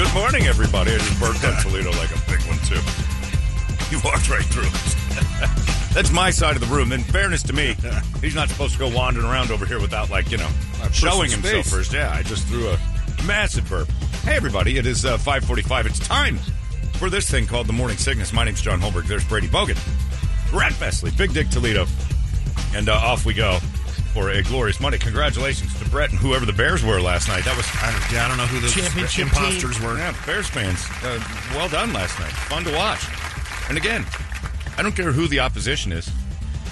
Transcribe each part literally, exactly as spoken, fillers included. Good morning, everybody. I just burped on Toledo like a big one, too. You walked right through it. That's my side of the room. In fairness to me, he's not supposed to go wandering around over here without, like, you know, showing himself first. Yeah, I just threw a massive burp. Hey, everybody. It is uh, five forty-five. It's time for this thing called The Morning Sickness. My name's John Holberg. There's Brady Bogan, Brad Fessley, Big Dick Toledo. And uh, off we go for a glorious Monday. Congratulations to Brett and whoever the Bears were last night. That was I don't, yeah, I don't know who those championship imposters team. were. Yeah, Bears fans, uh, well done last night. Fun to watch. And again, I don't care who the opposition is.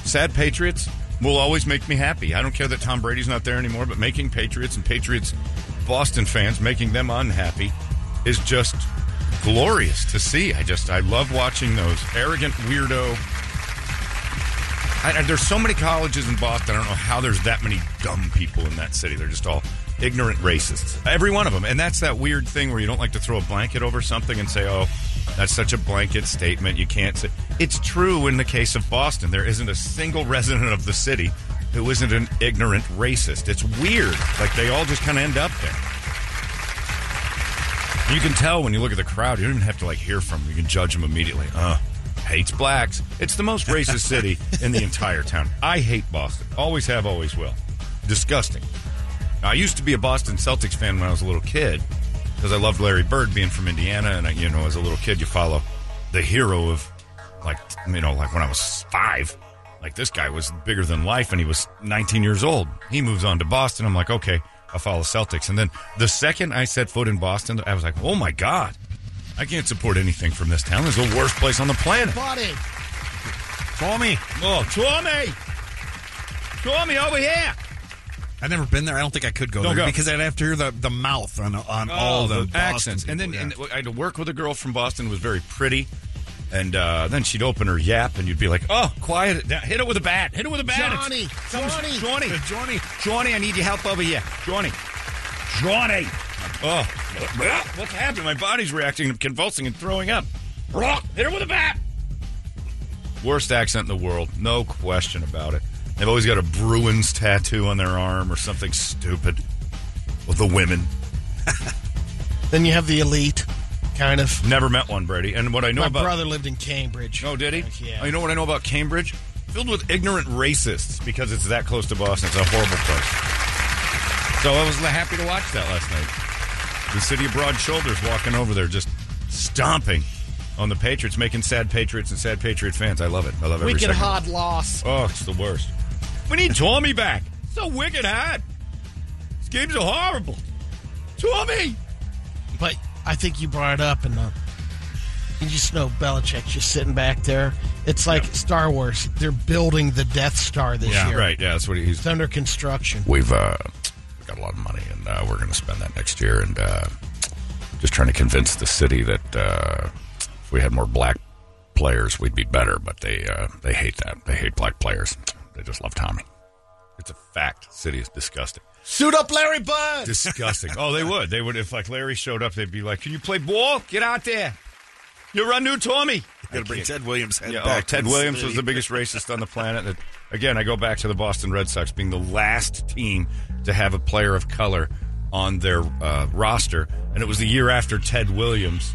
Sad Patriots will always make me happy. I don't care that Tom Brady's not there anymore, but making Patriots and Patriots Boston fans, making them unhappy is just glorious to see. I just, I love watching those arrogant, weirdo... I, there's so many colleges in Boston. I don't know how there's that many dumb people in that city. They're just all ignorant racists. Every one of them. And that's that weird thing where you don't like to throw a blanket over something and say, oh, that's such a blanket statement. You can't say. It's true in the case of Boston. There isn't a single resident of the city who isn't an ignorant racist. It's weird. Like, they all just kind of end up there. You can tell when you look at the crowd. You don't even have to, like, hear from them. You can judge them immediately. Uh hates blacks. It's the most racist city in the entire town. I hate Boston. Always have, always will. Disgusting. Now, I used to be a Boston Celtics fan when I was a little kid because I loved Larry Bird being from Indiana. And, I, you know, as a little kid, you follow the hero of, like, you know, like when I was five. Like, this guy was bigger than life, and he was nineteen years old. He moves on to Boston. I'm like, okay, I'll follow Celtics. And then the second I set foot in Boston, I was like, oh, my God. I can't support anything from this town. It's the worst place on the planet. Body. Tommy. Oh, Tommy. Tommy, over here. I've never been there. I don't think I could go don't there go. because I'd have to hear the, the mouth on, on oh, all the, the accents. People, and then yeah. and I had to work with a girl from Boston who was very pretty. And uh, then she'd open her yap, and you'd be like, oh, quiet. Hit it with a bat. Hit it with a bat. Johnny. It's, Johnny. Johnny. Johnny. Johnny, I need your help over here. Johnny. Johnny. Oh, what's happening? My body's reacting, convulsing, and throwing up. Hit her with a bat. Worst accent in the world. No question about it. They've always got a Bruins tattoo on their arm or something stupid. With the women. Then you have the elite, kind of. Never met one, Brady. And what I know My about... My brother lived in Cambridge. Oh, did he? Yeah. Oh, you know what I know about Cambridge? Filled with ignorant racists because it's that close to Boston. It's a horrible place. So I was happy to watch that last night. The city of broad shoulders walking over there, just stomping on the Patriots, making sad Patriots and sad Patriot fans. I love it. I love every second. Wicked hard loss. Oh, it's the worst. We need Tommy back. It's so wicked hard. These games are horrible. Tommy! But I think you brought it up, and uh, you just know Belichick's just sitting back there. It's like yeah. Star Wars. They're building the Death Star this yeah, year. Yeah, right. Yeah, that's what he's... It's under construction. We've, uh... got a lot of money, and uh, we're going to spend that next year. And uh, just trying to convince the city that uh, if we had more black players, we'd be better. But they uh, they hate that. They hate black players. They just love Tommy. It's a fact. The city is disgusting. Suit up, Larry Bird. Disgusting. Oh, they would. They would. If like Larry showed up, they'd be like, "Can you play ball? Get out there. You're a new Tommy." Got to bring Ted Williams head yeah, back. Oh, Ted Williams was the biggest racist on the planet. That, again, I go back to the Boston Red Sox being the last team to have a player of color on their uh, roster, and it was the year after Ted Williams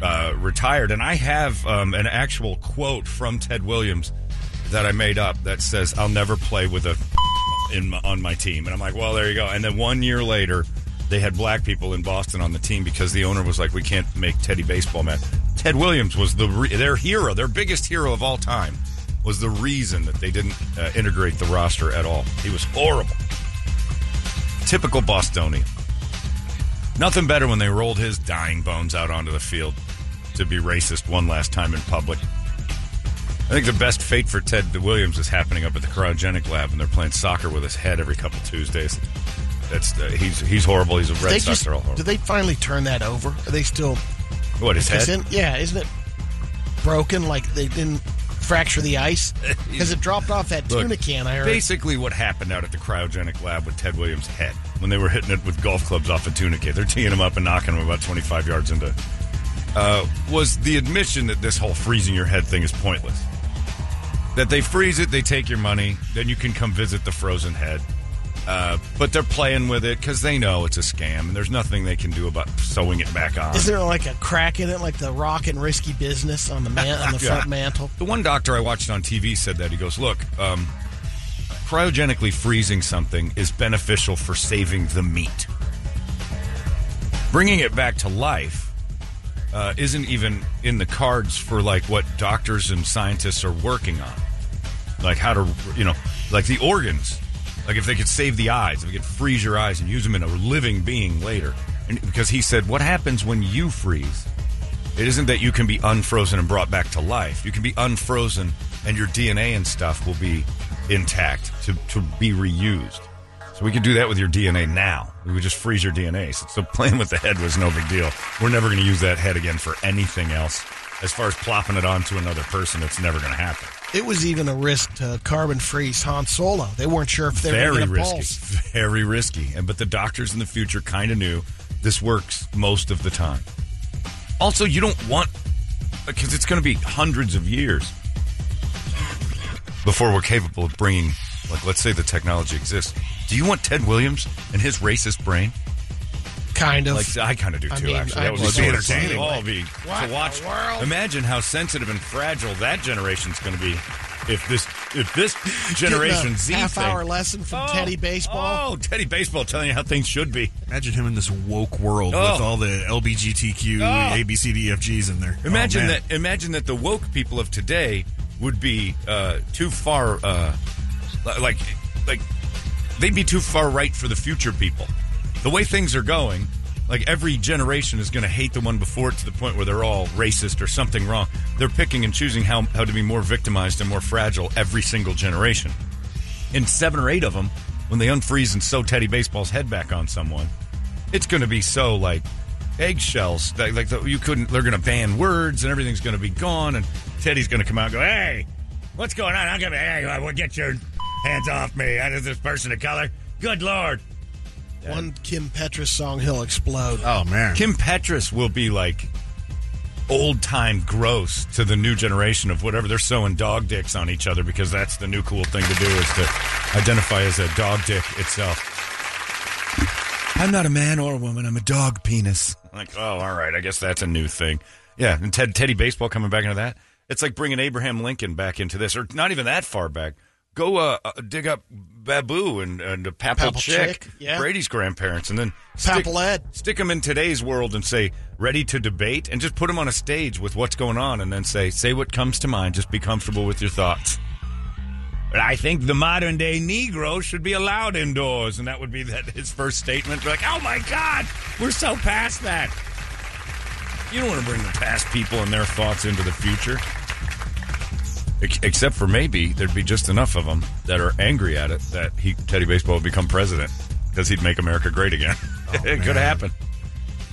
uh, retired. And I have um, an actual quote from Ted Williams that I made up that says, "I'll never play with a in my, on my team." And I'm like, "Well, there you go." And then one year later, they had black people in Boston on the team because the owner was like, "We can't make Teddy baseball, man." Ted Williams was the re- their hero, their biggest hero of all time, was the reason that they didn't uh, integrate the roster at all. He was horrible. Typical Bostonian. Nothing better when they rolled his dying bones out onto the field to be racist one last time in public. I think the best fate for Ted Williams is happening up at the cryogenic lab, and they're playing soccer with his head every couple Tuesdays. That's uh, he's he's horrible. He's a Red Sox. They're all horrible. Did they finally turn that over? Are they still... What, his head? In, yeah, isn't it broken like they didn't fracture the ice? Because it dropped off that tuna Look, can, I heard. Basically what happened out at the cryogenic lab with Ted Williams' head when they were hitting it with golf clubs off a tuna can. They're teeing him up and knocking him about twenty-five yards into uh, was the admission that this whole freezing your head thing is pointless. That they freeze it, they take your money, then you can come visit the frozen head. Uh, but they're playing with it because they know it's a scam, and there's nothing they can do about sewing it back on. Is there like a crack in it, like the rock and risky business on the man- on the yeah. front mantle? The one doctor I watched on T V said that. He goes, look, um, cryogenically freezing something is beneficial for saving the meat. Bringing it back to life uh, isn't even in the cards for like what doctors and scientists are working on. Like how to, you know, like the organs. Like, if they could save the eyes, if they could freeze your eyes and use them in a living being later. And because he said, what happens when you freeze? It isn't that you can be unfrozen and brought back to life. You can be unfrozen, and your D N A and stuff will be intact to, to be reused. So we could do that with your D N A now. We would just freeze your D N A. So, so playing with the head was no big deal. We're never going to use that head again for anything else. As far as plopping it onto another person, it's never going to happen. It was even a risk to carbon freeze Han Solo. They weren't sure if they were going to pulse. Very risky. And but the doctors in the future kind of knew this works most of the time. Also, you don't want, because it's going to be hundreds of years before we're capable of bringing, like, let's say the technology exists. Do you want Ted Williams and his racist brain? Kind of. Like, I kind of do, I too, mean, actually. I that would be entertaining. All be to watch. Imagine how sensitive and fragile that generation's going to be if this if this Generation Z thing. Half-hour lesson from oh, Teddy Baseball. Oh, Teddy Baseball telling you how things should be. Imagine him in this woke world oh. with all the L B G T Q, oh. A B C D F Gs in there. Imagine oh, that Imagine that the woke people of today would be uh, too far, uh, like like, they'd be too far right for the future people. The way things are going, like every generation is going to hate the one before it to the point where they're all racist or something wrong. They're picking and choosing how, how to be more victimized and more fragile every single generation. And seven or eight of them, when they unfreeze and sew Teddy Baseball's head back on someone, it's going to be so like eggshells. That, like the, you couldn't, they're going to ban words and everything's going to be gone. And Teddy's going to come out and go, hey, what's going on? I'm going to hey, well, get your hands off me. That is this person of color. Good Lord. One Kim Petras song, he'll explode. Oh, man. Kim Petras will be like old-time gross to the new generation of whatever. They're sewing dog dicks on each other because that's the new cool thing to do is to identify as a dog dick itself. I'm not a man or a woman. I'm a dog penis. Like, oh, all right. I guess that's a new thing. Yeah, and Ted, Teddy Baseball coming back into that. It's like bringing Abraham Lincoln back into this, or not even that far back. Go uh, dig up Babu and, and Papal, Papal Chick, Chick yeah. Brady's grandparents, and then stick, stick them in today's world and say, ready to debate, and just put them on a stage with what's going on and then say, say what comes to mind. Just be comfortable with your thoughts. But I think the modern-day Negro should be allowed indoors, and that would be that his first statement. They're like, oh, my God, we're so past that. You don't want to bring the past people and their thoughts into the future. Except for maybe there'd be just enough of them that are angry at it that he, Teddy Baseball would become president because he'd make America great again. Oh, it man. Could happen.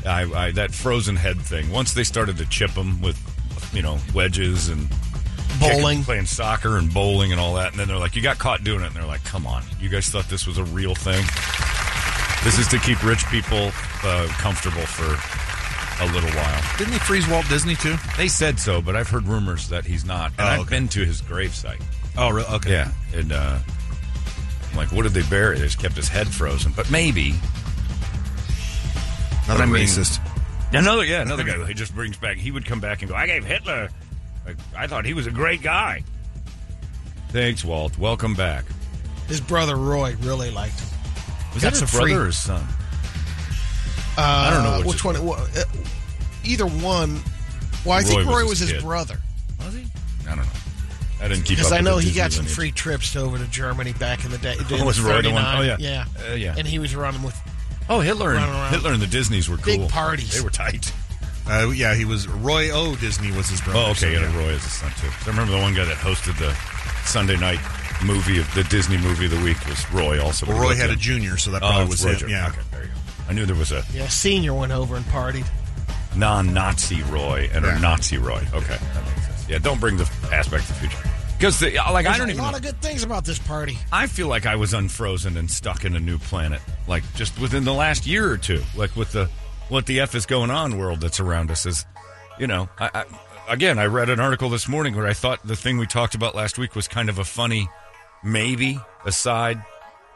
I, I, that frozen head thing. Once they started to chip him with, you know, wedges and bowling, kicking, playing soccer and bowling and all that, and then they're like, "You got caught doing it," and they're like, "Come on, you guys thought this was a real thing? This is to keep rich people uh, comfortable for." A little while. Didn't he freeze Walt Disney, too? They said so, but I've heard rumors that he's not. And oh, okay. I've been to his gravesite. Oh, really? Okay. Yeah. And, uh, I'm like, what did they bury? They just kept his head frozen. But maybe. Another racist. Another, yeah, another guy he just brings back. He would come back and go, I gave Hitler. Like, I thought he was a great guy. Thanks, Walt. Welcome back. His brother, Roy, really liked him. Was that his brother or his son? Uh, I don't know which one. Well, uh, either one. Well, I Roy think Roy was, was his, his brother. Was he? I don't know. I didn't keep up with it. Because I know he got some free trips over to Germany back in the day. Oh, was Roy the one? Oh, yeah. Yeah. Uh, yeah. And he was running with. Oh, Hitler and, Hitler and the Disneys were cool. Big parties. They were tight. Uh, yeah, he was. Roy O. Disney was his brother. Oh, okay. So, yeah, Roy is his son, too. I remember the one guy that hosted the Sunday night movie, of the Disney movie of the week was Roy also. Well, Roy had a junior, so that probably was him. Yeah. Okay, there you go. I knew there was a... Yeah, senior went over and partied. Non-Nazi Roy and yeah. a Nazi Roy. Okay, that makes sense. Yeah, don't bring the past back to the future. Because, the, like, There's I don't even... There's a lot know. of good things about this party. I feel like I was unfrozen and stuck in a new planet. Like, just within the last year or two. Like, with the what the F is going on world that's around us is, you know... I, I Again, I read an article this morning where I thought the thing we talked about last week was kind of a funny maybe aside...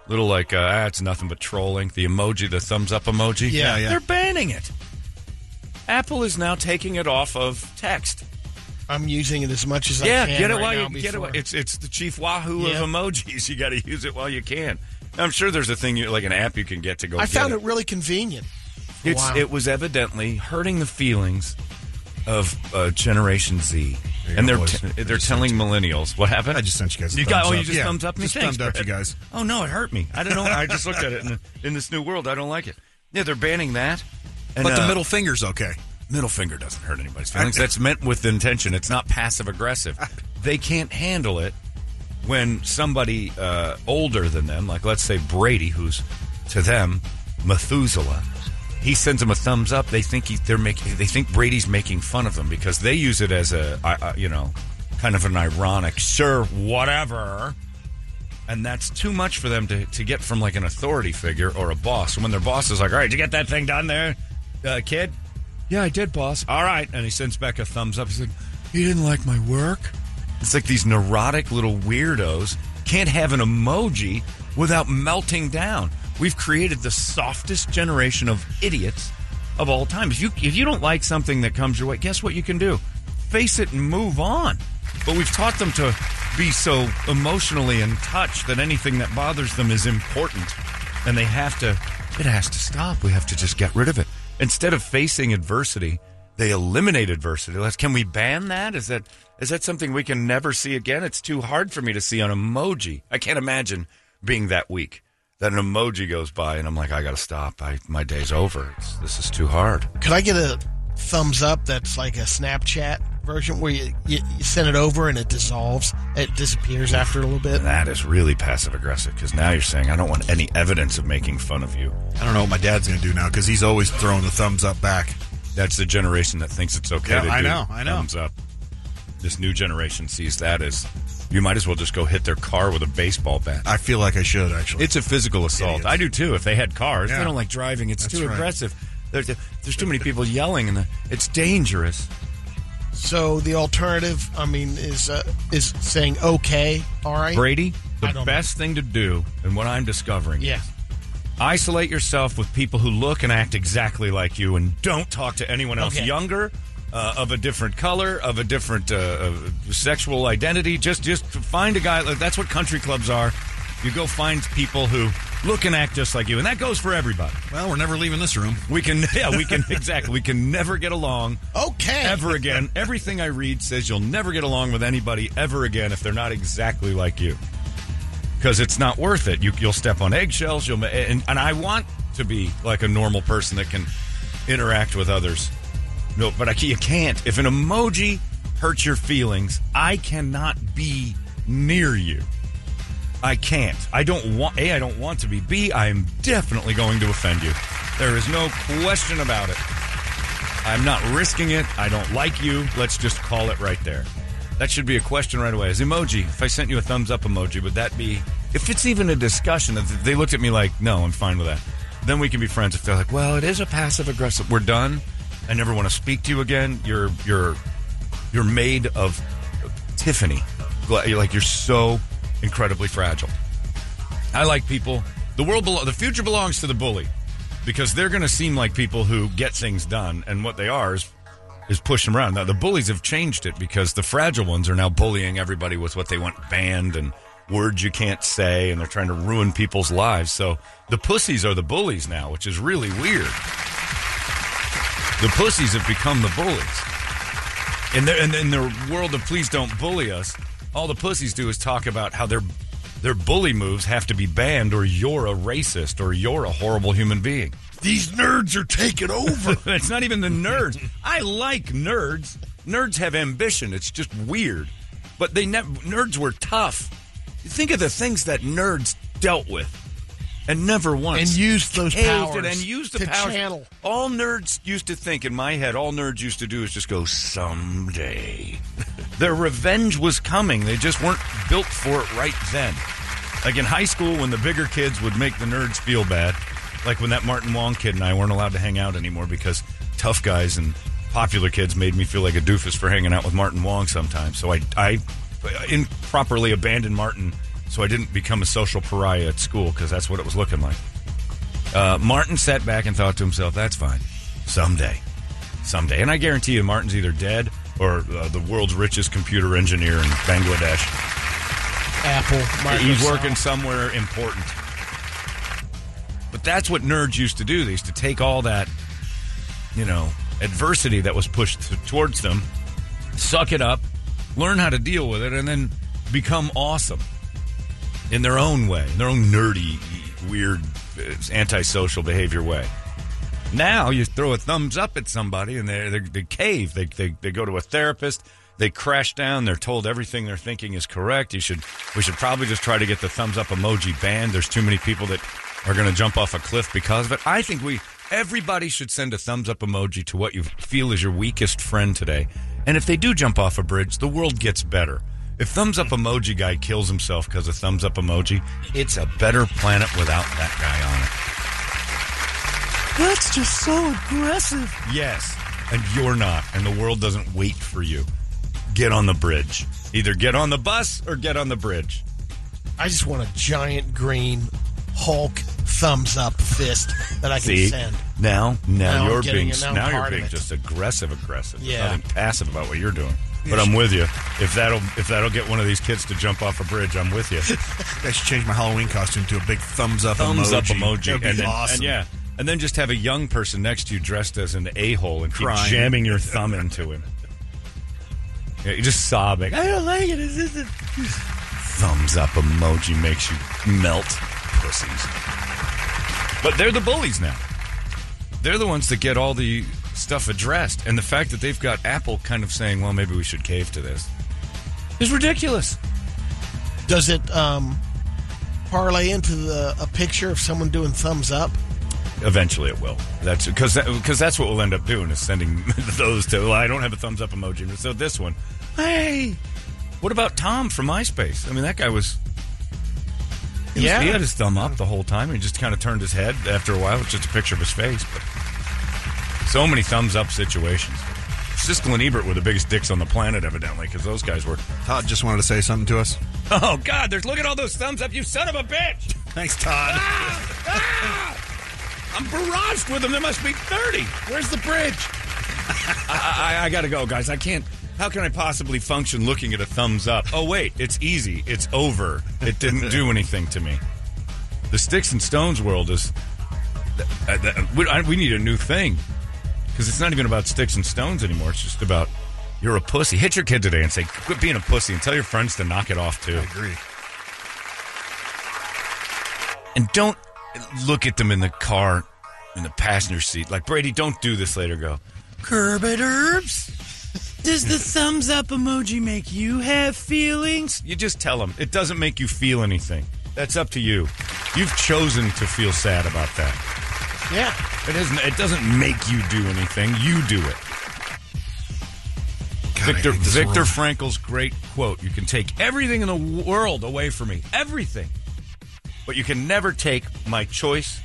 Little like, uh, ah, it's nothing but trolling. The emoji, the thumbs up emoji. Yeah, yeah. They're banning it. Apple is now taking it off of text. I'm using it as much as yeah, I can. Yeah, get it right while you before. get it. It's it's the chief wahoo yeah. of emojis. You got to use it while you can. I'm sure there's a thing you, like an app you can get to go. I get found it. it really convenient. It's wow. it was evidently hurting the feelings of uh, Generation Z. And they're t- they're telling millennials. What happened? I just sent you guys. You got? Oh, you just yeah. thumbs up me. Just Thanks, thumbed up Brett. You guys. Oh no, it hurt me. I don't know. I just looked at it in, in this new world. I don't like it. Yeah, they're banning that. And, but the uh, middle finger's okay. Middle finger doesn't hurt anybody's feelings. I, That's meant with intention. It's not passive aggressive. They can't handle it when somebody uh, older than them, like let's say Brady, who's to them Methuselah. He sends them a thumbs up. They think he, they're making. They think Brady's making fun of them because they use it as a, uh, you know, kind of an ironic, sure, whatever. And that's too much for them to, to get from like an authority figure or a boss. And when their boss is like, "All right, did you get that thing done there, uh, kid?" "Yeah, I did, boss." "All right," and he sends back a thumbs up. He's like, "You didn't like my work." It's like these neurotic little weirdos can't have an emoji without melting down. We've created the softest generation of idiots of all time. If you if you don't like something that comes your way, guess what you can do? Face it and move on. But we've taught them to be so emotionally in touch that anything that bothers them is important. And they have to, it has to stop. We have to just get rid of it. Instead of facing adversity, they eliminate adversity. Can we ban that? Is that is that something we can never see again? It's too hard for me to see on emoji. I can't imagine being that weak. That an emoji goes by, and I'm like, I got to stop. I, my day's over. It's, this is too hard. Could I get a thumbs up that's like a Snapchat version where you, you, you send it over and it dissolves? It disappears after a little bit? That is really passive-aggressive because now you're saying, I don't want any evidence of making fun of you. I don't know what my dad's going to do now because he's always throwing the thumbs up back. That's the generation that thinks it's okay yeah, to I do know, I know. thumbs up. This new generation sees that as... You might as well just go hit their car with a baseball bat. I feel like I should, actually. It's a physical assault. Idiots. I do, too, if they had cars. Yeah. They don't like driving. It's That's too right. aggressive. There's, there's too many people yelling, and it's dangerous. So the alternative, I mean, is uh, is saying, okay, all right. Brady, the best know. thing to do, and what I'm discovering yeah. is isolate yourself with people who look and act exactly like you, and don't talk to anyone else okay. younger Uh, of a different color, of a different uh, sexual identity. Just just find a guy. That's what country clubs are. You go find people who look and act just like you. And that goes for everybody. Well, we're never leaving this room. We can, yeah, we can, exactly. We can never get along. Okay. Ever again. Everything I read says you'll never get along with anybody ever again if they're not exactly like you. Because it's not worth it. You, you'll step on eggshells. You'll and, and I want to be like a normal person that can interact with others. No, but I can't, you can't. If an emoji hurts your feelings, I cannot be near you. I can't. I don't want, A, I don't want to be. B, I am definitely going to offend you. There is no question about it. I'm not risking it. I don't like you. Let's just call it right there. That should be a question right away. As emoji, if I sent you a thumbs up emoji, would that be, if it's even a discussion, if they looked at me like, no, I'm fine with that, then we can be friends. If they're like, well, it is a passive aggressive, we're done. I never want to speak to you again. You're you're you're made of Tiffany. You're like you're so incredibly fragile. I like people. The world, belo- the future belongs to the bully, because they're going to seem like people who get things done, and what they are is is push them around. Now the bullies have changed it because the fragile ones are now bullying everybody with what they want banned and words you can't say, and they're trying to ruin people's lives. So the pussies are the bullies now, which is really weird. The pussies have become the bullies. And in, in their world of please don't bully us, all the pussies do is talk about how their their bully moves have to be banned or you're a racist or you're a horrible human being. These nerds are taking over. It's not even the nerds. I like nerds. Nerds have ambition. It's just weird. But they never, nerds were tough. Think of the things that nerds dealt with. And never once. And used those powers. It and used the to powers. Channel. All nerds used to think, in my head, all nerds used to do is just go, someday. Their revenge was coming. They just weren't built for it right then. Like in high school, when the bigger kids would make the nerds feel bad. Like when that Martin Wong kid and I weren't allowed to hang out anymore because tough guys and popular kids made me feel like a doofus for hanging out with Martin Wong sometimes. So I, I improperly abandoned Martin so I didn't become a social pariah at school, because that's what it was looking like. Uh, Martin sat back and thought to himself, that's fine. Someday. Someday. And I guarantee you, Martin's either dead or uh, the world's richest computer engineer in Bangladesh. Apple. Microsoft. He's working somewhere important. But that's what nerds used to do. They used to take all that, you know, adversity that was pushed t- towards them, suck it up, learn how to deal with it, and then become awesome in their own way, in their own nerdy, weird, antisocial behavior way. Now you throw a thumbs up at somebody and they they cave. They, they they go to a therapist. They crash down. They're told everything they're thinking is correct. You should we should probably just try to get the thumbs up emoji banned. There's too many people that are going to jump off a cliff because of it. I think we everybody should send a thumbs up emoji to what you feel is your weakest friend today. And if they do jump off a bridge, the world gets better. If thumbs up emoji guy kills himself because of thumbs up emoji, it's a better planet without that guy on it. That's just so aggressive. Yes, and you're not, and the world doesn't wait for you. Get on the bridge. Either get on the bus or get on the bridge. I just want a giant green Hulk thumbs up fist that I can See, send. Now, now, now you're being now, now you're being just aggressive, aggressive. Yeah. There's nothing passive about what you're doing. But I'm with you. If that'll if that'll get one of these kids to jump off a bridge, I'm with you. I should change my Halloween costume to a big thumbs up thumbs emoji. Thumbs up emoji. That'd be and then, awesome. And yeah, and then just have a young person next to you dressed as an a-hole and Crying. keep jamming your thumb into him. Yeah, you're just sobbing. I don't like it. It's just a... Thumbs up emoji makes you melt, pussies. But they're the bullies now. They're the ones that get all the stuff addressed, and the fact that they've got Apple kind of saying, well, maybe we should cave to this is ridiculous. Does it um, parlay into the, a picture of someone doing thumbs up? Eventually it will. That's because that, because that's what we'll end up doing is sending those to, well, I don't have a thumbs up emoji, so this one. Hey, what about Tom from MySpace? I mean, that guy was... He, yeah. was, he had his thumb up the whole time. He just kind of turned his head after a while. It's just a picture of his face, but... So many thumbs-up situations. Siskel and Ebert were the biggest dicks on the planet, evidently, because those guys were... Todd just wanted to say something to us. Oh, God, there's look at all those thumbs-up, you son of a bitch! Thanks, Todd. Ah! Ah! I'm barraged with them. There must be thirty. Where's the bridge? I, I, I gotta go, guys. I can't... How can I possibly function looking at a thumbs-up? Oh, wait, it's easy. It's over. It didn't do anything to me. The Sticks and Stones world is... Uh, uh, we, I, we need a new thing. Because it's not even about sticks and stones anymore. It's just about, you're a pussy. Hit your kid today and say, quit being a pussy. And tell your friends to knock it off, too. I agree. And don't look at them in the car, in the passenger seat. Like, Brady, don't do this later. Go, curb it, herbs. Does the thumbs up emoji make you have feelings? You just tell them. It doesn't make you feel anything. That's up to you. You've chosen to feel sad about that. Yeah. It isn't, it doesn't make you do anything. You do it. God, Victor Victor world. Frankl's great quote, you can take everything in the world away from me. Everything. But you can never take my choice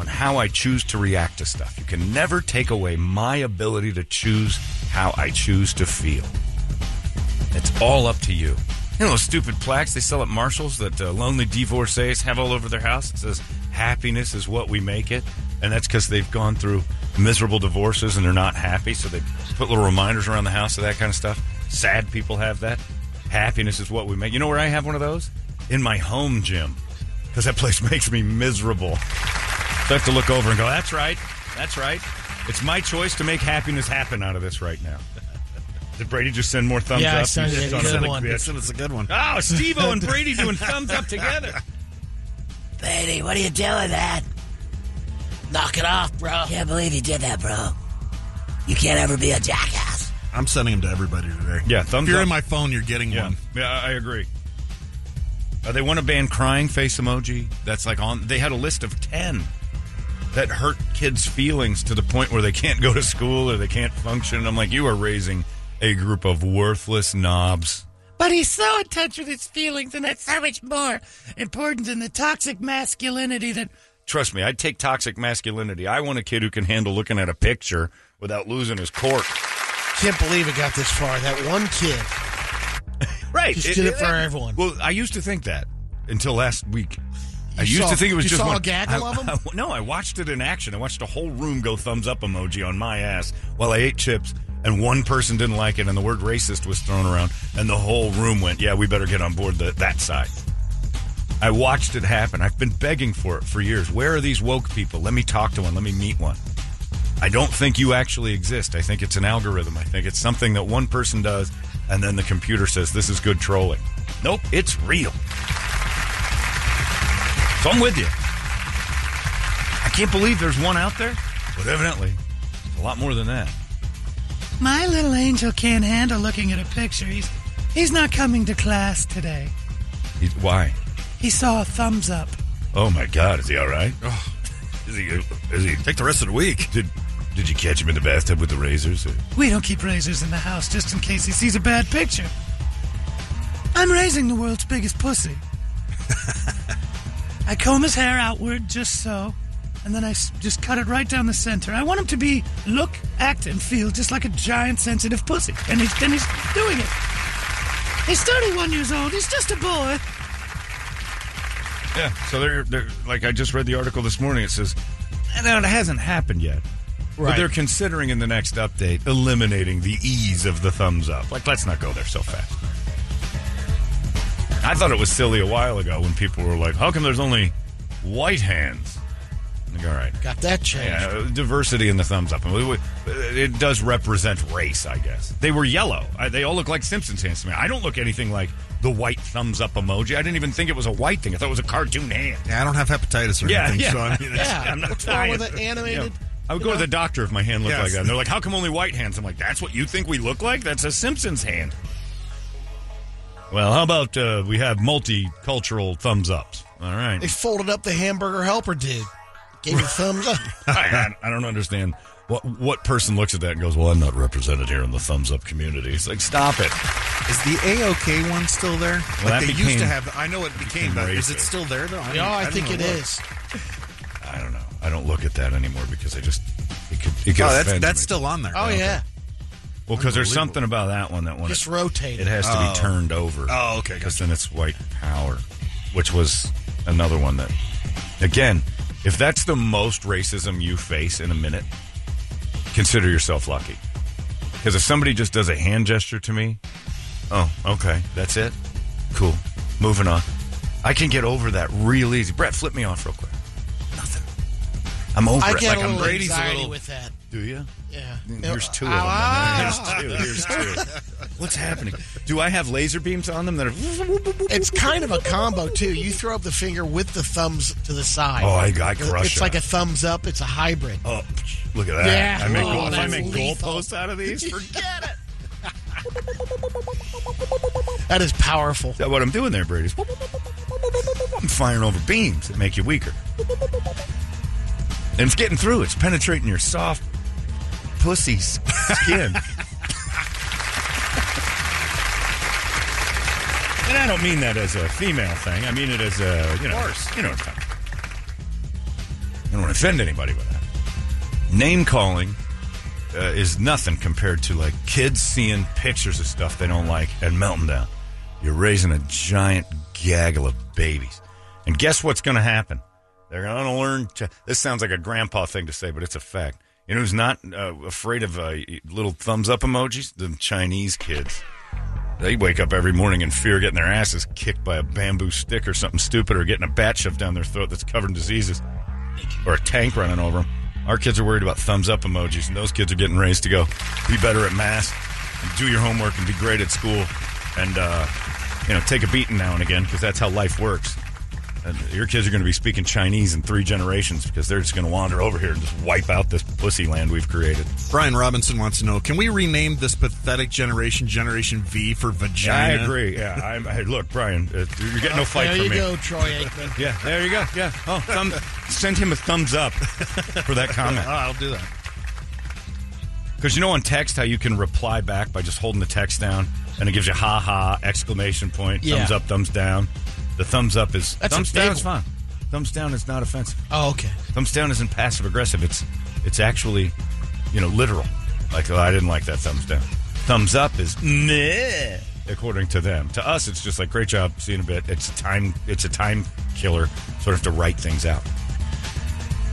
on how I choose to react to stuff. You can never take away my ability to choose how I choose to feel. It's all up to you. You know those stupid plaques they sell at Marshall's that uh, lonely divorcees have all over their house? It says, happiness is what we make it. And that's because they've gone through miserable divorces and they're not happy. So they put little reminders around the house of that kind of stuff. Sad people have that. Happiness is what we make. You know where I have one of those? In my home gym. Because that place makes me miserable. So I have to look over and go, that's right. That's right. It's my choice to make happiness happen out of this right now. Did Brady just send more thumbs yeah, up? Yeah, I sent it. It's a good one. It's a good one. Oh, Steve-O and Brady doing thumbs up together. Brady, what are you doing, man? Knock it off, bro. Can't believe you did that, bro. You can't ever be a jackass. I'm sending them to everybody today. Yeah, thumbs up. If you're up. In my phone, you're getting yeah. one. Yeah, I agree. Uh, they want to ban crying face emoji. That's like on... They had a list of ten that hurt kids' feelings to the point where they can't go to school or they can't function. I'm like, you are raising... a group of worthless knobs. But he's so in touch with his feelings, and that's so much more important than the toxic masculinity that... Trust me, I'd take toxic masculinity. I want a kid who can handle looking at a picture without losing his cork. Can't believe it got this far. That one kid Right. Just it, did it, it for it, everyone. Well, I used to think that until last week. You I used saw, to think it was you just saw one. A gaggle I, of them? I, no, I watched it in action. I watched a whole room go thumbs up emoji on my ass while I ate chips, and one person didn't like it, and the word racist was thrown around, and the whole room went, yeah, we better get on board the, that side. I watched it happen. I've been begging for it for years. Where are these woke people? Let me talk to one. Let me meet one. I don't think you actually exist. I think it's an algorithm. I think it's something that one person does, and then the computer says, this is good trolling. Nope, it's real. So I'm with you. I can't believe there's one out there, but evidently a lot more than that. My little angel can't handle looking at a picture. He's he's not coming to class today. He, why? He saw a thumbs up. Oh, my God. Is he all right? Oh, is he? Is he? Take the rest of the week. Did Did you catch him in the bathtub with the razors? Or? We don't keep razors in the house just in case he sees a bad picture. I'm raising the world's biggest pussy. I comb his hair outward just so, and then I just cut it right down the center. I want him to be, look, act, and feel just like a giant sensitive pussy. And he's, and he's doing it. He's thirty-one years old. He's just a boy. Yeah, so they're, they're like I just read the article this morning. It says, no, it hasn't happened yet. Right. But they're considering in the next update eliminating the ease of the thumbs up. Like, let's not go there so fast. I thought it was silly a while ago when people were like, how come there's only white hands? Like, all right. Got that changed. Yeah, diversity in the thumbs up. It does represent race, I guess. They were yellow. I, they all look like Simpsons hands to me. I don't look anything like the white thumbs up emoji. I didn't even think it was a white thing. I thought it was a cartoon hand. Yeah, I don't have hepatitis or yeah, anything, yeah. so I mean, yeah. I'm not What's dying. What's wrong with an animated? You know, I would go know? to the doctor if my hand looked yes. like that. And they're like, how come only white hands? I'm like, that's what you think we look like? That's a Simpsons hand. Well, how about uh, we have multicultural thumbs-ups? All right. They folded up the hamburger helper did. Gave a thumbs up. I, I don't understand. What what person looks at that and goes, well, I'm not represented here in the thumbs-up community. It's like, stop it. Is the A O K one still there? Well, like they became, used to have. I know it became, became but is it still there, though? I mean, no, I, I think it look. is. I don't know. I don't look at that anymore because I just, it could, it could oh, that's, that's still on there. Oh, yeah. Think. Well, because there's something about that one that when just it, rotate it has to oh. be turned over. Oh, okay. Because gotcha. Then it's white power, which was another one that, again, if that's the most racism you face in a minute, consider yourself lucky. Because if somebody just does a hand gesture to me, oh, okay, that's it, cool, moving on. I can get over that real easy. Brett, flip me off real quick. Nothing. I'm over I it. Get like a little I'm Brady's anxiety a little with that. Do you? Yeah. Here's two of them. Ah. Here's two. Here's two. What's happening? Do I have laser beams on them that are... It's kind of a combo, too. You throw up the finger with the thumbs to the side. Oh, I, I crush It's it. like a thumbs up. It's a hybrid. Oh, look at that. Yeah. I make, oh, goal, I make goalposts out of these, forget it. That is powerful. That's what I'm doing there, Brady. I'm firing over beams that make you weaker. And it's getting through. It's penetrating your soft... pussy's skin. And I don't mean that as a female thing. I mean it as a, you know, of course. You know what I'm talking about. I don't want to offend anybody with that. Name calling uh, is nothing compared to, like, kids seeing pictures of stuff they don't like and melting down. You're raising a giant gaggle of babies. And guess what's going to happen? They're going to learn to. This sounds like a grandpa thing to say, but it's a fact. You know who's not uh, afraid of uh, little thumbs-up emojis? The Chinese kids. They wake up every morning in fear of getting their asses kicked by a bamboo stick or something stupid or getting a bat shoved down their throat that's covered in diseases or a tank running over them. Our kids are worried about thumbs-up emojis, and those kids are getting raised to go, be better at math, and do your homework, and be great at school, and uh, you know, take a beating now and again because that's how life works. And your kids are going to be speaking Chinese in three generations because they're just going to wander over here and just wipe out this pussy land we've created. Brian Robinson wants to know, can we rename this pathetic generation Generation V for vagina? Yeah, I agree. Yeah, I'm, hey, look, Brian, uh, you get no oh, fight from me. There you go, Troy Aikman. Yeah, there you go. Yeah. Oh, thumb, send him a thumbs up for that comment. Oh, I'll do that. Because you know on text how you can reply back by just holding the text down and it gives you ha ha, exclamation point, yeah. thumbs up, thumbs down. The thumbs up is... That's thumbs down is fine. Thumbs down is not offensive. Oh, okay. Thumbs down isn't passive-aggressive. It's it's actually, you know, literal. Like, oh, I didn't like that thumbs down. Thumbs up is... Meh. according to them. To us, it's just like, great job, see you in a bit. It's a time, it's a time killer, sort of to write things out.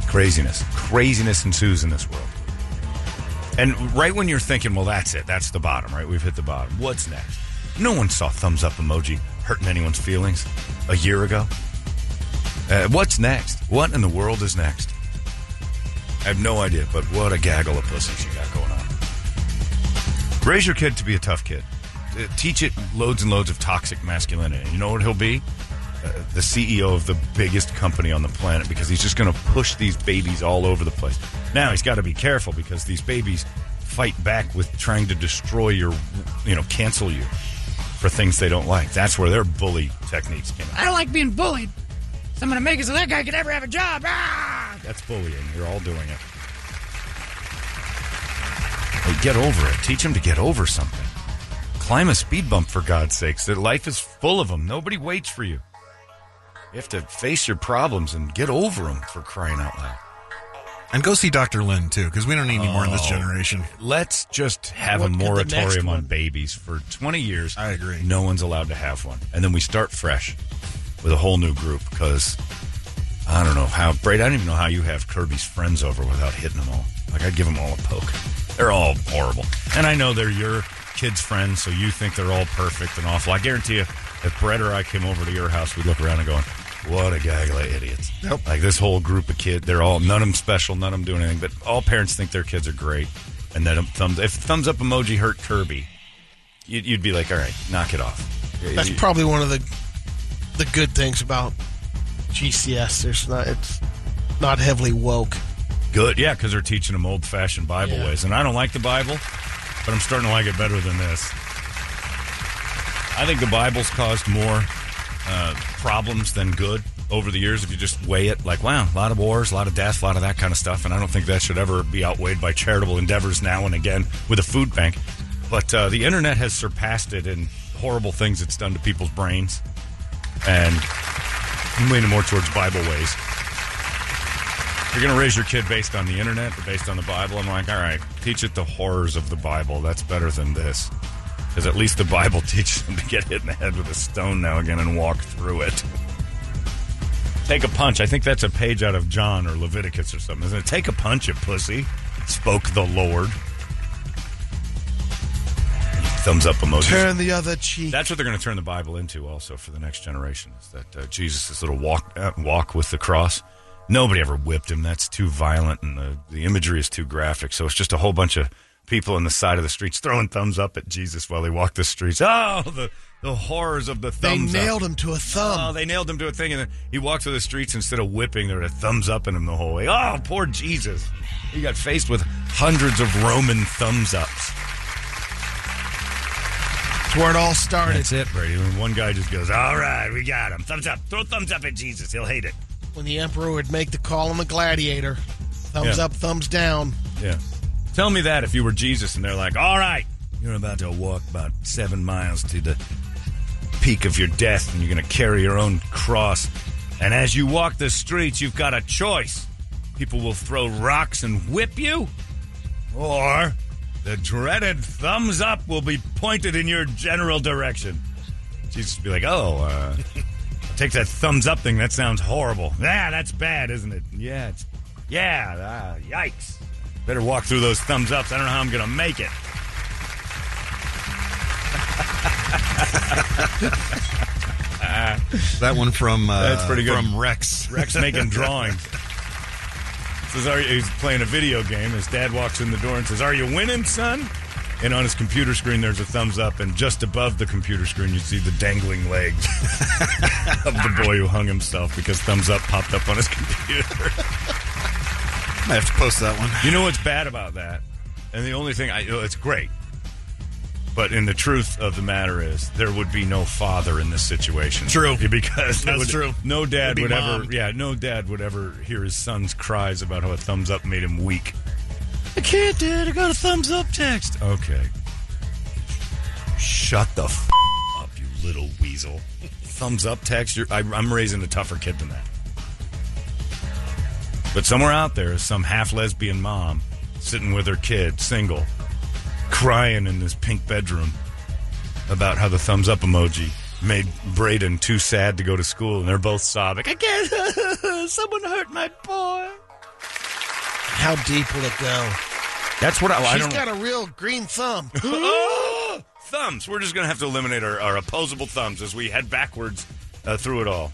Craziness. Craziness ensues in this world. And right when you're thinking, well, that's it. That's the bottom, right? We've hit the bottom. What's next? No one saw thumbs up emoji hurting anyone's feelings a year ago. Uh, what's next? What in the world is next? I have no idea, but what a gaggle of pussy she got going on. Raise your kid to be a tough kid. Uh, teach it loads and loads of toxic masculinity. You know what he'll be? Uh, the C E O of the biggest company on the planet, because he's just going to push these babies all over the place. Now he's got to be careful because these babies fight back with trying to destroy your, you know, cancel you for things they don't like. That's where their bully techniques came out. I don't like being bullied. So I'm going to make it so that guy could never have a job. Ah! That's bullying. You're all doing it. Hey, get over it. Teach him to get over something. Climb a speed bump, for God's sakes. Their life is full of them. Nobody waits for you. You have to face your problems and get over them, for crying out loud. And go see Doctor Lynn, too, because we don't need any oh, more in this generation. Let's just have what a moratorium on babies for twenty years. I agree. No one's allowed to have one. And then we start fresh with a whole new group, because I don't know how... Brady, I don't even know how you have Kirby's friends over without hitting them all. Like, I'd give them all a poke. They're all horrible. And I know they're your kids' friends, so you think they're all perfect and awful. I guarantee you, if Brett or I came over to your house, we'd look around and go... What a gaggle of idiots. Yep. Like this whole group of kids, they're all, none of them special, none of them doing anything, but all parents think their kids are great. And then thumbs, if thumbs up emoji hurt Kirby, you'd, you'd be like, all right, knock it off. That's you, probably one of the the good things about G C S. There's not, it's not heavily woke. Good, yeah, because they're teaching them old-fashioned Bible yeah. ways. And I don't like the Bible, but I'm starting to like it better than this. I think the Bible's caused more... Uh, problems than good over the years if you just weigh it. Like, wow, a lot of wars, a lot of death, a lot of that kind of stuff, and I don't think that should ever be outweighed by charitable endeavors now and again with a food bank. But uh, the internet has surpassed it in horrible things it's done to people's brains, and I'm leaning more towards Bible ways. If you're going to raise your kid based on the internet or based on the Bible, I'm like, all right, teach it the horrors of the Bible. That's better than this. Because at least the Bible teaches them to get hit in the head with a stone now again and walk through it. Take a punch. I think that's a page out of John or Leviticus or something, isn't it? Take a punch, you pussy, spoke the Lord. Thumbs up emoji. Turn the other cheek. That's what they're going to turn the Bible into also for the next generation, is that uh, Jesus' little walk uh, walk with the cross. Nobody ever whipped him. That's too violent, and the, the imagery is too graphic. So it's just a whole bunch of... people on the side of the streets throwing thumbs up at Jesus while he walked the streets. Oh, the, the horrors of the thumbs up. They nailed up. him to a thumb. Oh, they nailed him to a thing, and then he walked through the streets instead of whipping. There was a thumbs up in him the whole way. Oh, poor Jesus. He got faced with hundreds of Roman thumbs ups. That's where it all started. That's it, Brady. When one guy just goes, all right, we got him. Thumbs up. Throw thumbs up at Jesus. He'll hate it. When the emperor would make the call on the gladiator, thumbs yeah. up, thumbs down. Yeah. Tell me that if you were Jesus and they're like, all right, you're about to walk about seven miles to the peak of your death and you're going to carry your own cross. And as you walk the streets, you've got a choice. People will throw rocks and whip you, or the dreaded thumbs up will be pointed in your general direction. Jesus would be like, oh, uh, I'll take that thumbs up thing. That sounds horrible. Yeah, that's bad, isn't it? Yeah, it's, yeah, uh, yikes. Better walk through those thumbs ups. I don't know how I'm going to make it. uh, that one from uh, that's pretty good. From Rex. Rex making drawings. Says, are you, he's playing a video game. His dad walks in the door and says, are you winning, son? And on his computer screen, there's a thumbs up. And just above the computer screen, you see the dangling legs of the boy who hung himself because thumbs up popped up on his computer. I have to post that one. You know what's bad about that? And the only thing, I, it's great. But in the truth of the matter is, there would be no father in this situation. True. Because That's would, true. No dad would ever, yeah, no dad would ever hear his son's cries about how a thumbs up made him weak. I can't, Dad. I got a thumbs up text. Okay. Shut the f*** up, you little weasel. Thumbs up text? You're, I, I'm raising a tougher kid than that. But somewhere out there is some half-lesbian mom sitting with her kid, single, crying in this pink bedroom, about how the thumbs up emoji made Braden too sad to go to school, and they're both sobbing. I can't. Someone hurt my boy. How deep will it go? That's what I, I don't... She's got a real green thumb. Oh, thumbs. We're just going to have to eliminate our, our opposable thumbs as we head backwards uh, through it all.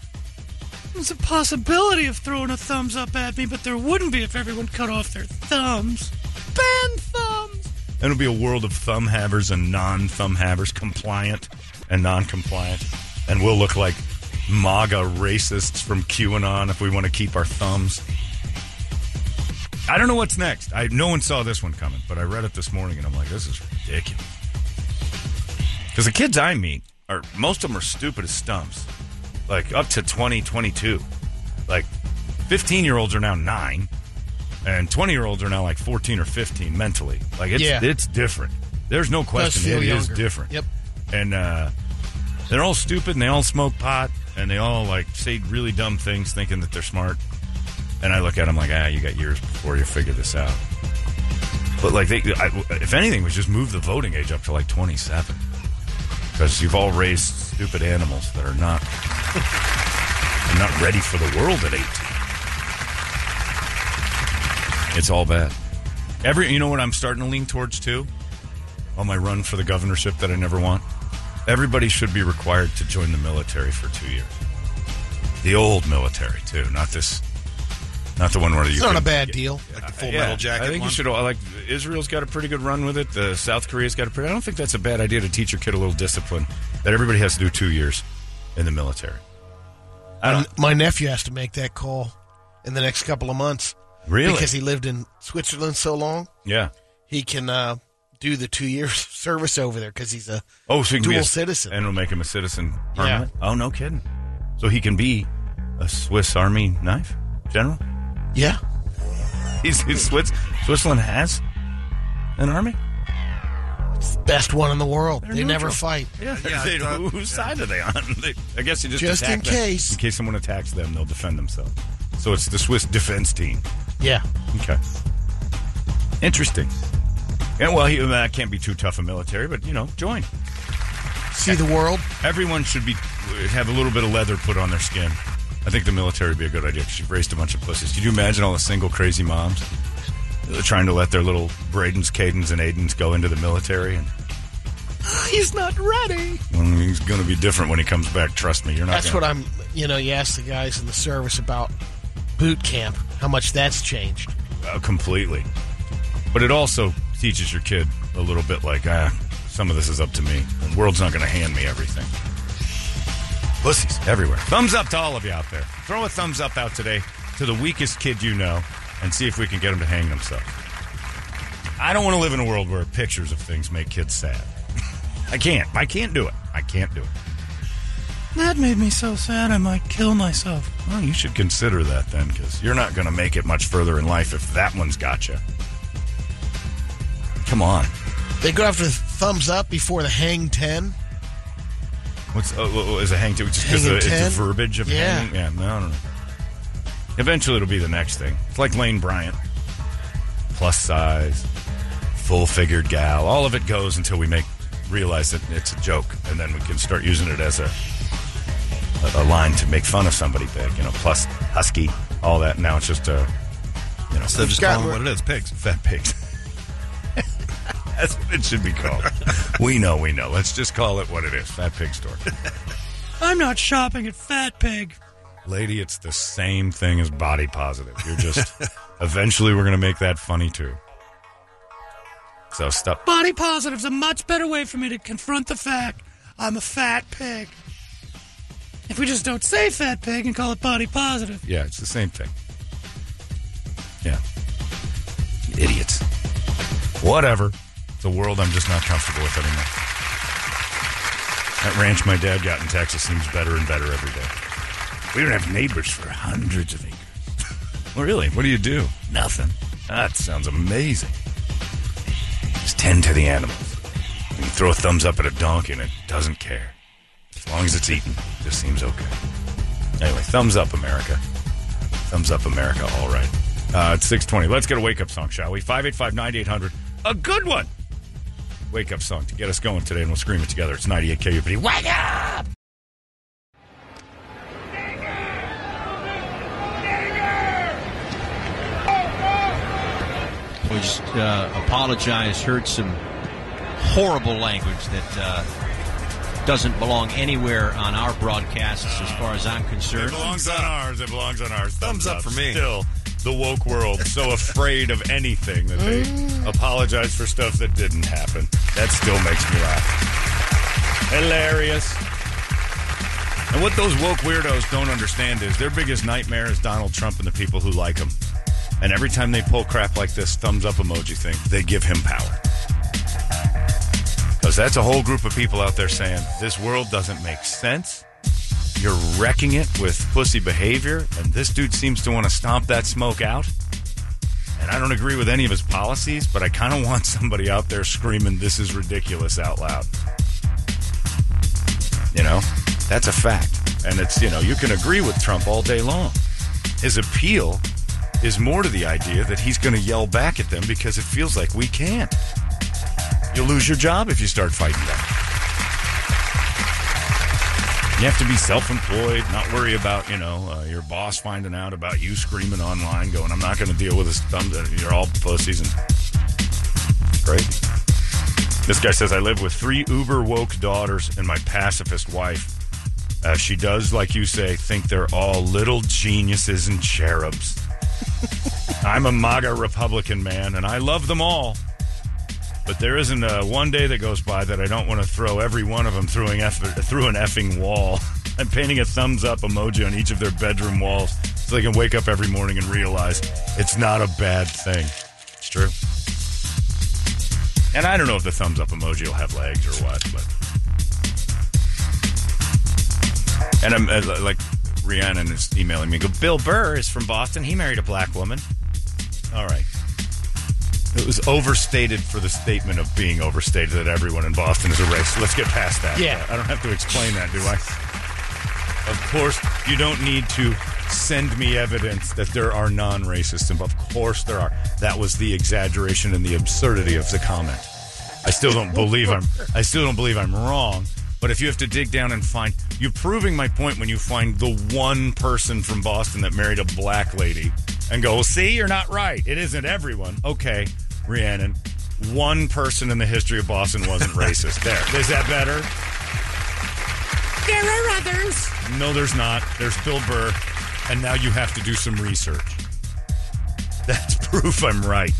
There's a possibility of throwing a thumbs up at me, but there wouldn't be if everyone cut off their thumbs. Ban thumbs! And it'll be a world of thumb havers and non-thumb havers, compliant and non-compliant. And we'll look like MAGA racists from QAnon if we want to keep our thumbs. I don't know what's next. I no one saw this one coming, but I read it this morning, and I'm like, this is ridiculous. Because the kids I meet, are most of them are stupid as stumps. Like, up to twenty, twenty-two. Like, fifteen-year-olds are now nine, and twenty-year-olds are now, like, fourteen or fifteen mentally. Like, it's yeah. it's different. There's no question it younger. is different. Yep. And uh, they're all stupid, and they all smoke pot, and they all, like, say really dumb things thinking that they're smart. And I look at them like, ah, you got years before you figure this out. But, like, they, I, if anything, was just move the voting age up to, like, twenty-seven. Because you've all raised stupid animals that are not are not ready for the world at eighteen. It's all bad. Every, you know what I'm starting to lean towards, too? On my run for the governorship that I never want? Everybody should be required to join the military for two years. The old military, too. Not this... Not the one where you. It's not a bad get, deal, like the Full uh, yeah, Metal Jacket. I think one. You should. Like Israel's got a pretty good run with it. The South Korea's got a pretty. I don't think that's a bad idea to teach your kid a little discipline. That everybody has to do two years in the military. I don't, my nephew has to make that call in the next couple of months. Really? Because he lived in Switzerland so long. Yeah. He can uh, do the two years service over there because he's a oh, so he can dual be a, citizen, and it'll make him a citizen permanent. Yeah. Oh, no kidding. So he can be a Swiss Army knife general. Yeah. He's, he's Swiss, Switzerland has an army? It's the best one in the world. They're they neutral. Never fight. Yeah. yeah they, uh, whose yeah. side are they on? They, I guess you just, just attack in them. case. In case someone attacks them, they'll defend themselves. So it's the Swiss defense team. Yeah. Okay. Interesting. Yeah, well, that uh, can't be too tough a military, but, you know, join. See the world. Everyone should be have a little bit of leather put on their skin. I think the military would be a good idea because you've raised a bunch of pussies. Could you imagine all the single crazy moms trying to let their little Bradens, Cadens, and Aidens go into the military? And he's not ready. Well, he's going to be different when he comes back. Trust me, you're not. That's gonna... what I'm. You know, you ask the guys in the service about boot camp, how much that's changed. Uh, completely. But it also teaches your kid a little bit like, ah, some of this is up to me. The world's not going to hand me everything. Pussies everywhere. Thumbs up to all of you out there. Throw a thumbs up out today to the weakest kid you know and see if we can get them to hang themselves. I don't want to live in a world where pictures of things make kids sad. I can't. I can't do it. I can't do it. That made me so sad I might kill myself. Well, you should consider that then because you're not going to make it much further in life if that one's got you. Come on. They go after the thumbs up before the hang ten. What's oh, is a hang to just because it's a verbiage of yeah. hanging? Yeah, no, I don't know. Eventually, it'll be the next thing. It's like Lane Bryant, plus size, full figured gal. All of it goes until we make realize that it's a joke, and then we can start using it as a a, a line to make fun of somebody big. You know, plus husky, all that. Now it's just a you know, so just calling what it is, pigs, fat pigs. That's what it should be called. We know, we know. Let's just call it what it is. Fat Pig Store. I'm not shopping at Fat Pig. Lady, it's the same thing as body positive. You're just... eventually, we're going to make that funny, too. So, stop. Body positive's a much better way for me to confront the fact I'm a fat pig. If we just don't say Fat Pig and call it body positive. Yeah, it's the same thing. Yeah. Idiots. Whatever. The world I'm just not comfortable with anymore. That ranch my dad got in Texas seems better and better every day. We don't have neighbors for hundreds of acres. Well, really? What do you do? Nothing. That sounds amazing. Just tend to the animals. You can throw a thumbs up at a donkey and it doesn't care. As long as it's eaten, it just seems okay. Anyway, thumbs up, America. Thumbs up, America. All right. Uh, it's six twenty. Let's get a wake-up song, shall we? five eight five, nine eight hundred. A good one. wake-up song to get us going today, and we'll scream it together. It's ninety-eight K U P D. Wake up! We just uh, apologized, heard some horrible language that uh, doesn't belong anywhere on our broadcasts as far as I'm concerned. It belongs on ours. It belongs on ours. Thumbs, Thumbs up, up for me. Still, the woke world so afraid of anything that they apologize for stuff that didn't happen. That still makes me laugh. Hilarious. And what those woke weirdos don't understand is their biggest nightmare is Donald Trump and the people who like him. And every time they pull crap like this thumbs up emoji thing, they give him power. Because that's a whole group of people out there saying, this world doesn't make sense. You're wrecking it with pussy behavior. And this dude seems to want to stomp that smoke out. And I don't agree with any of his policies, but I kind of want somebody out there screaming, this is ridiculous out loud. You know, that's a fact. And it's, you know, you can agree with Trump all day long. His appeal is more to the idea that he's going to yell back at them because it feels like we can't. You'll lose your job if you start fighting back. You have to be self-employed, not worry about, you know, uh, your boss finding out about you screaming online, going, I'm not going to deal with this thumbs up. You're all pussies. And great. This guy says, I live with three uber-woke daughters and my pacifist wife. Uh, she does, like you say, think they're all little geniuses and cherubs. I'm a MAGA Republican man, and I love them all. But there isn't a one day that goes by that I don't want to throw every one of them through an, eff- through an effing wall. I'm painting a thumbs-up emoji on each of their bedroom walls so they can wake up every morning and realize it's not a bad thing. It's true. And I don't know if the thumbs-up emoji will have legs or what, but... And I'm, uh, like... Rhiannon is emailing me. Go, Bill Burr is from Boston. He married a black woman. All right. It was overstated for the statement of being overstated that everyone in Boston is a race. Let's get past that. Yeah. I don't have to explain that, do I? Of course, you don't need to send me evidence that there are non-racists. Of course there are. That was the exaggeration and the absurdity of the comment. I still don't believe I'm. I still don't believe I'm wrong. But if you have to dig down and find... You're proving my point when you find the one person from Boston that married a black lady and go, well, see, you're not right. It isn't everyone. Okay, Rhiannon, one person in the history of Boston wasn't racist. There. Is that better? There are others. No, there's not. There's Bill Burr. And now you have to do some research. That's proof I'm right.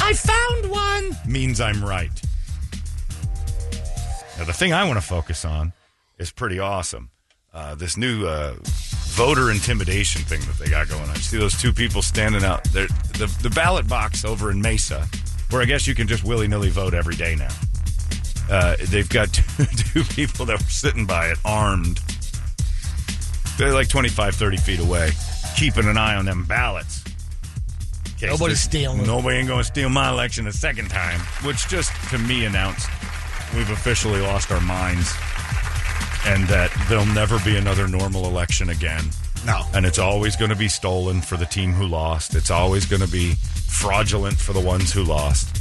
I found one. Means I'm right. Now, the thing I want to focus on is pretty awesome. Uh, this new uh, voter intimidation thing that they got going on. You see those two people standing out. They're, the, the ballot box over in Mesa, where I guess you can just willy-nilly vote every day now. Uh, they've got two, two people that were sitting by it, armed. They're like twenty-five, thirty feet away, keeping an eye on them ballots. Nobody's stealing. Nobody ain't going to steal my election a second time, which just, to me, announced... We've officially lost our minds and that there'll never be another normal election again. No. And it's always going to be stolen for the team who lost. It's always going to be fraudulent for the ones who lost.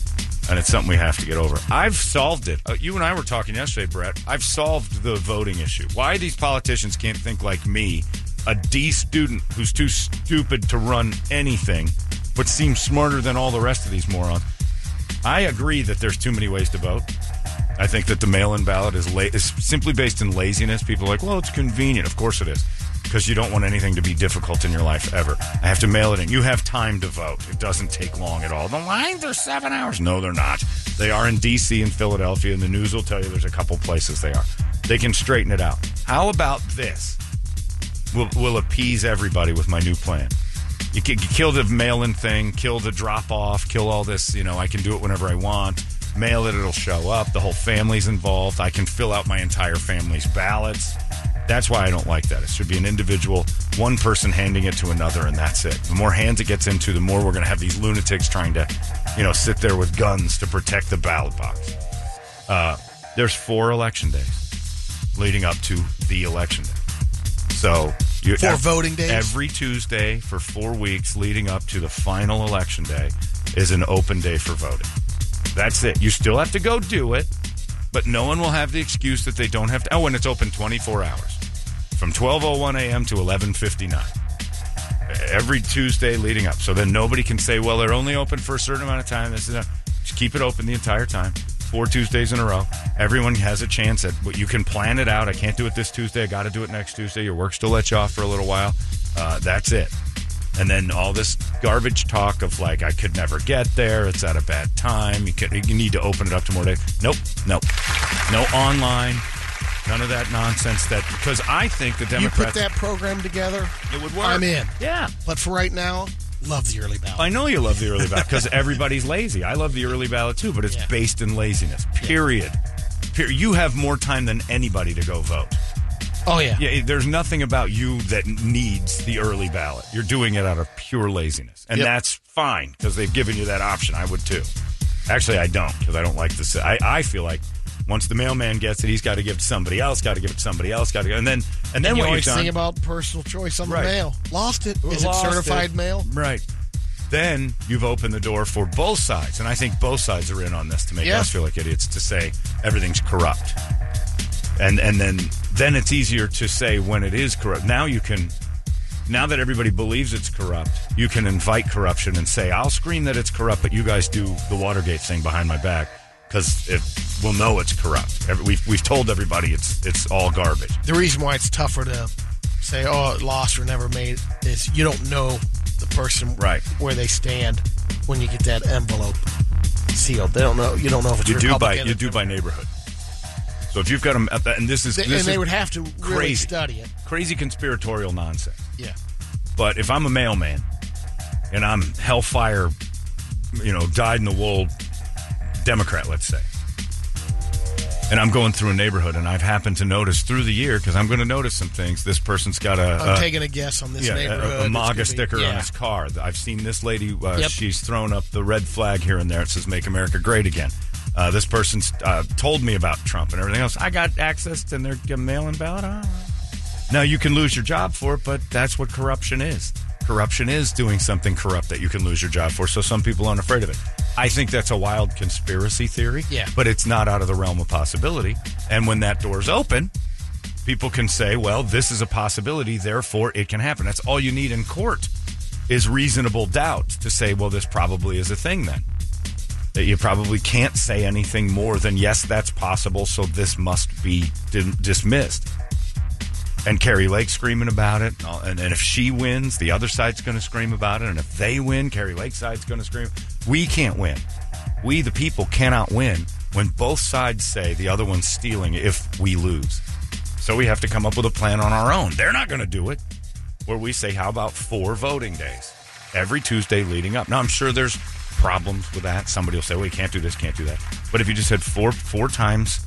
And it's something we have to get over. I've solved it. Uh, you and I were talking yesterday, Brett. I've solved the voting issue. Why these politicians can't think like me, a D student who's too stupid to run anything, but seems smarter than all the rest of these morons. I agree that there's too many ways to vote. I think that the mail-in ballot is, la- is simply based in laziness. People are like, well, it's convenient. Of course it is, because you don't want anything to be difficult in your life ever. I have to mail it in. You have time to vote. It doesn't take long at all. The lines are seven hours. No, they're not. They are in D C and Philadelphia, and the news will tell you there's a couple places they are. They can straighten it out. How about this? We'll, we'll appease everybody with my new plan. You can kill the mail-in thing, kill the drop-off, kill all this, you know, I can do it whenever I want. Mail it, it'll show up. The whole family's involved. I can fill out my entire family's ballots. That's why I don't like that. It should be an individual, one person handing it to another, and that's it. The more hands it gets into, the more we're going to have these lunatics trying to, you know, sit there with guns to protect the ballot box. Uh, there's four election days leading up to the election day. So... You, four every, voting days? Every Tuesday for four weeks leading up to the final election day is an open day for voting. That's it. You still have to go do it, but no one will have the excuse that they don't have to. Oh, and it's open twenty-four hours from twelve oh one a.m. to eleven fifty-nine every Tuesday leading up. So then nobody can say, well, they're only open for a certain amount of time. This is a, just keep it open the entire time. Four Tuesdays in a row. Everyone has a chance at, but you can plan it out. I can't do it this Tuesday. I got to do it next Tuesday. Your work still lets you off for a little while. Uh, that's it. And then all this garbage talk of, like, I could never get there. It's at a bad time. You, could, you need to open it up to more days. Nope. Nope. No online. None of that nonsense. That because I think the Democrats... You put that program together, it would work. I'm in. Yeah. But for right now... Love the early ballot. I know you love the early ballot because everybody's lazy. I love the early ballot too, but it's yeah. based in laziness. Period. Yeah. You have more time than anybody to go vote. Oh, yeah. yeah. There's nothing about you that needs the early ballot. You're doing it out of pure laziness. And yep. that's fine because they've given you that option. I would too. Actually, I don't because I don't like this. I, I feel like once the mailman gets it, he's got to give it to somebody else, got to give it to somebody else, got to go. And then, and then and you what always you've done, sing about personal choice on right. the mail. Lost it. Is Lost it certified it. mail? Right. Then you've opened the door for both sides. And I think both sides are in on this to make yeah. us feel like idiots, to say everything's corrupt. And and then then it's easier to say when it is corrupt. Now you can, now that everybody believes it's corrupt, you can invite corruption and say, I'll scream that it's corrupt, but you guys do the Watergate thing behind my back. Because we'll know it's corrupt. Every, we've we've told everybody it's it's all garbage. The reason why it's tougher to say, oh, lost or never made it, is you don't know the person right. where they stand when you get that envelope sealed. They don't know. You don't know if it's you Republican. Do by, you do by neighborhood. So if you've got them, at the, and this is they, this and is they would have to crazy, really study it. Crazy conspiratorial nonsense. Yeah. But if I'm a mailman and I'm hellfire, you know, dyed in the wool Democrat, let's say, and I'm going through a neighborhood, and I've happened to notice through the year, because I'm going to notice some things, this person's got a... I'm a, taking a guess on this yeah, neighborhood. A, a MAGA sticker be, yeah. on his car. I've seen this lady, uh, yep. she's thrown up the red flag here and there. It says, Make America Great Again. Uh, this person's uh, told me about Trump and everything else. I got access to their mail-in ballot. I don't know. Now, you can lose your job for it, but that's what corruption is. Corruption is doing something corrupt that you can lose your job for, so some people aren't afraid of it. I think that's a wild conspiracy theory, yeah. but it's not out of the realm of possibility. And when that door's open, people can say, well, this is a possibility, therefore it can happen. That's all you need in court is reasonable doubt to say, well, this probably is a thing then. That you probably can't say anything more than, yes, that's possible, so this must be dim- dismissed. And Carrie Lake screaming about it. And, and if she wins, the other side's going to scream about it. And if they win, Carrie Lake's side's going to scream. We can't win. We, the people, cannot win when both sides say the other one's stealing if we lose. So we have to come up with a plan on our own. They're not going to do it. Where we say, how about four voting days? Every Tuesday leading up. Now, I'm sure there's problems with that. Somebody will say, well, you can't do this, can't do that. But if you just had four, four times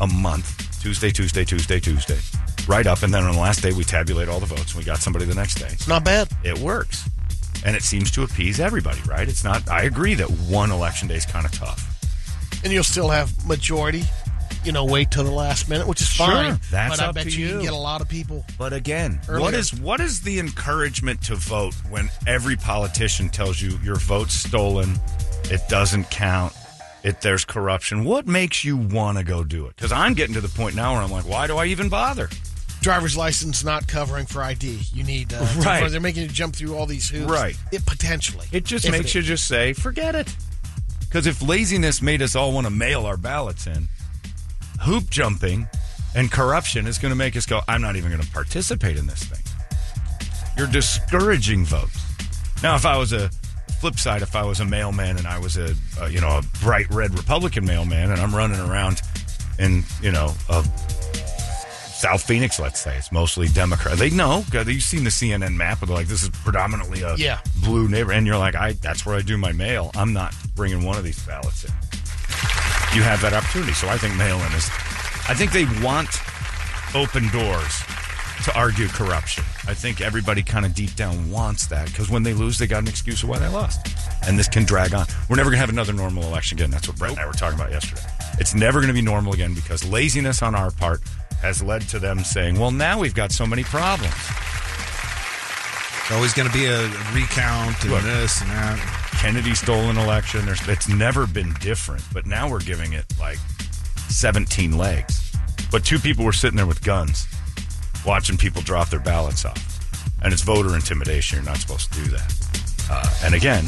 a month, Tuesday, Tuesday, Tuesday, Tuesday, right up, and then on the last day, we tabulate all the votes, and we got somebody the next day. It's not bad. It works. And it seems to appease everybody, right? It's not... I agree that one election day is kind of tough. And you'll still have majority, you know, wait till the last minute, which is sure, fine. That's but I up bet to you. you can get a lot of people. But again, earlier. what is what is the encouragement to vote when every politician tells you your vote's stolen, it doesn't count, it there's corruption? What makes you want to go do it? Because I'm getting to the point now where I'm like, why do I even bother? Driver's license not covering for I D. You need uh, right. to, they're making you jump through all these hoops. Right. It potentially. It just makes it you just say, forget it. Because if laziness made us all want to mail our ballots in, hoop jumping and corruption is going to make us go, I'm not even going to participate in this thing. You're discouraging votes. Now, if I was a flip side, if I was a mailman and I was a, a you know a bright red Republican mailman and I'm running around in you know a South Phoenix, let's say. It's mostly Democrat. They know. You've seen the C N N map. They're like, this is predominantly a yeah. blue neighbor. And you're like, I. that's where I do my mail. I'm not bringing one of these ballots in. You have that opportunity. So I think mail-in is... I think they want open doors to argue corruption. I think everybody kind of deep down wants that. Because when they lose, they got an excuse of why they lost. And this can drag on. We're never going to have another normal election again. That's what Brett and I were talking about yesterday. It's never going to be normal again because laziness on our part has led to them saying, well, now we've got so many problems. It's always going to be a recount and Look, this and that. Kennedy stole an election. There's, it's never been different, but now we're giving it like seventeen legs. But two people were sitting there with guns watching people drop their ballots off. And it's voter intimidation. You're not supposed to do that. Uh, and again,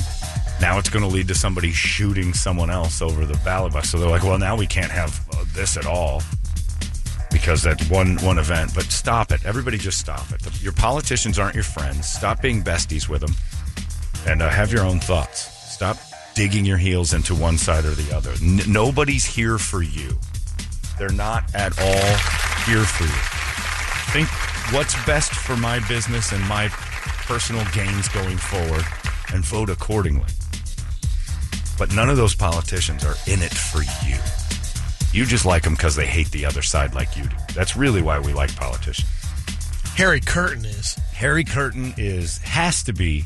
now it's going to lead to somebody shooting someone else over the ballot box. So they're like, well, now we can't have uh, this at all because that's one, one event. But stop it. Everybody just stop it. The, your politicians aren't your friends. Stop being besties with them. And uh, have your own thoughts. Stop digging your heels into one side or the other. N- nobody's here for you. They're not at all here for you. Think what's best for my business and my personal gains going forward and vote accordingly. But none of those politicians are in it for you. You just like them because they hate the other side like you do. That's really why we like politicians. Harry Kurtin is. Harry Kurtin is, has to be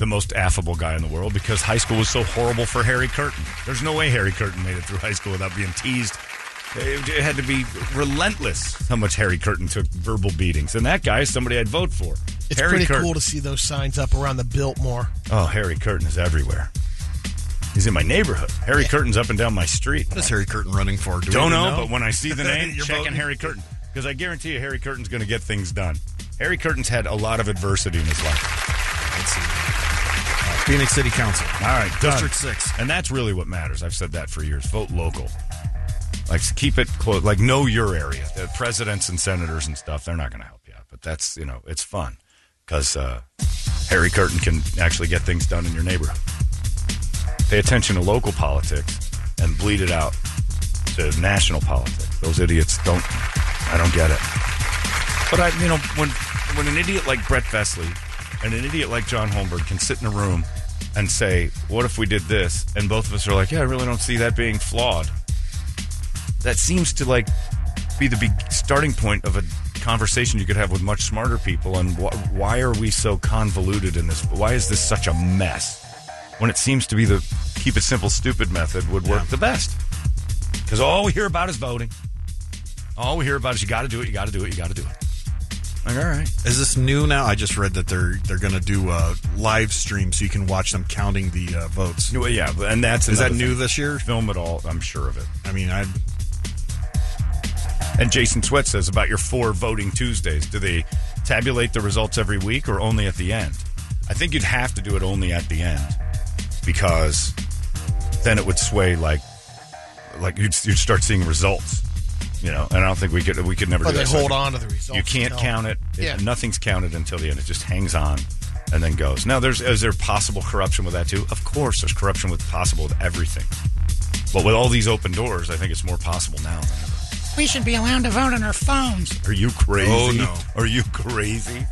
the most affable guy in the world because high school was so horrible for Harry Kurtin. There's no way Harry Kurtin made it through high school without being teased. It had to be relentless how much Harry Kurtin took verbal beatings. And that guy is somebody I'd vote for. It's Harry pretty Kurtin. Cool to see those signs up around the Biltmore. Oh, Harry Kurtin is everywhere. He's in my neighborhood. Harry yeah. Curtin's up and down my street. What is Harry Kurtin running for? Do Don't know, know, but when I see the name, checking voting. Harry Kurtin. Because I guarantee you Harry Kurtin's going to get things done. Harry Kurtin's had a lot of adversity in his life. Let's see. Phoenix City Council. All right, done. District six. And that's really what matters. I've said that for years. Vote local. Like, keep it close. Like, know your area. The presidents and senators and stuff, they're not going to help you out. But that's, you know, it's fun. Because uh, Harry Kurtin can actually get things done in your neighborhood. Pay attention to local politics and bleed it out to national politics. Those idiots don't, I don't get it. But, I, you know, when when an idiot like Brett Fessley and an idiot like John Holberg can sit in a room and say, what if we did this? And both of us are like, yeah, I really don't see that being flawed. That seems to, like, be the be- starting point of a conversation you could have with much smarter people on wh- why are we so convoluted in this? Why is this such a mess? When it seems to be the keep it simple, stupid method would work yeah. the best. Because all we hear about is voting. All we hear about is you got to do it, you got to do it, you got to do it. Like, all right. Is this new now? I just read that they're they're going to do a live stream so you can watch them counting the uh, votes. Well, yeah, and that's is that new thing. This year? Film at all? I'm sure of it. I mean, I. And Jason Sweat says about your four voting Tuesdays. Do they tabulate the results every week or only at the end? I think you'd have to do it only at the end because then it would sway like like you'd you'd start seeing results. You know, and I don't think we could we could never. But do they that hold on to the results. You can't no. count it. it. Yeah. Nothing's counted until the end. It just hangs on and then goes. Now, there's is there possible corruption with that too? Of course, there's corruption with possible with everything. But with all these open doors, I think it's more possible now than ever. We should be allowed to vote on our phones. Are you crazy? Oh no! Are you crazy?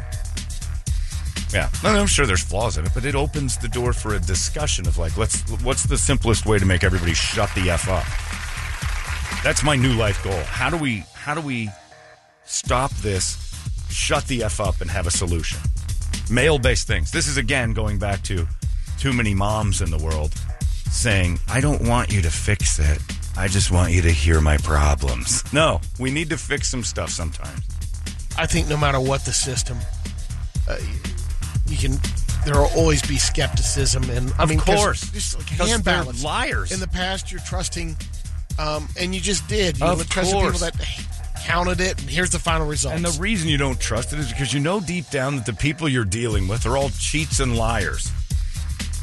Yeah, no, no, I'm sure there's flaws in it, but it opens the door for a discussion of like, let's what's the simplest way to make everybody shut the F up. That's my new life goal. How do we how do we stop this, shut the F up, and have a solution? Male-based things. This is, again, going back to too many moms in the world saying, I don't want you to fix it. I just want you to hear my problems. No, we need to fix some stuff sometimes. I think no matter what the system, uh, you can... There will always be skepticism. And I mean, of course. Just like hand balance. Liars. In the past, you're trusting... Um, and you just did. You of trust people that counted it, and here's the final result. And the reason you don't trust it is because you know deep down that the people you're dealing with are all cheats and liars.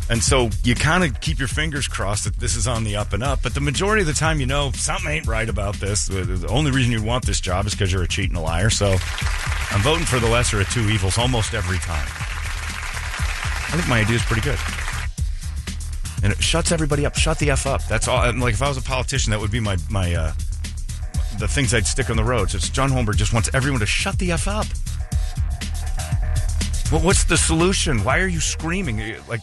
And so you kind of keep your fingers crossed that this is on the up and up, but the majority of the time you know something ain't right about this. The only reason you want this job is because you're a cheat and a liar, so I'm voting for the lesser of two evils almost every time. I think my idea is pretty good. And it shuts everybody up. Shut the F up. That's all. I'm like, if I was a politician, that would be my, my uh, the things I'd stick on the road. So it's John Holmberg just wants everyone to shut the F up. Well, what's the solution? Why are you screaming? Like,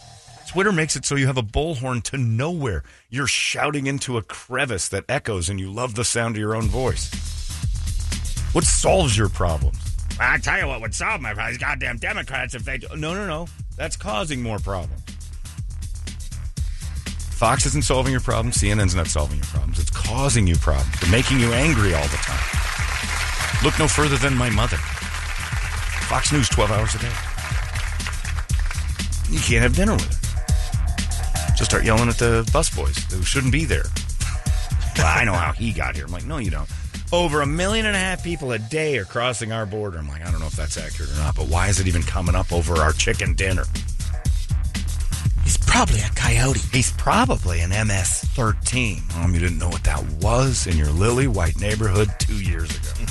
Twitter makes it so you have a bullhorn to nowhere. You're shouting into a crevice that echoes, and you love the sound of your own voice. What solves your problems? Well, I tell you what would solve my problems. Goddamn Democrats if they do. No, no, no. That's causing more problems. Fox isn't solving your problems. C N N's not solving your problems. It's causing you problems. They're making you angry all the time. Look no further than my mother. Fox News twelve hours a day. You can't have dinner with her. Just start yelling at the busboys who shouldn't be there. Well, I know how he got here. I'm like, no, you don't. Over a million and a half people a day are crossing our border. I'm like, I don't know if that's accurate or not, but why is it even coming up over our chicken dinner? He's probably a coyote. He's probably an M S thirteen. Mom, you didn't know what that was in your lily white neighborhood two years ago.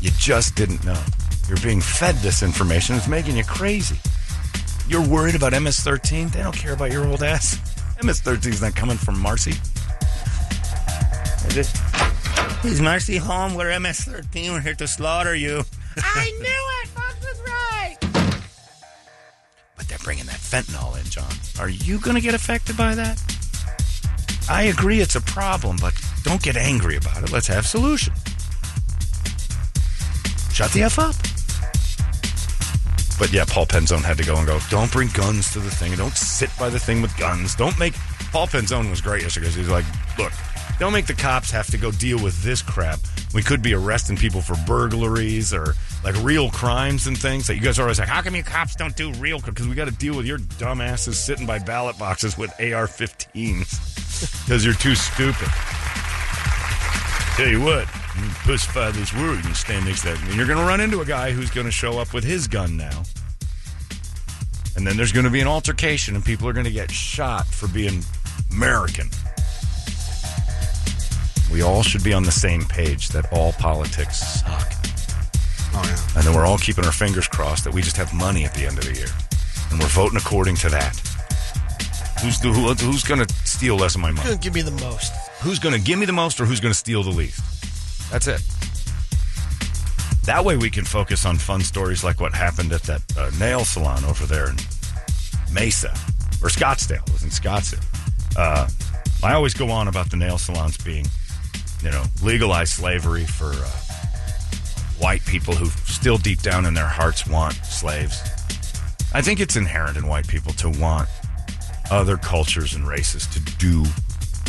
You just didn't know. You're being fed this information. It's making you crazy. You're worried about M S thirteen? They don't care about your old ass. M S thirteen's not coming from Marcy. Is it? Is Marcy home? We're M S thirteen. We're here to slaughter you. I knew it! Fox was right! But they're bringing that fentanyl in, John. Are you going to get affected by that? I agree it's a problem, but don't get angry about it. Let's have solutions. Shut the F up. But yeah, Paul Penzone had to go and go, don't bring guns to the thing. Don't sit by the thing with guns. Don't make... Paul Penzone was great yesterday because he was like, look, don't make the cops have to go deal with this crap. We could be arresting people for burglaries or like real crimes and things. That you guys are always like, how come you cops don't do real crimes? Because we got to deal with your dumbasses sitting by ballot boxes with A R fifteens because you're too stupid. Tell you what, you pussify this world, you can stand next to that. And you're going to run into a guy who's going to show up with his gun now. And then there's going to be an altercation and people are going to get shot for being American. We all should be on the same page that all politics suck. Oh, yeah. And then we're all keeping our fingers crossed that we just have money at the end of the year. And we're voting according to that. Who's, the, who, who's going to steal less of my money? Who's going to give me the most? Who's going to give me the most or who's going to steal the least? That's it. That way we can focus on fun stories like what happened at that uh, nail salon over there in Mesa. Or Scottsdale. It was in Scottsdale. Uh, I always go on about the nail salons being, you know, legalized slavery for uh, white people who still deep down in their hearts want slaves. I think it's inherent in white people to want other cultures and races to do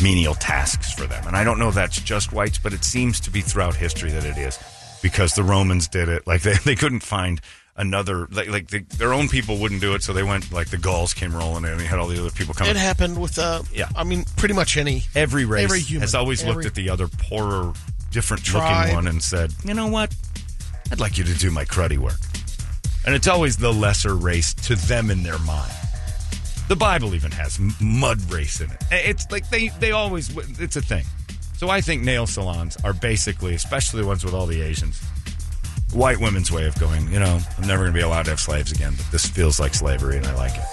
menial tasks for them. And I don't know if that's just whites, but it seems to be throughout history that it is. Because the Romans did it. Like, they, they couldn't find another... Like, like the, their own people wouldn't do it, so they went... Like, the Gauls came rolling in, and you had all the other people coming. It happened with, uh, yeah. I mean, pretty much any... Every race every human, has always every, looked at the other poorer, different-looking one and said, you know what? I'd like you to do my cruddy work. And it's always the lesser race to them in their mind. The Bible even has mud race in it. It's like they, they always... It's a thing. So I think nail salons are basically, especially the ones with all the Asians, white women's way of going, you know, I'm never going to be allowed to have slaves again, but this feels like slavery and I like it.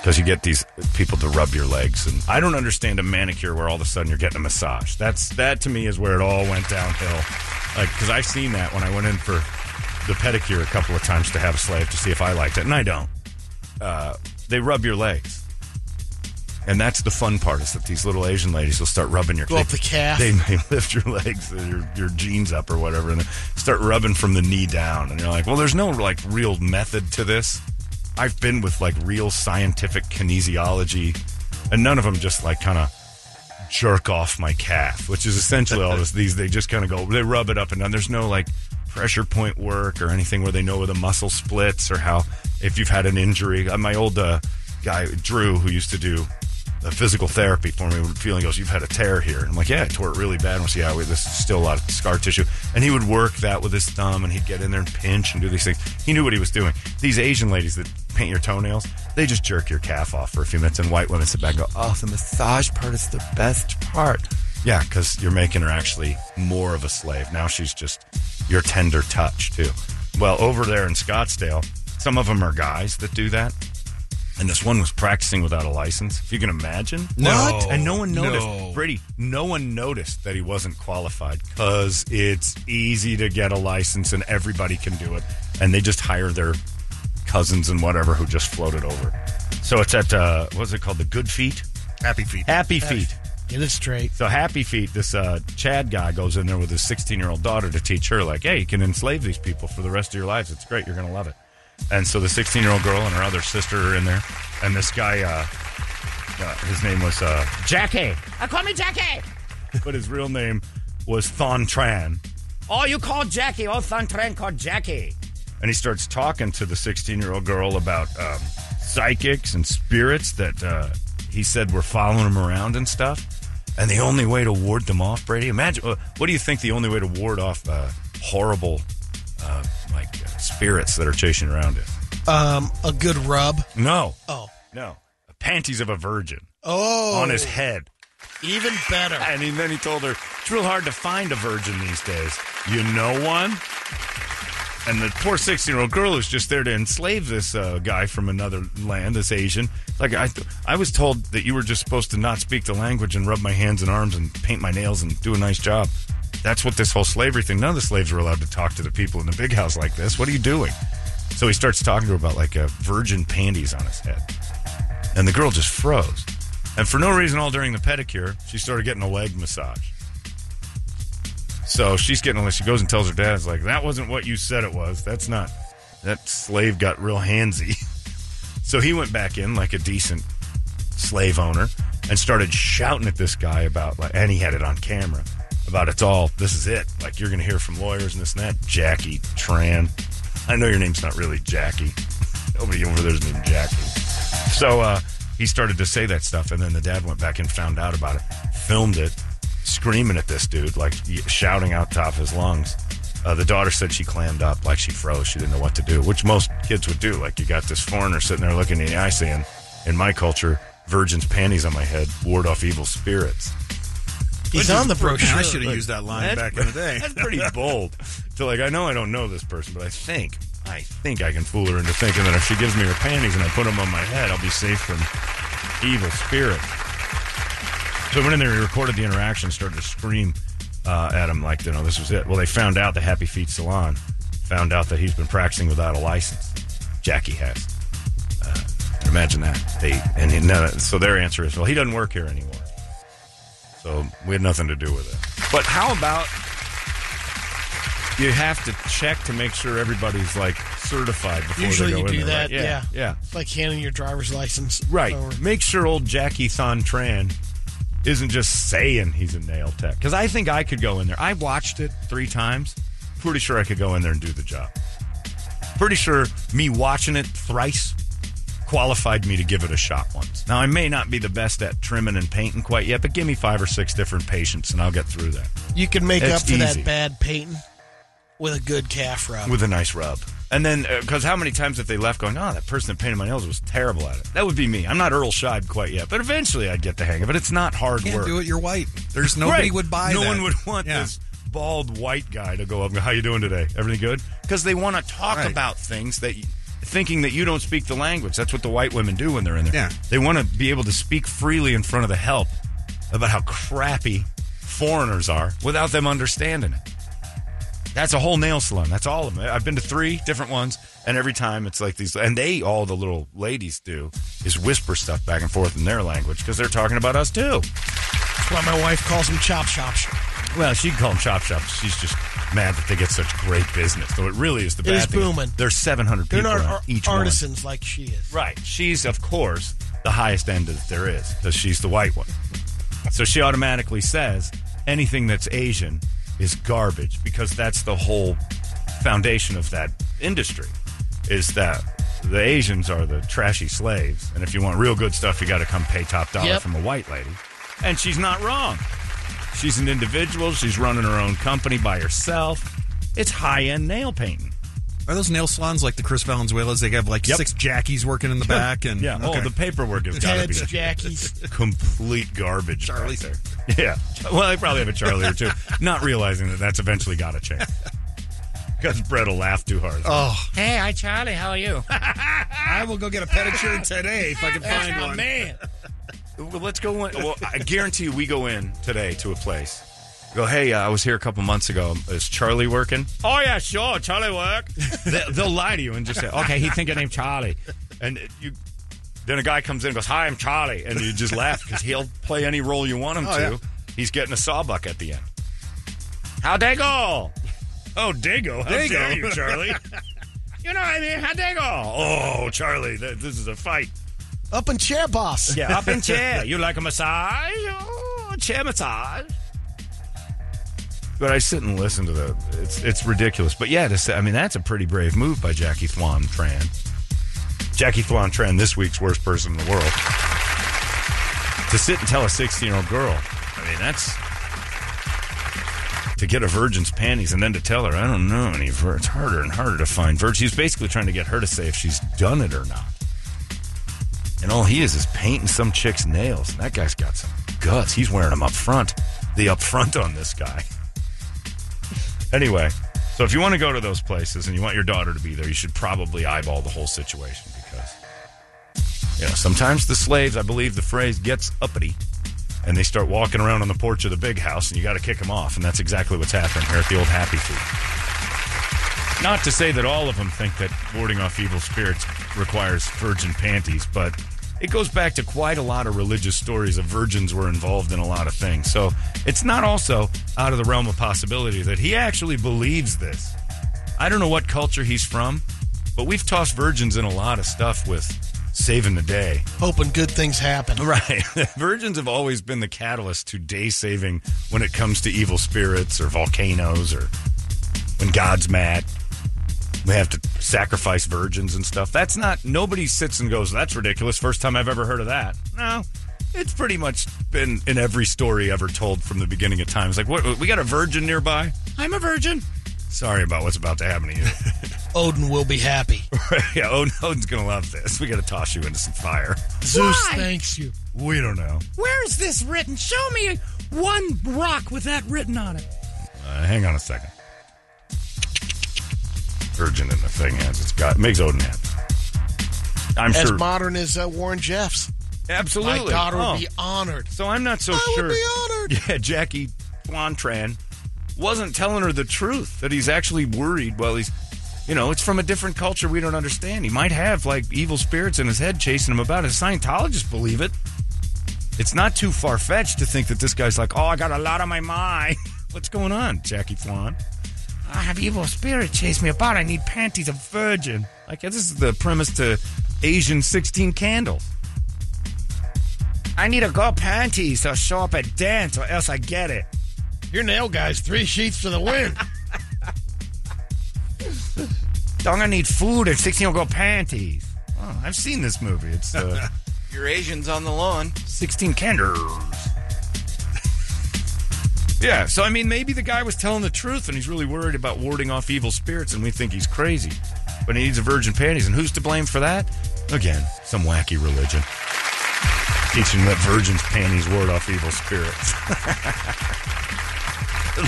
Because you get these people to rub your legs. And I don't understand a manicure where all of a sudden you're getting a massage. That's That, to me, is where it all went downhill. Like, because I've seen that when I went in for the pedicure a couple of times to have a slave to see if I liked it, and I don't. Uh, they rub your legs. And that's the fun part, is that these little Asian ladies will start rubbing your... Go up the calf. They may lift your legs, your, your jeans up or whatever, and start rubbing from the knee down. And you're like, well, there's no, like, real method to this. I've been with, like, real scientific kinesiology, and none of them just, like, kind of jerk off my calf, which is essentially all this. These, they just kind of go, they rub it up and down. There's no, like, pressure point work or anything where they know where the muscle splits or how, if you've had an injury. My old uh, guy, Drew, who used to do... The physical therapy for me, feeling goes, you've had a tear here. And I'm like, yeah, I tore it really bad. And we'll see how yeah, this is still a lot of scar tissue. And he would work that with his thumb, and he'd get in there and pinch and do these things. He knew what he was doing. These Asian ladies that paint your toenails, they just jerk your calf off for a few minutes, and white women sit back and go, oh, the massage part is the best part. Yeah, because you're making her actually more of a slave. Now she's just your tender touch, too. Well, over there in Scottsdale, some of them are guys that do that. And this one was practicing without a license. If you can imagine. No. What? And no one noticed. No. Brady, no one noticed that he wasn't qualified because it's easy to get a license and everybody can do it. And they just hire their cousins and whatever who just floated over. So it's at, uh, what's it called? The Good Feet? Happy Feet. Happy Feet. Get it straight. So Happy Feet, this uh, Chad guy goes in there with his sixteen-year-old daughter to teach her, like, hey, you can enslave these people for the rest of your lives. It's great. You're going to love it. And so the sixteen-year-old girl and her other sister are in there. And this guy, uh, uh, his name was uh, Jackie. I call me Jackie. But his real name was Thuan Tran. Oh, you called Jackie. Oh, Thuan Tran called Jackie. And he starts talking to the sixteen-year-old girl about um, psychics and spirits that uh, he said were following him around and stuff. And the only way to ward them off, Brady, imagine, what do you think the only way to ward off uh, horrible uh, like uh, spirits that are chasing around it? Um, a good rub? No. Oh. No. Panties of a virgin. Oh. On his head. Even better. And he, then he told her, it's real hard to find a virgin these days. You know one? And the poor sixteen-year-old girl who's just there to enslave this uh, guy from another land, this Asian. Like, I th- I was told that you were just supposed to not speak the language and rub my hands and arms and paint my nails and do a nice job. That's what this whole slavery thing, none of the slaves were allowed to talk to the people in the big house like this. What are you doing? So he starts talking to her about, like, uh, virgin panties on his head. And the girl just froze. And for no reason, all during the pedicure, she started getting a leg massage. So she's getting a she goes and tells her dad, it's like, that wasn't what you said it was. That's not, that slave got real handsy. So he went back in like a decent slave owner and started shouting at this guy about, like, and he had it on camera, about it's all, this is it. Like, you're going to hear from lawyers and this and that. Jackie Tran. I know your name's not really Jackie. Nobody over there's named Jackie. So, uh, he started to say that stuff, and then the dad went back and found out about it, filmed it, screaming at this dude, like shouting out top of his lungs. Uh, the daughter said she clammed up, like she froze. She didn't know what to do, which most kids would do. Like, you got this foreigner sitting there looking in the eye saying, in my culture, virgin's panties on my head ward off evil spirits. He's on the brochure. I should have like, used that line back in the day. That's pretty bold. So, like, I know I don't know this person, but I think... I think I can fool her into thinking that if she gives me her panties and I put them on my head, I'll be safe from evil spirits. So I went in there and recorded the interaction, started to scream uh, at him like, you know, this was it. Well, they found out the Happy Feet Salon found out that he's been practicing without a license. Jackie has. Uh, imagine that. They and he, no, so their answer is, well, he doesn't work here anymore. So we had nothing to do with it. But how about... You have to check to make sure everybody's, like, certified before Usually they go in Usually you do there, that, right? yeah. yeah. yeah. Like handing your driver's license. Right. Over. Make sure old Jackie Thuan Tran isn't just saying he's a nail tech. Because I think I could go in there. I watched it three times. Pretty sure I could go in there and do the job. Pretty sure me watching it thrice qualified me to give it a shot once. Now, I may not be the best at trimming and painting quite yet, but give me five or six different patients, and I'll get through that. You can make it's up for easy. That bad painting. With a good calf rub. With a nice rub. And then, because uh, how many times have they left going, oh, that person that painted my nails was terrible at it. That would be me. I'm not Earl Scheib quite yet, but eventually I'd get the hang of it. It's not hard you can't work. You do it, you're white. There's nobody right. would buy no that. No one would want yeah. this bald white guy to go up and go, how you doing today? Everything good? Because they want to talk right. about things that, thinking that you don't speak the language. That's what the white women do when they're in there. Yeah. They want to be able to speak freely in front of the help about how crappy foreigners are without them understanding it. That's a whole nail salon. That's all of them. I've been to three different ones, and every time it's like these. And they, all the little ladies do, is whisper stuff back and forth in their language because they're talking about us, too. That's why my wife calls them chop shops. Well, she can call them chop shops. She's just mad that they get such great business. So it really is the bad thing. It is booming. There's seven hundred people on ar- each one. They're not artisans like she is. Right. She's, of course, the highest end that there is because she's the white one. So she automatically says anything that's Asian is garbage because that's the whole foundation of that industry is that the Asians are the trashy slaves. And if you want real good stuff, you got to come pay top dollar yep. from a white lady. And she's not wrong. She's an individual. She's running her own company by herself. It's high-end nail painting. Are those nail salons like the Chris Valenzuelas? They have like yep. six Jackies working in the back. And yeah, okay. oh, the paperwork has got to be Jackies. Complete garbage. Charlie's there. Yeah. Well, they probably have a Charlie or two, not realizing that that's eventually got to change. Because Brett will laugh too hard. Oh. Hey, hi, Charlie. How are you? I will go get a pedicure today if I can find oh, one. Man. Well, let's go. One, well, I guarantee you we go in today to a place. Go, hey, uh, I was here a couple months ago. Is Charlie working? Oh, yeah, sure. Charlie work. they, they'll lie to you and just say, okay, he thinks your name's Charlie. And you, then a guy comes in and goes, hi, I'm Charlie. And you just laugh because he'll play any role you want him oh, to. Yeah. He's getting a sawbuck at the end. How'd they go? Oh, Dago. How Dago. Dare you, Charlie? You know what I mean? How'd they go? Oh, Charlie, th- this is a fight. Up in chair, boss. Yeah, up in chair. You like a massage? Oh, chair massage. But I sit and listen to the. It's it's ridiculous. But yeah, to, I mean that's a pretty brave move by Jackie Thuan Tran. Jackie Thuan Tran, this week's worst person in the world. to sit and tell a sixteen-year-old girl, I mean, that's... to get a virgin's panties and then to tell her, I don't know any vir- it's harder and harder to find virgin. He's basically trying to get her to say if she's done it or not. And all he is is painting some chick's nails. And that guy's got some guts. He's wearing them up front. The up front on this guy. Anyway, so if you want to go to those places and you want your daughter to be there, you should probably eyeball the whole situation because, you know, sometimes the slaves, I believe the phrase, gets uppity. And they start walking around on the porch of the big house, and you got to kick them off. And that's exactly what's happening here at the old Happy Feet. Not to say that all of them think that warding off evil spirits requires virgin panties, but it goes back to quite a lot of religious stories of virgins were involved in a lot of things. So it's not also out of the realm of possibility that he actually believes this. I don't know what culture he's from, but we've tossed virgins in a lot of stuff with... saving the day. Hoping good things happen. Right. Virgins have always been the catalyst to day saving when it comes to evil spirits or volcanoes or when God's mad. We have to sacrifice virgins and stuff. That's not, nobody sits and goes, that's ridiculous. First time I've ever heard of that. No. It's pretty much been in every story ever told from the beginning of time. It's like, what, we got a virgin nearby? I'm a virgin. Sorry about what's about to happen to you. Odin will be happy. Yeah, Odin, Odin's going to love this. We got to toss you into some fire. Zeus thanks you. We don't know. Where is this written? Show me one rock with that written on it. Uh, hang on a second. Virgin in the thing has its God. It makes Odin happy. I'm as sure. As modern as uh, Warren Jeffs. Absolutely. My daughter oh. would be honored. So I'm not so I sure. I would be honored. Yeah, Jackie Thuan Tran wasn't telling her the truth, that he's actually worried while he's, you know, it's from a different culture we don't understand. He might have, like, evil spirits in his head chasing him about. His Scientologists believe it. It's not too far-fetched to think that this guy's like, oh, I got a lot on my mind. What's going on, Jackie Thuan? I have evil spirit chase me about. I need panties of virgin. Like, this is the premise to Asian sixteen Candles. I need a girl panties to show up at dance or else I get it. Your nail guy's three sheets to the wind. I'm gonna need food and sixteen-year-old panties. Oh, I've seen this movie. It's uh, your Asians on the lawn. Sixteen Candles. Yeah, so I mean, maybe the guy was telling the truth, and he's really worried about warding off evil spirits, and we think he's crazy, but he needs a virgin panties, and who's to blame for that? Again, some wacky religion teaching that virgins' panties ward off evil spirits.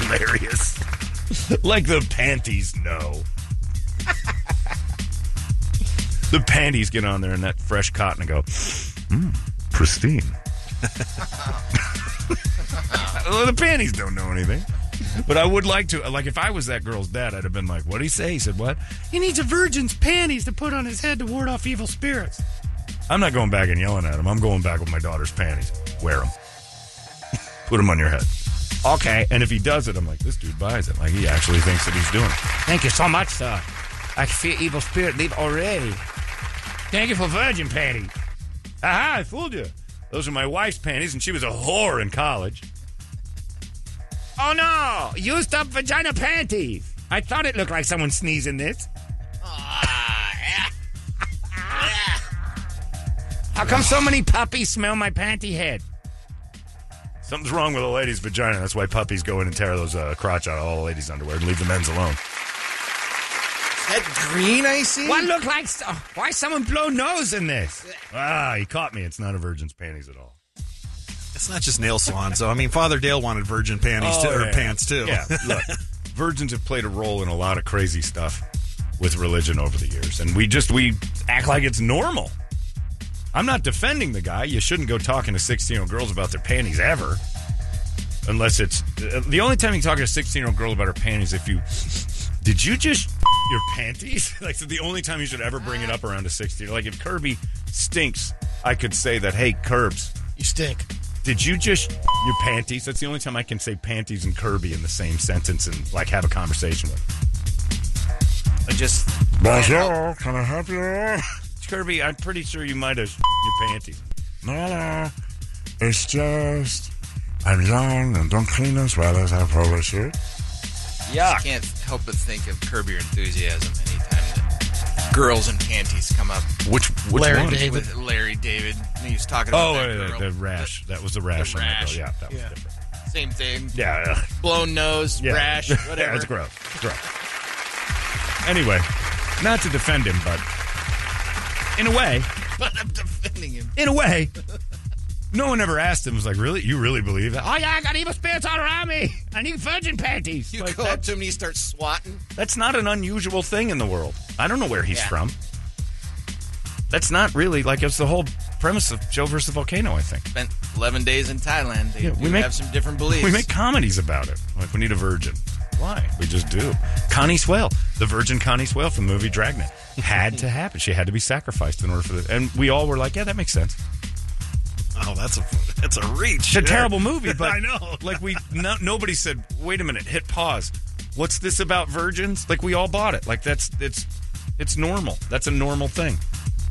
Hilarious. Like the panties know. The panties get on there in that fresh cotton and go, mm, pristine. Well, the panties don't know anything. But I would like to, like if I was that girl's dad, I'd have been like, what'd he say? He said, what? He needs a virgin's panties to put on his head to ward off evil spirits. I'm not going back and yelling at him. I'm going back with my daughter's panties. Wear them. Put them on your head. Okay. And if he does it, I'm like, this dude buys it. Like, he actually thinks that he's doing it. Thank you so much, sir. I fear evil spirit leave already. Thank you for virgin panties. Aha, I fooled you. Those are my wife's panties, and she was a whore in college. Oh, no. Used up vagina panties. I thought it looked like someone sneezing this. How come so many puppies smell my panty head? Something's wrong with a lady's vagina. That's why puppies go in and tear those uh, crotch out of all the ladies' underwear and leave the men's alone. Is that green I see? What look like... St- why someone blow nose in this? Ah, he caught me. It's not a virgin's panties at all. It's not just nail salons, though. I mean, Father Dale wanted virgin panties, oh, too, yeah. or pants, too. Yeah, look. Virgins have played a role in a lot of crazy stuff with religion over the years. And we just... we act like it's normal. I'm not defending the guy. You shouldn't go talking to sixteen-year-old girls about their panties ever. Unless it's... The only time you can talk to a sixteen-year-old girl about her panties if you... Did you just your panties? Like, so the only time you should ever bring it up around a sixteen. Like, if Kirby stinks, I could say that, hey, Curbs. You stink. Did you just your panties? That's the only time I can say panties and Kirby in the same sentence and, like, have a conversation with. I just... Bonjour, can I help you? Kirby, I'm pretty sure you might have your panties. No, no, it's just I'm young and don't clean as well as I probably should. Yeah, I can't help but think of Curb Your Enthusiasm anytime that girls in panties come up. Which, which Larry one? David. With Larry David. He was talking about oh, that girl. The rash. That was the rash. The rash. Yeah, that was yeah. different. Same thing. Yeah. Blown nose, yeah. rash, whatever. Yeah, it's gross. It's gross. Anyway, not to defend him, but in a way. But I'm defending him. In a way. No one ever asked him. It was like, really? You really believe that? Oh, yeah, I got evil spirits all around me. I need virgin panties. You like go that, up to him and you start swatting. That's not an unusual thing in the world. I don't know where he's yeah. from. That's not really, like, it's the whole premise of Joe versus the Volcano, I think. Spent eleven days in Thailand. They yeah, we make, have some different beliefs. We make comedies about it. Like, we need a virgin. Why? We just do. Connie Swale, the virgin Connie Swale from the movie Dragnet, had to happen. She had to be sacrificed in order for this. And we all were like, yeah, that makes sense. Oh, that's a that's a reach. It's a yeah. terrible movie, but I know. Like we, no, nobody said, "Wait a minute, hit pause." What's this about virgins? Like we all bought it. Like that's it's it's normal. That's a normal thing.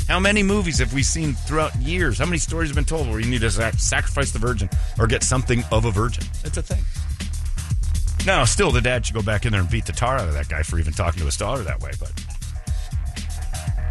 How many movies have we seen throughout years? How many stories have been told where you need to sac- sacrifice the virgin or get something of a virgin? It's a thing. Now, still, the dad should go back in there and beat the tar out of that guy for even talking to his daughter that way, but.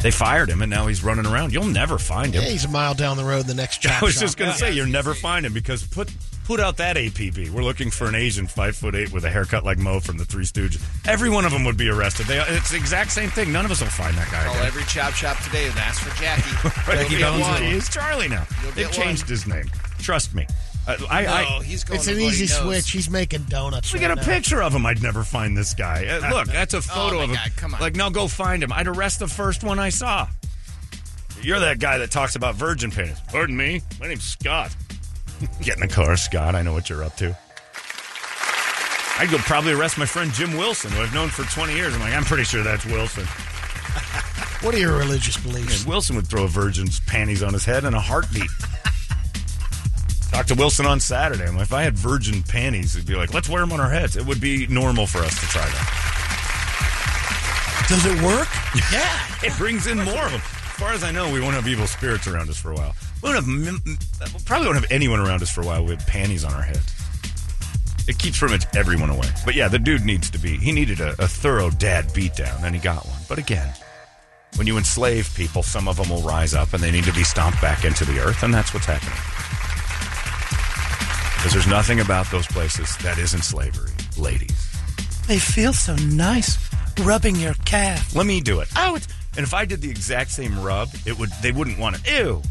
They fired him, and now he's running around. You'll never find him. Yeah, he's a mile down the road the next chop I was shop. just going to yeah. say, you'll never find him, because put put out that A P B. We're looking for an Asian five foot eight with a haircut like Mo from the Three Stooges. Every one of them would be arrested. They, it's the exact same thing. None of us will find that guy. Call again. every chop shop today and ask for Jackie. Right, he owns Charlie now. They've changed one. his name. Trust me. Uh, I, no, I, he's going it's an easy switch. He's making donuts. We right got a now. picture of him. I'd never find this guy. Uh, look, that's a photo oh of him. God, come on. Like, now go find him. I'd arrest the first one I saw. You're that guy that talks about virgin panties. Pardon me. My name's Scott. Get in the car, Scott. I know what you're up to. I'd go probably arrest my friend Jim Wilson, who I've known for twenty years. I'm like, I'm pretty sure that's Wilson. What are your religious beliefs? Yeah, Wilson would throw a virgin's panties on his head in a heartbeat. Talk to Wilson on Saturday. I'm like, if I had virgin panties, it'd be like, let's wear them on our heads. It would be normal for us to try that. Does it work? Yeah. It brings in more of them. As far as I know, we won't have evil spirits around us for a while. We won't have, we probably won't have anyone around us for a while with panties on our heads. It keeps pretty much everyone away. But yeah, the dude needs to be, he needed a, a thorough dad beatdown, and he got one. But again, when you enslave people, some of them will rise up, and they need to be stomped back into the earth, and that's what's happening. Because there's nothing about those places that isn't slavery, ladies. They feel so nice rubbing your calf. Let me do it. Oh, it's... And if I did the exact same rub, it would they wouldn't want it. Ew,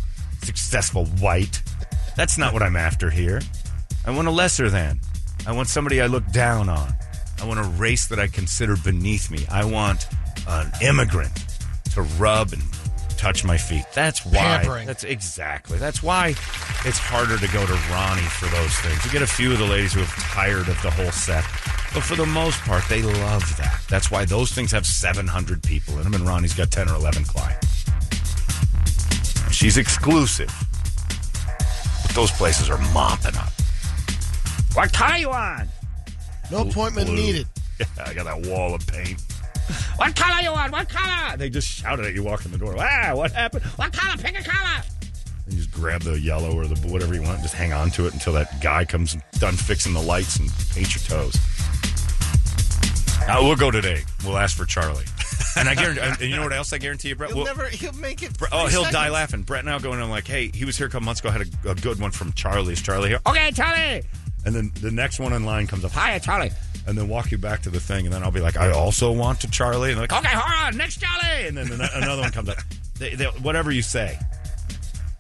successful white. That's not what I'm after here. I want a lesser than. I want somebody I look down on. I want a race that I consider beneath me. I want an immigrant to rub and touch my feet. That's why. Pampering. That's exactly. That's why it's harder to go to Ronnie for those things. You get a few of the ladies who are tired of the whole set, but for the most part, they love that. That's why those things have seven hundred people in them, and Ronnie's got ten or eleven clients. She's exclusive, but those places are mopping up. Like Taiwan. No appointment Blue. needed. Yeah, I got that wall of paint. What color you want? What color? They just shouted at you walking the door. Ah, what happened? What color? Pick a color. And you just grab the yellow or the whatever you want and just hang on to it until that guy comes done fixing the lights and paint your toes. Now, we'll go today. We'll ask for Charlie. And I guarantee, and you know what else I guarantee you, Brett? He'll, we'll, never, he'll make it. Oh, he'll seconds. die laughing. Brett and I will go in and I'm like, hey, he was here a couple months ago. I had a, a good one from Charlie. Is Charlie here? Okay, Charlie. And then the next one in line comes up. Hi, Charlie. And then walk you back to the thing, and then I'll be like, I also want to Charlie. And they're like, okay, hold on, next Charlie. And then another one comes up. They, they, whatever you say.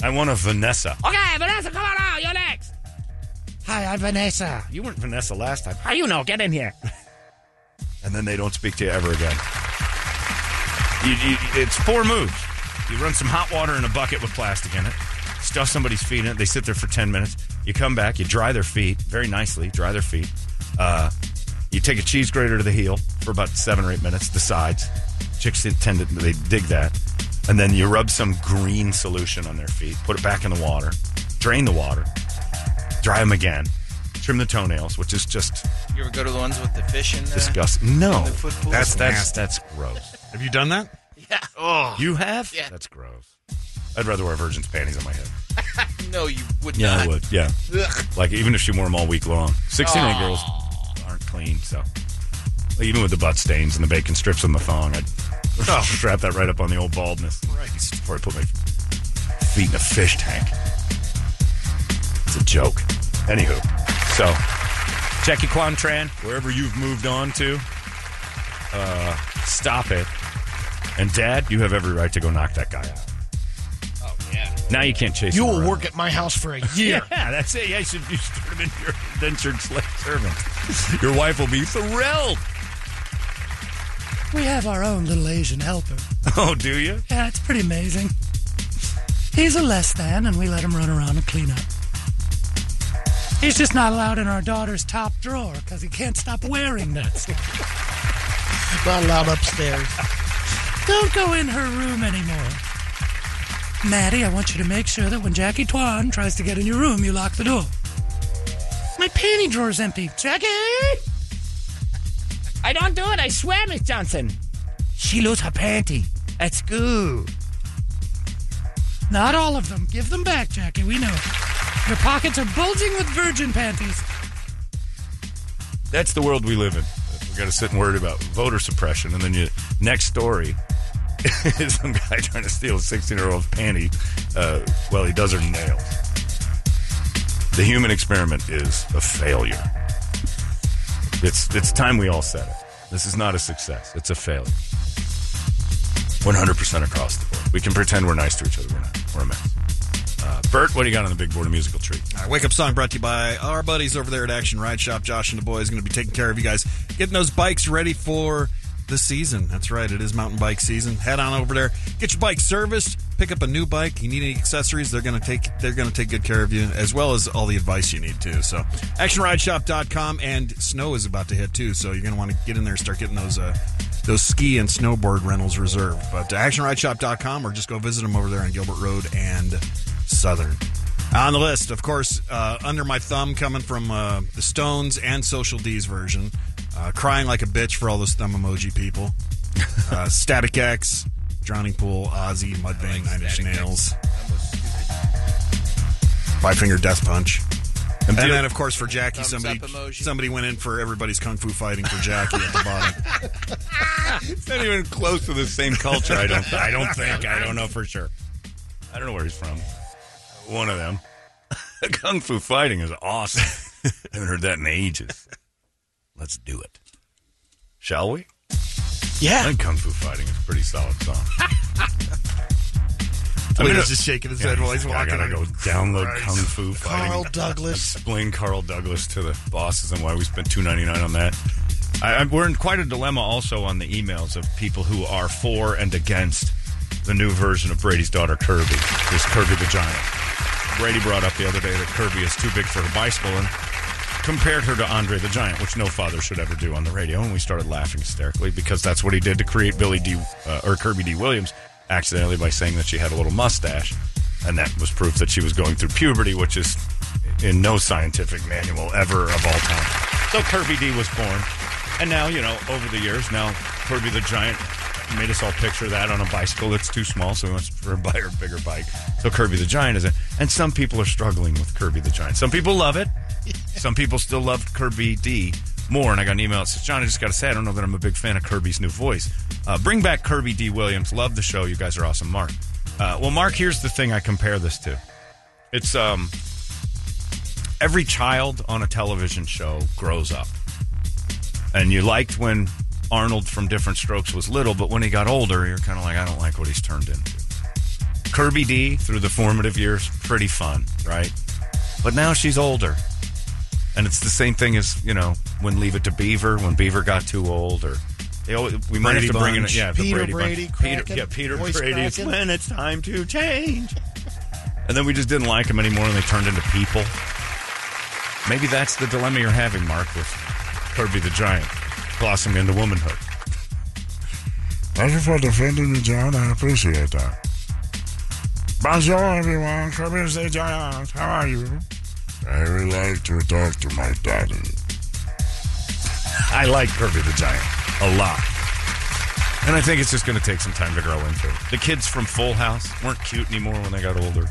I want a Vanessa. Okay, Vanessa, come on out. You're next. Hi, I'm Vanessa. You weren't Vanessa last time. How you know? Get in here. And then they don't speak to you ever again. You, you, it's four moves. You run some hot water in a bucket with plastic in it. Stuff somebody's feet in it. They sit there for ten minutes. You come back. You dry their feet. Very nicely. Dry their feet. Uh... You take a cheese grater to the heel for about seven or eight minutes, the sides. Chicks tend to, they dig that. And then you rub some green solution on their feet, put it back in the water, drain the water, dry them again, trim the toenails, which is just... You ever go to the ones with the fish in there? Disgusting. No. The that's, that's, that's gross. Have you done that? Yeah. Oh. You have? Yeah. That's gross. I'd rather wear virgin's panties on my head. No, you would yeah, not. Yeah, I would. Yeah. Ugh. Like, even if she wore them all week long. sixteen-year-old girls... aren't clean, so Even with the butt stains and the bacon strips on the thong, I'd oh. strap that right up on the old baldness. Christ. Before I put my feet in a fish tank. It's a joke. Anywho, so Jackie Thuan Tran, wherever you've moved on to, uh, stop it. And Dad, you have every right to go knock that guy out. Oh, yeah. Now you can't chase him. You will around. Work at my house for a year. Yeah, that's it. Yeah, you should, you should turn him into your indentured slave servant. Your wife will be thrilled. We have our own little Asian helper. Oh, do you? Yeah, it's pretty amazing. He's a less than, and we let him run around and clean up. He's just not allowed in our daughter's top drawer because he can't stop wearing that stuff. Not allowed upstairs. Don't go in her room anymore. Maddie, I want you to make sure that when Jackie Thuan tries to get in your room, you lock the door. My panty drawer's empty. Jackie! I don't do it, I swear, Miss Johnson. She lose her panty at school. Not all of them. Give them back, Jackie. We know it. Your pockets are bulging with virgin panties. That's the world we live in. We've got to sit and worry about voter suppression. And then your next story is some guy trying to steal a sixteen-year-old's panty uh, while he does her nails. The human experiment is a failure. It's, it's time we all said it. This is not a success. It's a failure. one hundred percent across the board. We can pretend we're nice to each other. We're not. We're a mess. Uh, Bert, what do you got on the big board of musical treat? All right, Wake Up Song brought to you by our buddies over there at Action Ride Shop. Josh and the boys going to be taking care of you guys. Getting those bikes ready for the season. That's right. It is mountain bike season. Head on over there. Get your bike serviced. Pick up a new bike. You need any accessories, they're going to take they're going to take good care of you, as well as all the advice you need, too. So, action ride shop dot com. And snow is about to hit, too, so you're going to want to get in there and start getting those... Uh, Those ski and snowboard rentals reserved. But to action ride shop dot com or just go visit them over there on Gilbert Road and Southern. On the list, of course, uh, Under My Thumb coming from uh, the Stones and Social D's version. Uh, crying like a bitch for all those thumb emoji people. Uh, Static X, Drowning Pool, Ozzy, Mudvayne, like Nine Inch Nails. Five Finger Death Punch. And, and then, of course, for Jackie, somebody somebody went in for everybody's kung fu fighting for Jackie at the bottom. It's not even close to the same culture. I don't. I don't think. I don't know for sure. I don't know where he's from. One of them. Kung fu fighting is awesome. I haven't heard that in ages. Let's do it. Shall we? Yeah. I think kung fu fighting is a pretty solid song. I mean, he's just shaking his yeah, head while he's walking. I gotta go download Christ. Kung Fu Fighting. Carl Douglas. Explain Carl Douglas to the bosses and why we spent two ninety-nine on that. I, I, we're in quite a dilemma also on the emails of people who are for and against the new version of Brady's daughter, Kirby. This Kirby vagina. Brady brought up the other day that Kirby is too big for her bicycle and compared her to Andre the Giant, which no father should ever do on the radio. And we started laughing hysterically because that's what he did to create Billy D. Uh, or Kirby D. Williams. Accidentally by saying that she had a little mustache, and that was proof that she was going through puberty, which is in no scientific manual ever of all time. So Kirby D was born, and now, you know, over the years, now Kirby the Giant made us all picture that on a bicycle that's too small, so we went for a buyer, bigger bike. So Kirby the Giant is it. And some people are struggling with Kirby the Giant. Some people love it. Some people still love Kirby D more, and I got an email that says, John, I just got to say, I don't know that I'm a big fan of Kirby's new voice. Uh, bring back Kirby D. Williams. Love the show. You guys are awesome, Mark. Uh, well, Mark, here's the thing I compare this to. It's um, every child on a television show grows up. And you liked when Arnold from Different Strokes was little, but when he got older, you're kind of like, I don't like what he's turned into. Kirby D, through the formative years, pretty fun, right? But now she's older. And it's the same thing as, you know, when Leave It to Beaver, when Beaver got too old, or they always, we might Brady have to bring Bunch. in yeah, Peter the Brady, Brady Bunch. Peter, yeah, Peter Voice Brady. It's when it's time to change. And then we just didn't like him anymore, and they turned into people. Maybe that's the dilemma you're having, Mark, with Kirby the Giant blossoming into womanhood. Thank you for defending me, John. I appreciate that. Bonjour, everyone. Kirby the Giant. How are you? I would like to talk to my daddy. I like Kirby the Giant a lot. And I think it's just going to take some time to grow into it. The kids from Full House weren't cute anymore when they got older.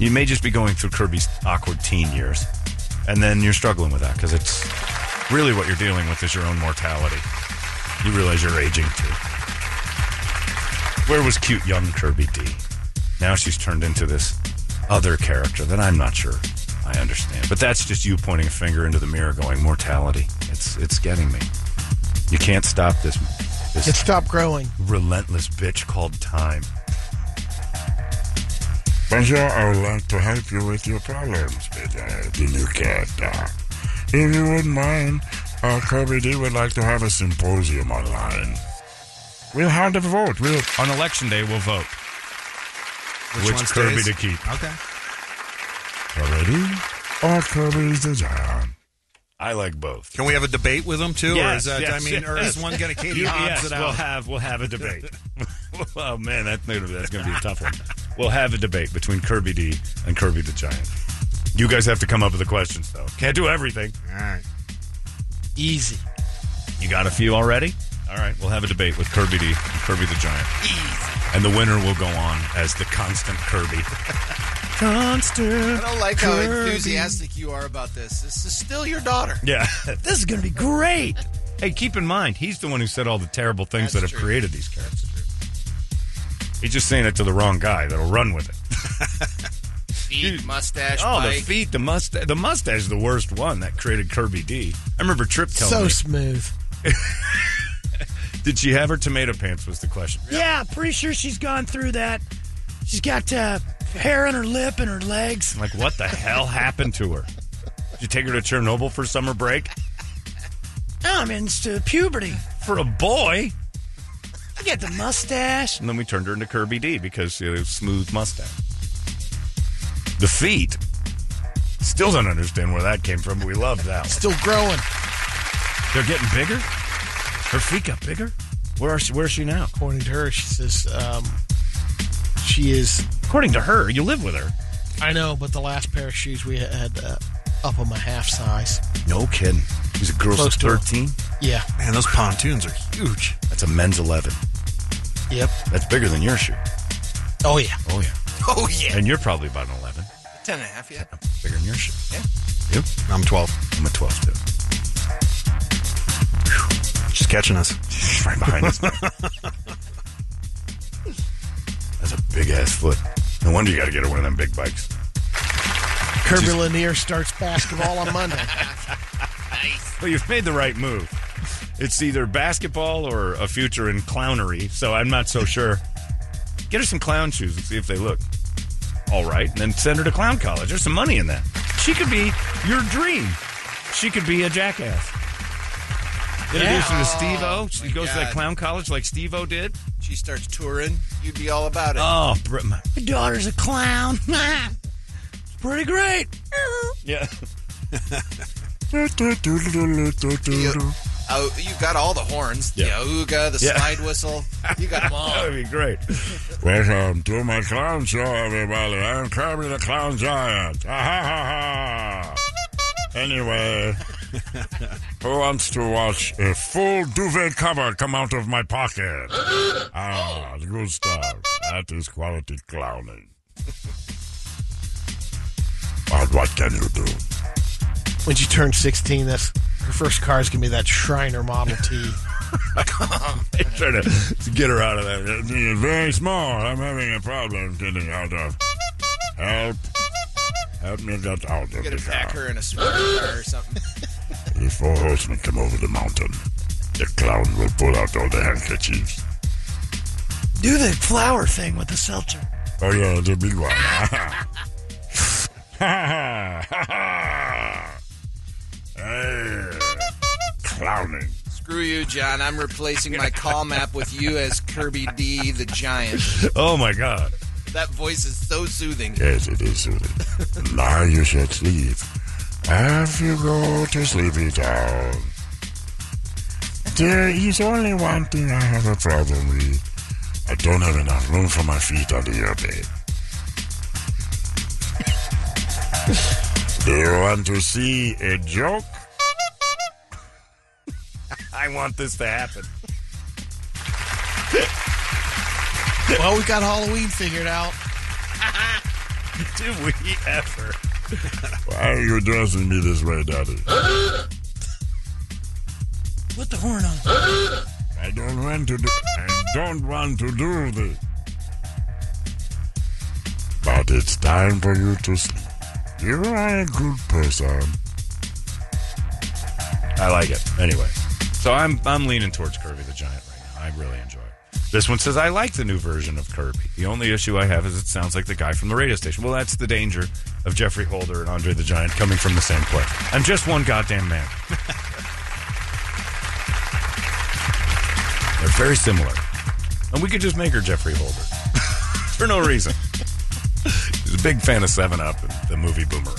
You may just be going through Kirby's awkward teen years. And then you're struggling with that because it's Really what you're dealing with is your own mortality. You realize you're aging, too. Where was cute young Kirby D? Now she's turned into this other character that I'm not sure I understand. But that's just you pointing a finger into the mirror going, mortality, it's it's getting me. You can't stop this. this it stopped growing. Relentless bitch called time. Bonjour, I would like to help you with your problems with uh, the new character. If you wouldn't mind, uh, Kirby D would like to have a symposium online. We'll have a vote. We'll on election day, we'll vote. Which, Which Kirby stays? To keep. Okay. Kirby or Kirby's design? I like both. Can we have a debate with them, too? Yes, or is that, yes, I mean, yes, or is yes. one going to Katie Hobbs yes, it out? We'll have, we'll have a debate. Oh, man, that, that's going to be a tough one. We'll have a debate between Kirby D and Kirby the Giant. You guys have to come up with the questions, though. Can't do everything. All right. Easy. You got a few already? All right. We'll have a debate with Kirby D and Kirby the Giant. Easy. And the winner will go on as the constant Kirby. Constant I don't like Kirby. How enthusiastic you are about this. This is still your daughter. Yeah. This is going to be great. Hey, keep in mind, he's the one who said all the terrible things That's that true. Have created these characters. He's just saying it to the wrong guy that'll run with it. Feet, mustache, oh, bike. The feet, the mustache. The mustache is the worst one that created Kirby D. I remember Tripp telling so me. So smooth. Did she have her tomato pants was the question. Yeah, pretty sure she's gone through that. She's got uh, hair on her lip and her legs. I'm like, what the hell happened to her? Did you take her to Chernobyl for summer break? No, I'm into puberty. For a boy? I get the mustache. And then we turned her into Kirby D because she had a smooth mustache. The feet. Still don't understand where that came from, but we love that one. Still growing. They're getting bigger? Her feet got bigger? Where are she, where is she now? According to her, she says um, she is... According to her, you live with her. I know, but the last pair of shoes we had uh, up on my half size. No kidding. She's a girl of thirteen? Yeah. Man, those pontoons are huge. That's a men's eleven. Yep. That's bigger than your shoe. Oh, yeah. Oh, yeah. Oh, yeah. And you're probably about an eleven. ten and a half, yeah. Bigger than your shoe. Yeah. Yep. I'm twelve. I'm a twelve, too. Whew. She's catching us. She's right behind us. That's a big-ass foot. No wonder you got to get her one of them big bikes. Kirby Just... Lanier starts basketball on Monday. Nice. Well, you've made the right move. It's either basketball or a future in clownery, so I'm not so sure. Get her some clown shoes and see if they look all right, and then send her to clown college. There's some money in that. She could be your dream. She could be a jackass. Yeah. Introduce her to Steve-O. She oh goes God. to that clown college like Steve-O did. She starts touring. You'd be all about it. Oh, my daughter's a clown. It's pretty great. Yeah. you, uh, you got all the horns, yeah. the auga, the yeah. slide whistle. You got them all. That would be great. Welcome to my clown show, everybody. I'm Kirby the Clown Giant. Ha ha ha ha. Anyway, who wants to watch a full duvet cover come out of my pocket? Ah, good stuff. That is quality clowning. But what can you do? When she turns sixteen, that's her first car is going to be that Shriner Model T. I'm trying to, to get her out of that. It's very small. I'm having a problem getting out of. Help. Help me get out You're of the car. Pack her in a small car or something. If four horsemen come over the mountain, the clown will pull out all the handkerchiefs. Do the flower thing with the seltzer. Oh, yeah, the big one. Ha ha ha ha. Hey, clowning. Screw you, John. I'm replacing my call map with you as Kirby D the Giant. Oh, my God. That voice is so soothing. Yes, it is soothing. Now you should sleep. If you go to Sleepy Town, there is only one thing I have a problem with. I don't have enough room for my feet under your bed. Do you want to see a joke? I want this to happen. Well, we got Halloween figured out. Did we ever? Why are you addressing me this way, Daddy? with the horn on. I don't want to do. I don't want to do this. But it's time for you to sleep. You are a good person. I like it. Anyway, so I'm I'm leaning towards Kirby the Giant right now. I really enjoy it. This one says, I like the new version of Kirby. The only issue I have is it sounds like the guy from the radio station. Well, that's the danger of Jeffrey Holder and Andre the Giant coming from the same place. I'm just one goddamn man. They're very similar. And we could just make her Jeffrey Holder. For no reason. He's a big fan of seven up and the movie Boomerang.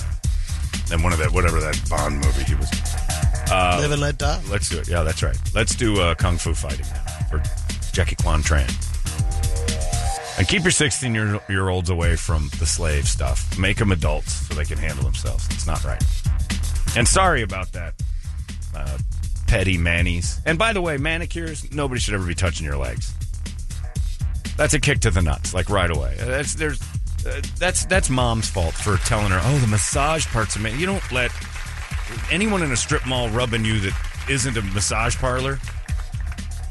And one of that, whatever that Bond movie he was... Uh, Live and Let Die? Let's do it. Yeah, that's right. Let's do uh, Kung Fu Fighting now for Jackie Thuan Tran. And keep your sixteen-year-olds away from the slave stuff. Make them adults so they can handle themselves. It's not right. And sorry about that, uh, petty manis. And by the way, manicures, nobody should ever be touching your legs. That's a kick to the nuts, like right away. That's there's uh, that's that's mom's fault for telling her, oh, the massage part's amazing. You don't let... anyone in a strip mall rubbing you that isn't a massage parlor?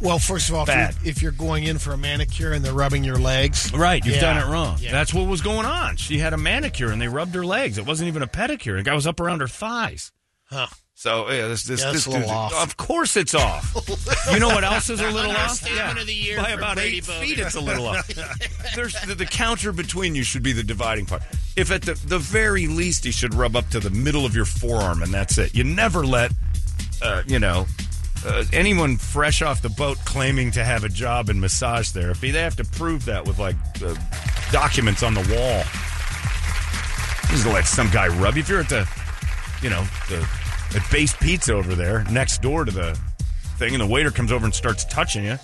Well, first of all, if you're, if you're going in for a manicure and they're rubbing your legs. Right, you've yeah, done it wrong. Yeah. That's what was going on. She had a manicure and they rubbed her legs. It wasn't even a pedicure. The guy was up around her thighs. Huh. So, yeah, this this, yeah, this a little off. Of course it's off. You know what else is a little off? Yeah. Of the year by about Brady eight Bogan. Feet it's a little off. There's the, the counter between you should be the dividing part. If at the, the very least you should rub up to the middle of your forearm and that's it. You never let, uh, you know, uh, anyone fresh off the boat claiming to have a job in massage therapy, they have to prove that with, like, uh, documents on the wall. Just let some guy rub you. If you're at the, you know, the... at Base Pizza over there, next door to the thing, and the waiter comes over and starts touching you.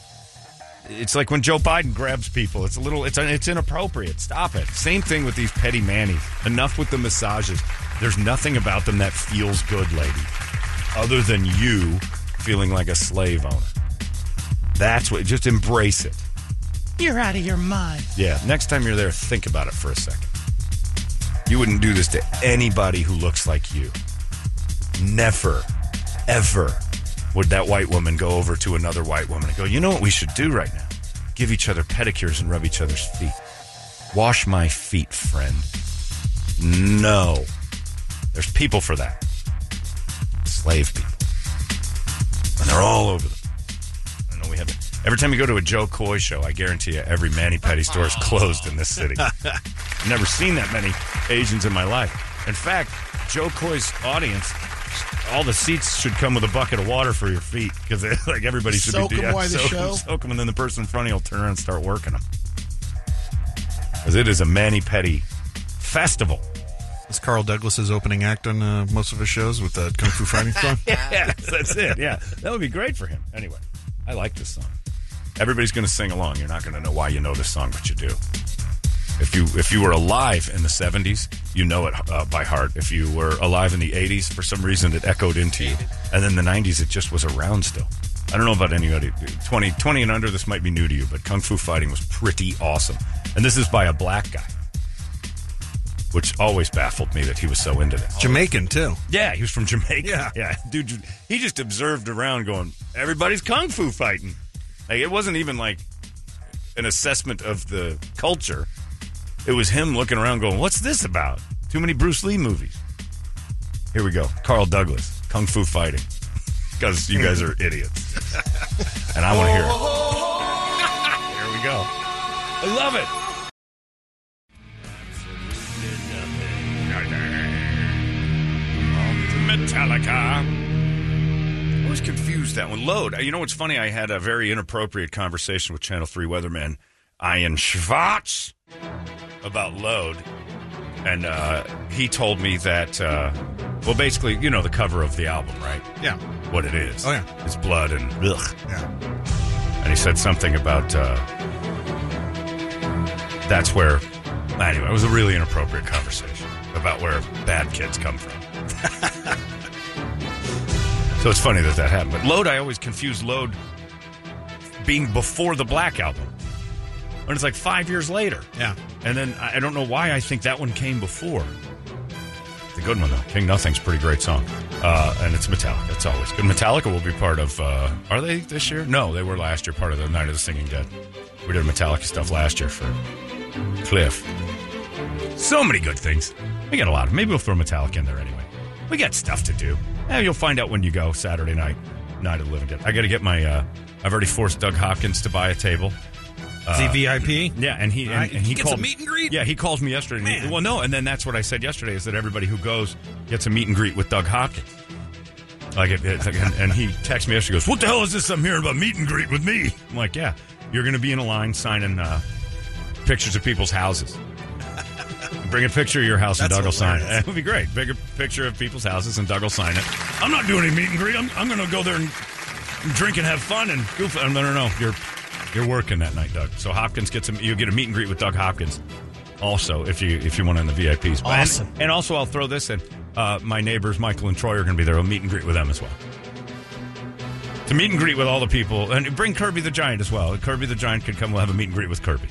It's like when Joe Biden grabs people. It's a little, it's it's inappropriate. Stop it. Same thing with these petty manis. Enough with the massages. There's nothing about them that feels good, lady, other than you feeling like a slave owner. That's what, just embrace it. You're out of your mind. Yeah, next time you're there, think about it for a second. You wouldn't do this to anybody who looks like you. Never, ever would that white woman go over to another white woman and go, you know what we should do right now? Give each other pedicures and rub each other's feet. Wash my feet, friend. No. There's people for that. Slave people. And they're all over them. I know we have it. Every time you go to a Joe Coy show, I guarantee you every mani-pedi store is closed in this city. I've never seen that many Asians in my life. In fact, Joe Coy's audience... all the seats should come with a bucket of water for your feet because like everybody should soak be doing that. Soak, the soak them, and then the person in front of you will turn around and start working them. Because it is a mani-pedi festival. It's Carl Douglas's opening act on uh, most of his shows with the Kung Fu Fighting song. Yeah, that's it. Yeah, that would be great for him. Anyway, I like this song. Everybody's going to sing along. You're not going to know why you know this song, but you do. If you if you were alive in the seventies, you know it uh, by heart. If you were alive in the eighties, for some reason it echoed into you. And then the nineties, it just was around still. I don't know about anybody. twenty, twenty and under, this might be new to you, but Kung Fu Fighting was pretty awesome. And this is by a black guy, which always baffled me that he was so into that. Jamaican, too. Yeah, he was from Jamaica. Yeah. yeah. Dude, he just observed around going, everybody's Kung Fu fighting. Like, it wasn't even like an assessment of the culture. It was him looking around going, what's this about? Too many Bruce Lee movies. Here we go. Carl Douglas, Kung Fu Fighting. Because you guys are idiots. And I want to hear it. Here we go. I love it. Metallica. I was confused that one. Load. You know what's funny? I had a very inappropriate conversation with Channel three weatherman Ian Schwartz about Load, and uh, he told me that, uh, well, basically, you know the cover of the album, right? Yeah. What it is. Oh, yeah. It's blood and ugh. Yeah. And he said something about, uh, that's where, anyway, it was a really inappropriate conversation about where bad kids come from. So it's funny that that happened. But Load, I always confuse Load being before the Black Album. And it's like five years later. Yeah. And then I don't know why I think that one came before. The good one, though. King Nothing's a pretty great song. Uh, and it's Metallica. It's always good. Metallica will be part of... Uh, are they this year? No, they were last year, part of the Night of the Singing Dead. We did Metallica stuff last year for Cliff. So many good things. We got a lot of... Maybe we'll throw Metallica in there anyway. We got stuff to do. Eh, you'll find out when you go Saturday night. Night of the Living Dead. I got to get my... Uh, I've already forced Doug Hopkins to buy a table. Is he V I P? Uh, yeah, and he and, right. and he gets called, a meet and greet. Yeah, he called me yesterday. And he, well, no, and then that's what I said yesterday is that everybody who goes gets a meet and greet with Doug Hopkins. Like, it, it, and, and he texts me yesterday. Goes, what the hell is this? I'm hearing about meet and greet with me. I'm like, yeah, you're going to be in a line signing uh, pictures of people's houses. Bring a picture of your house and that's Doug will sign it. It would be great. Bigger picture of people's houses and Doug will sign it. I'm not doing any meet and greet. I'm I'm going to go there and drink and have fun and goof. No, no, no. You're. You're working that night, Doug. So Hopkins gets a, you get a meet and greet with Doug Hopkins also if you if you want in the V I Ps. But awesome. And, and also I'll throw this in. Uh, my neighbors, Michael and Troy, are going to be there. I'll meet and greet with them as well. To meet and greet with all the people. And bring Kirby the Giant as well. If Kirby the Giant could come, we'll have a meet and greet with Kirby.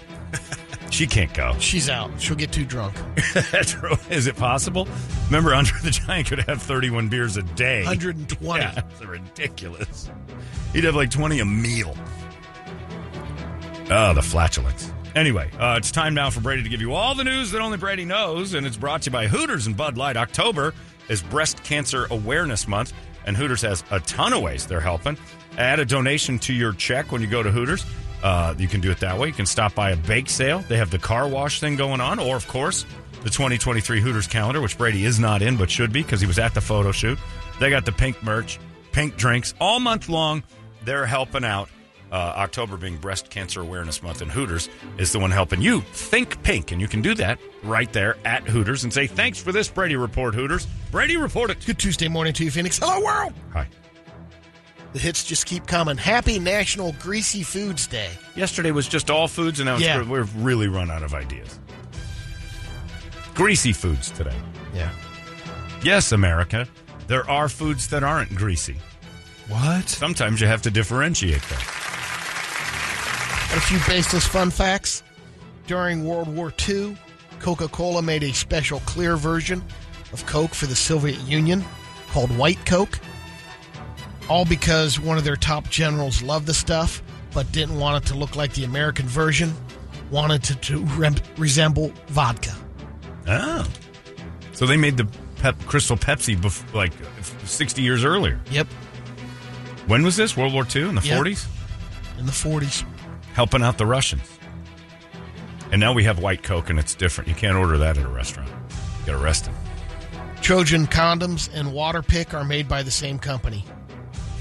She can't go. She's out. She'll get too drunk. Is it possible? Remember, Andre the Giant could have thirty-one beers a day. one hundred twenty. Yeah, that's ridiculous. He'd have like twenty a meal. Oh, the flatulence. Anyway, uh, it's time now for Brady to give you all the news that only Brady knows, and it's brought to you by Hooters and Bud Light. October is Breast Cancer Awareness Month, and Hooters has a ton of ways they're helping. Add a donation to your check when you go to Hooters. Uh, you can do it that way. You can stop by a bake sale. They have the car wash thing going on, or, of course, the twenty twenty-three Hooters calendar, which Brady is not in but should be because he was at the photo shoot. They got the pink merch, pink drinks. All month long, they're helping out. Uh, October being Breast Cancer Awareness Month, and Hooters is the one helping you think pink. And you can do that right there at Hooters and say, thanks for this, Brady Report, Hooters. Brady Report it. Good Tuesday morning to you, Phoenix. Hello, world. Hi. The hits just keep coming. Happy National Greasy Foods Day. Yesterday was just all foods, and now it's yeah. we've really run out of ideas. Greasy foods today. Yeah. Yes, America, there are foods that aren't greasy. What? Sometimes you have to differentiate them. A few baseless fun facts. During World War Two, Coca-Cola made a special clear version of Coke for the Soviet Union called White Coke. All because one of their top generals loved the stuff, but didn't want it to look like the American version. Wanted it to, to rem- resemble vodka. Oh. So they made the pep- Crystal Pepsi bef- like sixty years earlier. Yep. When was this? World War Two? In the yep. forties? In the forties. Helping out the Russians. And now we have White Coke, and it's different. You can't order that at a restaurant. You get arrested. Trojan condoms and Waterpik are made by the same company,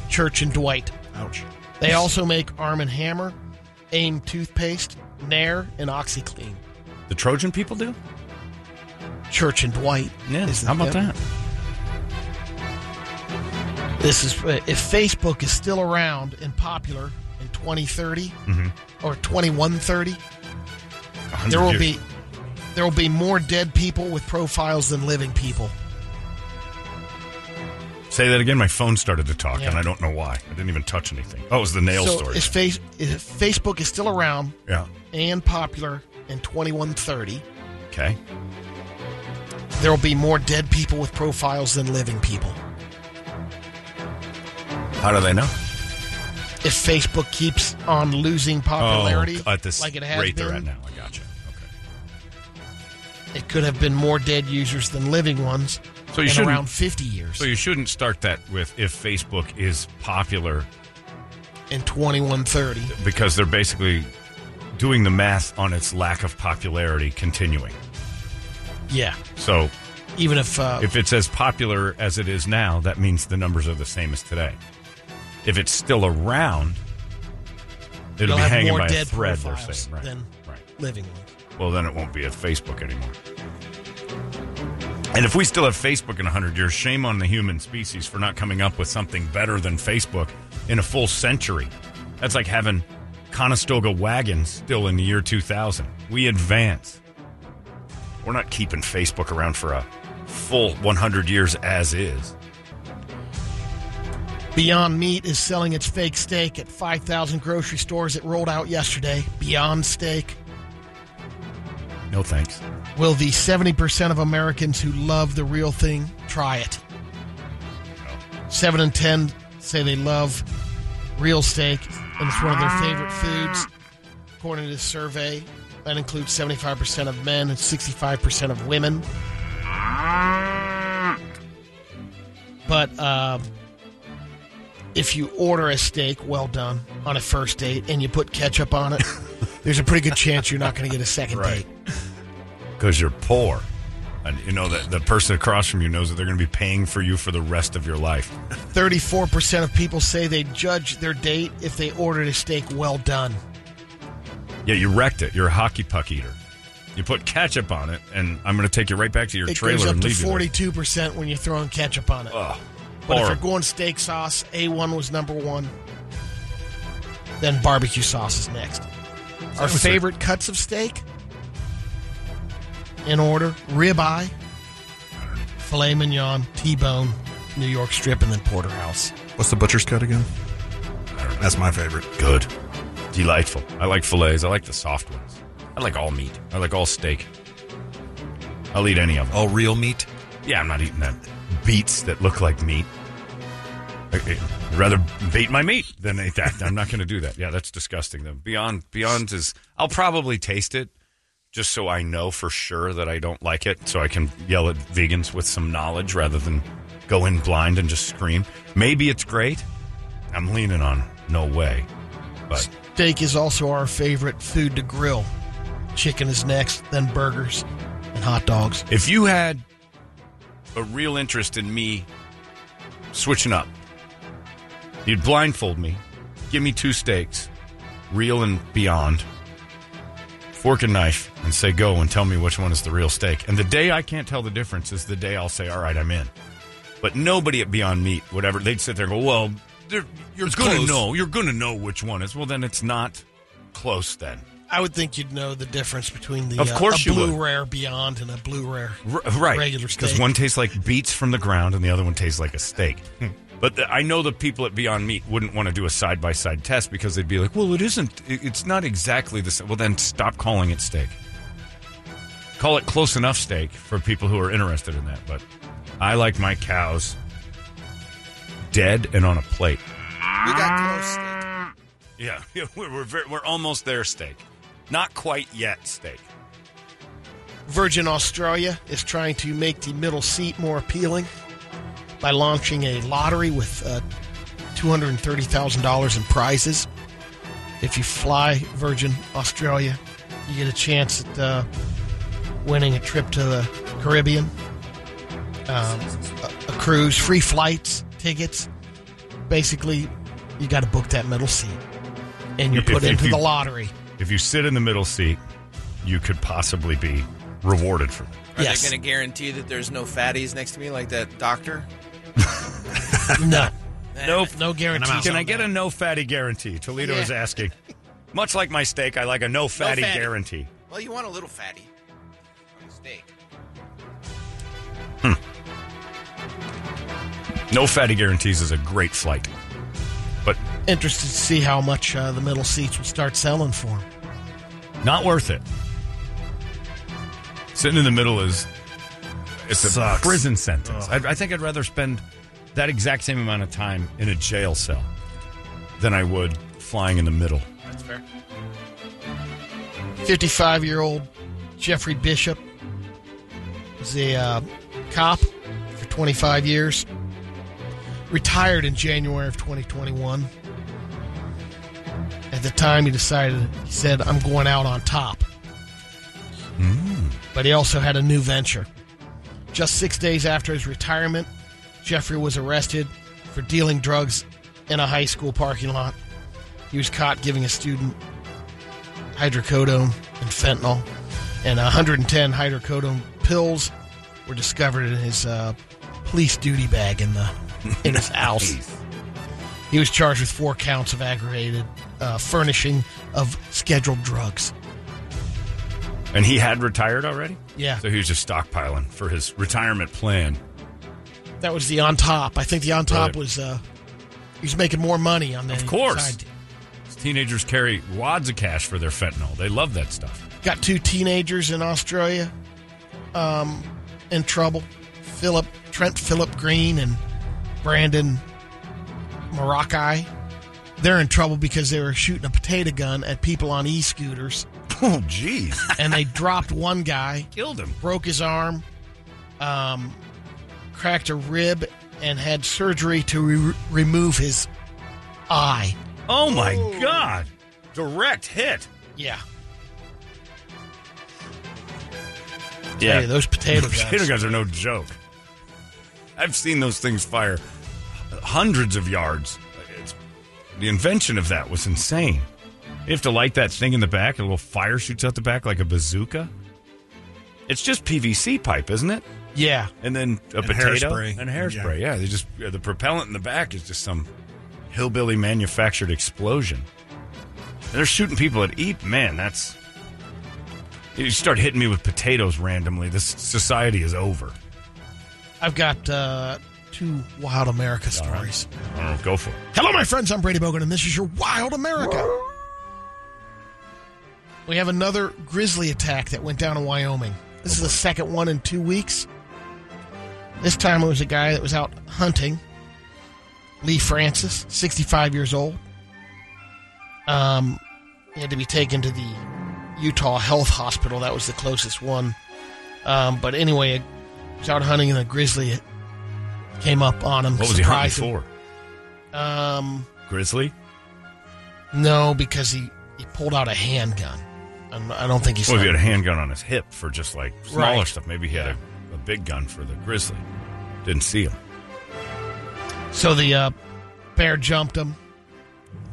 Church and Dwight. Ouch. They also make Arm and Hammer, AIM toothpaste, Nair, and OxyClean. The Trojan people do? Church and Dwight. Yeah, how about that? This is if Facebook is still around and popular in twenty thirty mm-hmm. or twenty-one thirty, there will years. be there will be more dead people with profiles than living people. Say that again. My phone started to talk, yeah. and I don't know why. I didn't even touch anything. Oh, it was the nail so story. If, face, if Facebook is still around yeah. and popular in twenty-one thirty, okay, there will be more dead people with profiles than living people. How do they know? If Facebook keeps on losing popularity oh, at this like it has rate been, they're at now. I gotcha. Okay. It could have been more dead users than living ones so you in around fifty years. So you shouldn't start that with if Facebook is popular in twenty-one thirty. Because they're basically doing the math on its lack of popularity continuing. Yeah. So even if uh, if it's as popular as it is now, that means the numbers are the same as today. If it's still around, it'll be hanging by a thread, they're saying, right? Than right. living ones. Well, then it won't be at Facebook anymore. And if we still have Facebook in one hundred years, shame on the human species for not coming up with something better than Facebook in a full century. That's like having Conestoga wagons still in the year two thousand. We advance. We're not keeping Facebook around for a full one hundred years as is. Beyond Meat is selling its fake steak at five thousand grocery stores. It rolled out yesterday. Beyond Steak. No thanks. Will the seventy percent of Americans who love the real thing try it? No. seven in ten say they love real steak, and it's one of their favorite foods. According to this survey, that includes seventy-five percent of men and sixty-five percent of women. But uh, if you order a steak, well done, on a first date, and you put ketchup on it, there's a pretty good chance you're not going to get a second right. date. Because you're poor. And you know that the person across from you knows that they're going to be paying for you for the rest of your life. thirty-four percent of people say they judge their date if they ordered a steak well done. Yeah, you wrecked it. You're a hockey puck eater. You put ketchup on it, and I'm going to take you right back to your it trailer and leave you there. It goes up to forty-two percent when you're throwing ketchup on it. Ugh, but horrible. If you're going steak sauce, A one was number one. Then barbecue sauce is next. Our favorite cuts of steak, in order, ribeye, filet mignon, T-bone, New York strip, and then porterhouse. What's the butcher's cut again? That's my favorite. Good. Delightful. I like fillets. I like the soft ones. I like all meat. I like all steak. I'll eat any of them. All real meat? Yeah, I'm not eating that. Beets that look like meat. I'd rather bait my meat than eat that. I'm not going to do that. Yeah, that's disgusting. The Beyond Beyond is... I'll probably taste it just so I know for sure that I don't like it, so I can yell at vegans with some knowledge rather than go in blind and just scream. Maybe it's great. I'm leaning on no way. But steak is also our favorite food to grill. Chicken is next, then burgers and hot dogs. If you had a real interest in me switching up, you'd blindfold me, give me two steaks, real and beyond, fork and knife, and say go and tell me which one is the real steak. And the day I can't tell the difference is the day I'll say, all right, I'm in. But nobody at Beyond Meat, whatever, they'd sit there and go, well, you're going to know. You're going to know which one is. Well, then it's not close then. I would think you'd know the difference between the of course uh, a blue rare Beyond and a blue rare R- right. regular steak. Because one tastes like beets from the ground and the other one tastes like a steak. But the, I know the people at Beyond Meat wouldn't want to do a side-by-side test because they'd be like, well, it isn't, it, it's not exactly the same. Well, then stop calling it steak. Call it close enough steak for people who are interested in that. But I like my cows dead and on a plate. We got close steak. Yeah, yeah we're, we're, very, we're almost there steak. Not quite yet steak. Virgin Australia is trying to make the middle seat more appealing by launching a lottery with uh, two hundred thirty thousand dollars in prizes. If you fly Virgin Australia, you get a chance at uh, winning a trip to the Caribbean, um, a, a cruise, free flights, tickets. Basically, you got to book that middle seat, and you're put if, into if you, the lottery. If you sit in the middle seat, you could possibly be rewarded for that. Are yes. they going to guarantee that there's no fatties next to me like that doctor? No. Nope. No guarantee. Can I get a no fatty guarantee? Toledo yeah. is asking. Much like my steak, I like a no fatty, no fatty guarantee. Well, you want a little fatty on a steak. Hmm. No fatty guarantees is a great flight. But interested to see how much uh, the middle seats will start selling for. Not worth it. Sitting in the middle is it's a Sucks. prison sentence. I, I think I'd rather spend that exact same amount of time in a jail cell than I would flying in the middle. That's fair. fifty-five-year-old Jeffrey Bishop was a uh, cop for twenty-five years, retired in January of twenty twenty-one. At the time, he decided, he said, I'm going out on top. Mm. But he also had a new venture. Just six days after his retirement, Jeffrey was arrested for dealing drugs in a high school parking lot. He was caught giving a student hydrocodone and fentanyl, and one hundred ten hydrocodone pills were discovered in his uh, police duty bag in the in his house. He was charged with four counts of aggravated uh, furnishing of scheduled drugs. And he had retired already? Yeah. So he was just stockpiling for his retirement plan. That was the on top. I think the on top Brilliant. was uh, he was making more money on the Of course. Side. Teenagers carry wads of cash for their fentanyl. They love that stuff. Got two teenagers in Australia um, in trouble. Philip Trent Philip Green and Brandon Morocci. They're in trouble because they were shooting a potato gun at people on e-scooters. Oh, jeez. And they dropped one guy. Killed him. Broke his arm. Um, cracked a rib and had surgery to re- remove his eye. Oh, my Ooh. God. Direct hit. Yeah. Yeah. Hey, those potato guns. Potato guns are no joke. I've seen those things fire hundreds of yards. It's, the invention of that was insane. You have to light that thing in the back, a little fire shoots out the back like a bazooka. It's just P V C pipe, isn't it? Yeah. And then a and potato. Hairspray. And hairspray, yeah. yeah. They just the propellant in the back is just some hillbilly manufactured explosion. And they're shooting people at E A P. Man, that's... You start hitting me with potatoes randomly, this society is over. I've got uh, two Wild America All stories. Right. All right, go for it. Hello, my friends. I'm Brady Bogan, and this is your Wild America. We have another grizzly attack that went down in Wyoming. This is the second one in two weeks. This time it was a guy that was out hunting. Lee Francis, sixty-five years old. Um, he had to be taken to the Utah Health Hospital. That was the closest one. Um, but anyway, he was out hunting and a grizzly came up on him. What was he hunting for? Um, grizzly? No, because he, he pulled out a handgun. I don't think he's... Well, he had a handgun on his hip for just, like, smaller right. stuff. Maybe he had a, a big gun for the grizzly. Didn't see him. So the uh, bear jumped him.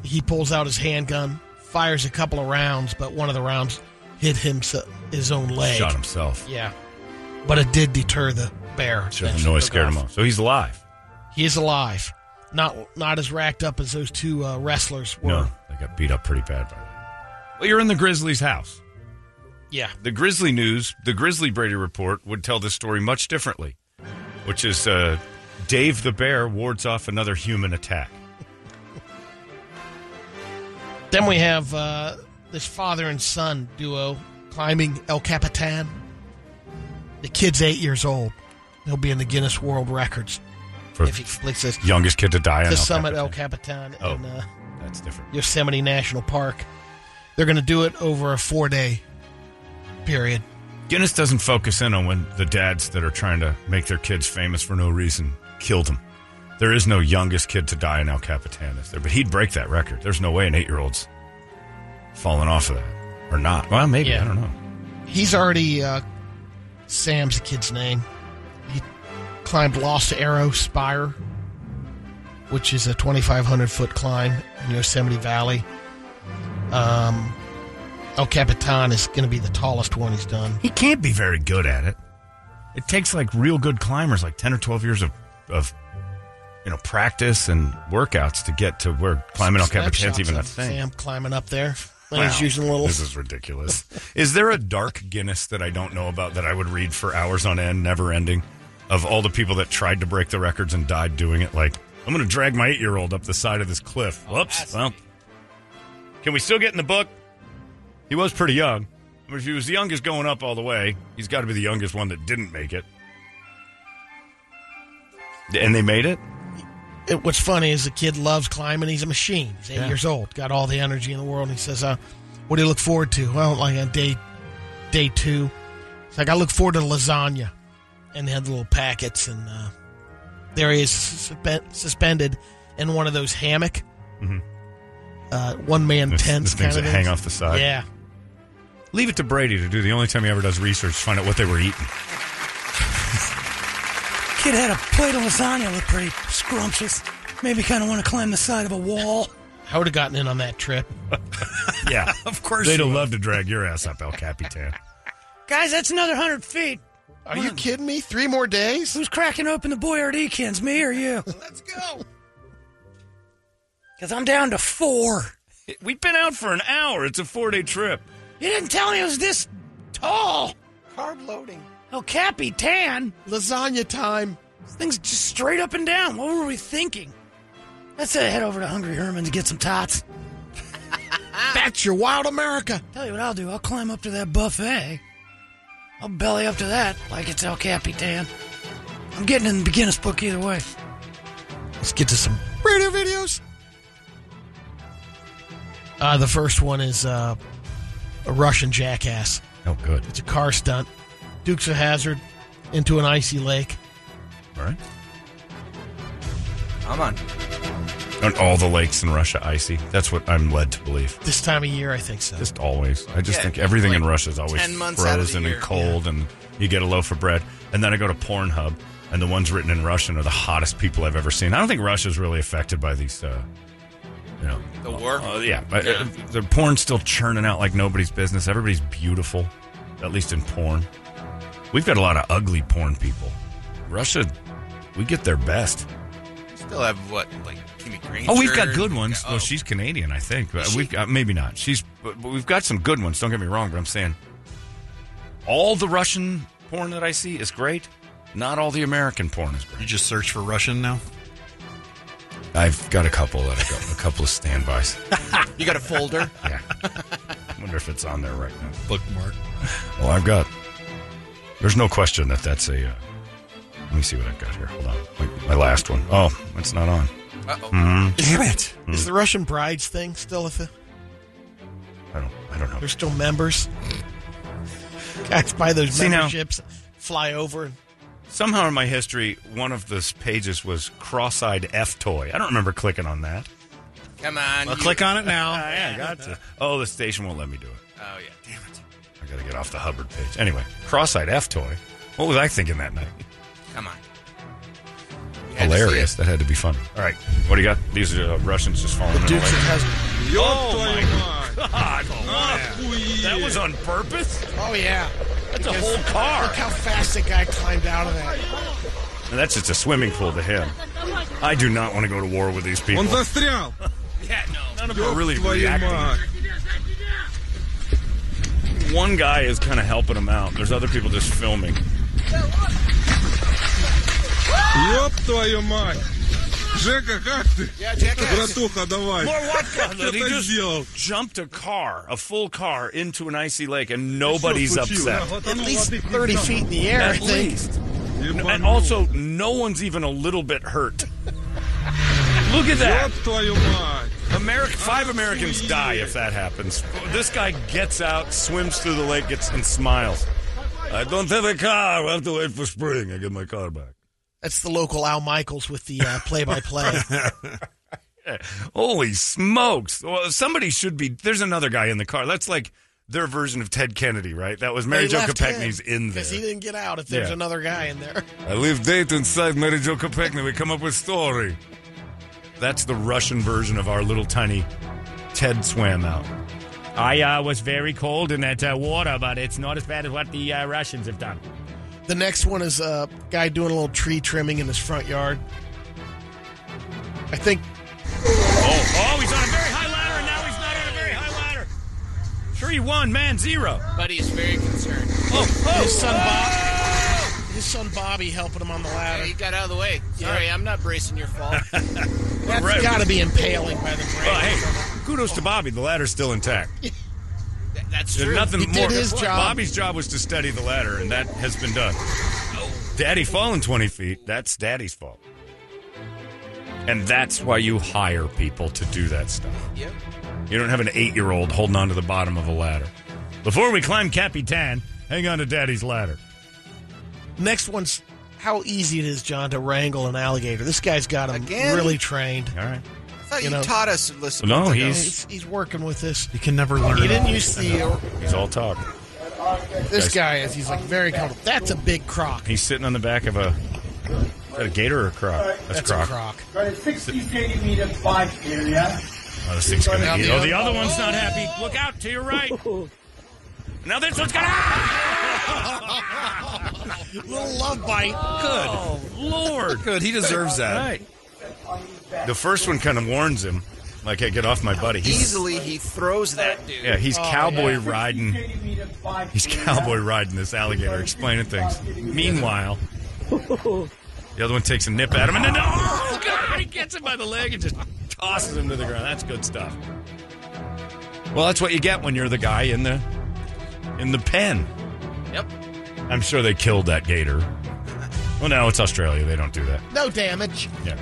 He pulls out his handgun, fires a couple of rounds, but one of the rounds hit him his own leg. Shot himself. Yeah. But it did deter the bear. Sure, the noise scared off. him off. So he's alive. He is alive. Not, not as racked up as those two uh, wrestlers were. No, they got beat up pretty bad by that. Well, you're in the Grizzlies' house. Yeah. The Grizzly News, the Grizzly Brady Report, would tell this story much differently, which is uh, Dave the Bear wards off another human attack. Then we have uh, this father and son duo climbing El Capitan. The kid's eight years old. He'll be in the Guinness World Records. For if he completes this. Youngest kid to die on the summit El Capitan. Oh, in, uh, that's different. Yosemite National Park. They're going to do it over a four-day period. Guinness doesn't focus in on when the dads that are trying to make their kids famous for no reason kill them. There is no youngest kid to die in El Capitan, is there? But he'd break that record. There's no way an eight-year-old's falling off of that. Or not. Well, maybe. Yeah. I don't know. He's already, uh, Sam's the kid's name. He climbed Los Arrow Spire, which is a twenty-five hundred foot climb in Yosemite Valley. Um, El Capitan is going to be the tallest one he's done. He can't be very good at it. It takes like real good climbers, like ten or twelve years of, of you know, practice and workouts to get to where climbing El Capitan's even a thing. Sam climbing up there. Wow. He's using a little... This is ridiculous. Is there a dark Guinness that I don't know about that I would read for hours on end, never ending, of all the people that tried to break the records and died doing it? Like, I'm going to drag my eight-year-old up the side of this cliff. Oh, Whoops. Well. Can we still get in the book? He was pretty young. I mean, if he was the youngest going up all the way, he's got to be the youngest one that didn't make it. And they made it? it what's funny is the kid loves climbing. He's a machine. He's eight yeah. years old. Got all the energy in the world. And he says, uh, what do you look forward to? Well, like on day, day two. He's like, I look forward to lasagna. And they had the little packets. And uh, there he is susp- suspended in one of those hammock. Mm-hmm. Uh, one-man tents. The things that hang off the side. Yeah. Leave it to Brady to do the only time he ever does research to find out what they were eating. Kid had a plate of lasagna, looked pretty scrumptious. Maybe kind of want to climb the side of a wall. I would have gotten in on that trip. Yeah. Of course They'd have loved to drag your ass up El Capitan. Guys, that's another one hundred feet. Are One. you kidding me? Three more days? Who's cracking open the Boyard E-Kins, me or you? Let's go. Because I'm down to four. We've been out for an hour. It's a four-day trip. You didn't tell me it was this tall. Carb loading. El Capitan. Lasagna time. This thing's just straight up and down. What were we thinking? Let's uh, head over to Hungry Herman's and get some tots. Ah. That's your wild America. Tell you what I'll do. I'll climb up to that buffet. I'll belly up to that like it's El Capitan. I'm getting in the Guinness book either way. Let's get to some radio videos. Uh, the first one is uh, a Russian jackass. Oh, good. It's a car stunt. Dukes of Hazzard into an icy lake. All right. Come on. Aren't all the lakes in Russia icy? That's what I'm led to believe. This time of year, I think so. Just always. I just yeah, think everything like in Russia is always frozen and cold, yeah. and you get a loaf of bread. And then I go to Pornhub, and the ones written in Russian are the hottest people I've ever seen. I don't think Russia's really affected by these, uh, you know. The war? Uh, yeah. yeah. The porn's still churning out like nobody's business. Everybody's beautiful, at least in porn. We've got a lot of ugly porn people. Russia, we get their best. They'll have what, like Kimmy Granger? Oh, we've got good ones. Got, oh. Well, she's Canadian, I think. But we've got, maybe not. She's, but we've got some good ones. Don't get me wrong, but I'm saying all the Russian porn that I see is great. Not all the American porn is great. You just search for Russian now. I've got a couple that I got, a couple of standbys. You got a folder? Yeah. I wonder if it's on there right now. Bookmark. Well, I've got. There's no question that that's a. Uh, Let me see what I've got here. Hold on. My, my last one. Oh, it's not on. Uh-oh. Mm-hmm. Damn it. Mm. Is the Russian brides thing still a thing? I don't, I don't know. They're still members. Guys buy those see memberships, now, fly over. Somehow in my history, one of the pages was cross-eyed F-toy. I don't remember clicking on that. Come on. Well, you... click on it now. Uh, yeah, I got to. Oh, the station won't let me do it. Oh, yeah. Damn it. I got to get off the Hubbard page. Anyway, cross-eyed F-toy. What was I thinking that night? Come on. Hilarious. That had to be funny. All right. What do you got? These are uh, Russians just falling in the lake. Has... Oh, my God. Oh, oh, yeah. That was on purpose? Oh, yeah. That's because a whole car. Look how fast the guy climbed out of that. That's just a swimming pool to him. I do not want to go to war with these people. Yeah, no. None of them are really reacting. One guy is kind of helping him out. There's other people just filming. Ёб твою мать! Жека, как ты? Братуха, давай. Что ты сделал? Jumped a car, a full car, into an icy lake, and nobody's upset. At least thirty feet in the air, at least. And also, no one's even a little bit hurt. Look at that. Ёб твою мать! America, five Americans die if that happens. This guy gets out, swims through the lake, gets and smiles. I don't have a car. I have to wait for spring. I get my car back. That's the local Al Michaels with the uh, play-by-play. Holy smokes. Well, somebody should be... There's another guy in the car. That's like their version of Ted Kennedy, right? That was Mary Jo Kopechne's in there. Because he didn't get out if there's yeah. another guy in there. I leave date inside Mary Jo Kopechne. We come up with story. That's the Russian version of our little tiny Ted swam out. I uh, was very cold in that uh, water, but it's not as bad as what the uh, Russians have done. The next one is a guy doing a little tree trimming in his front yard. I think... Oh, oh, he's on a very high ladder, and now he's not on a very high ladder. Tree one, man, zero. But he's very concerned. Oh, oh. His son, Bob, oh! His son Bobby helping him on the ladder. Yeah, he got out of the way. Sorry, yeah. I'm not bracing your fall. That's right. Got to be impaling by the brain. Well, hey, kudos oh. to Bobby. The ladder's still intact. That's true. Nothing he more. Did his job. Bobby's job was to steady the ladder, and that has been done. Oh. Daddy falling twenty feet, that's Daddy's fault. And that's why you hire people to do that stuff. Yep. You don't have an eight-year-old holding on to the bottom of a ladder. Before we climb Capitan, hang on to Daddy's ladder. Next one's how easy it is, John, to wrangle an alligator. This guy's got him Again? really trained. All right. I thought you, you know, taught us. Listen, no, he's, he's he's working with this. You can never learn. He didn't use the. Uh, he's all talk. This guy is. He's like very comfortable. That's a big croc. He's sitting on the back of a. Is that a gator or a croc? That's, That's croc. a croc. Right, sixty centimeter bike area. Oh, this thing's gonna eat. Oh, the other one's not happy. Look out to your right. Now this one's gonna. Little love bite. Good oh, Lord. Good. He deserves that. Right. The first one kind of warns him, like, hey, get off my buddy. He's, Easily he throws that dude. Yeah, he's oh, cowboy yeah. riding. He's cowboy riding this alligator, explaining things. Meanwhile, the other one takes a nip at him, and then, oh, God, he gets him by the leg and just tosses him to the ground. That's good stuff. Well, that's what you get when you're the guy in the in the pen. Yep. I'm sure they killed that gator. Well, no, it's Australia. They don't do that. No damage. Yeah.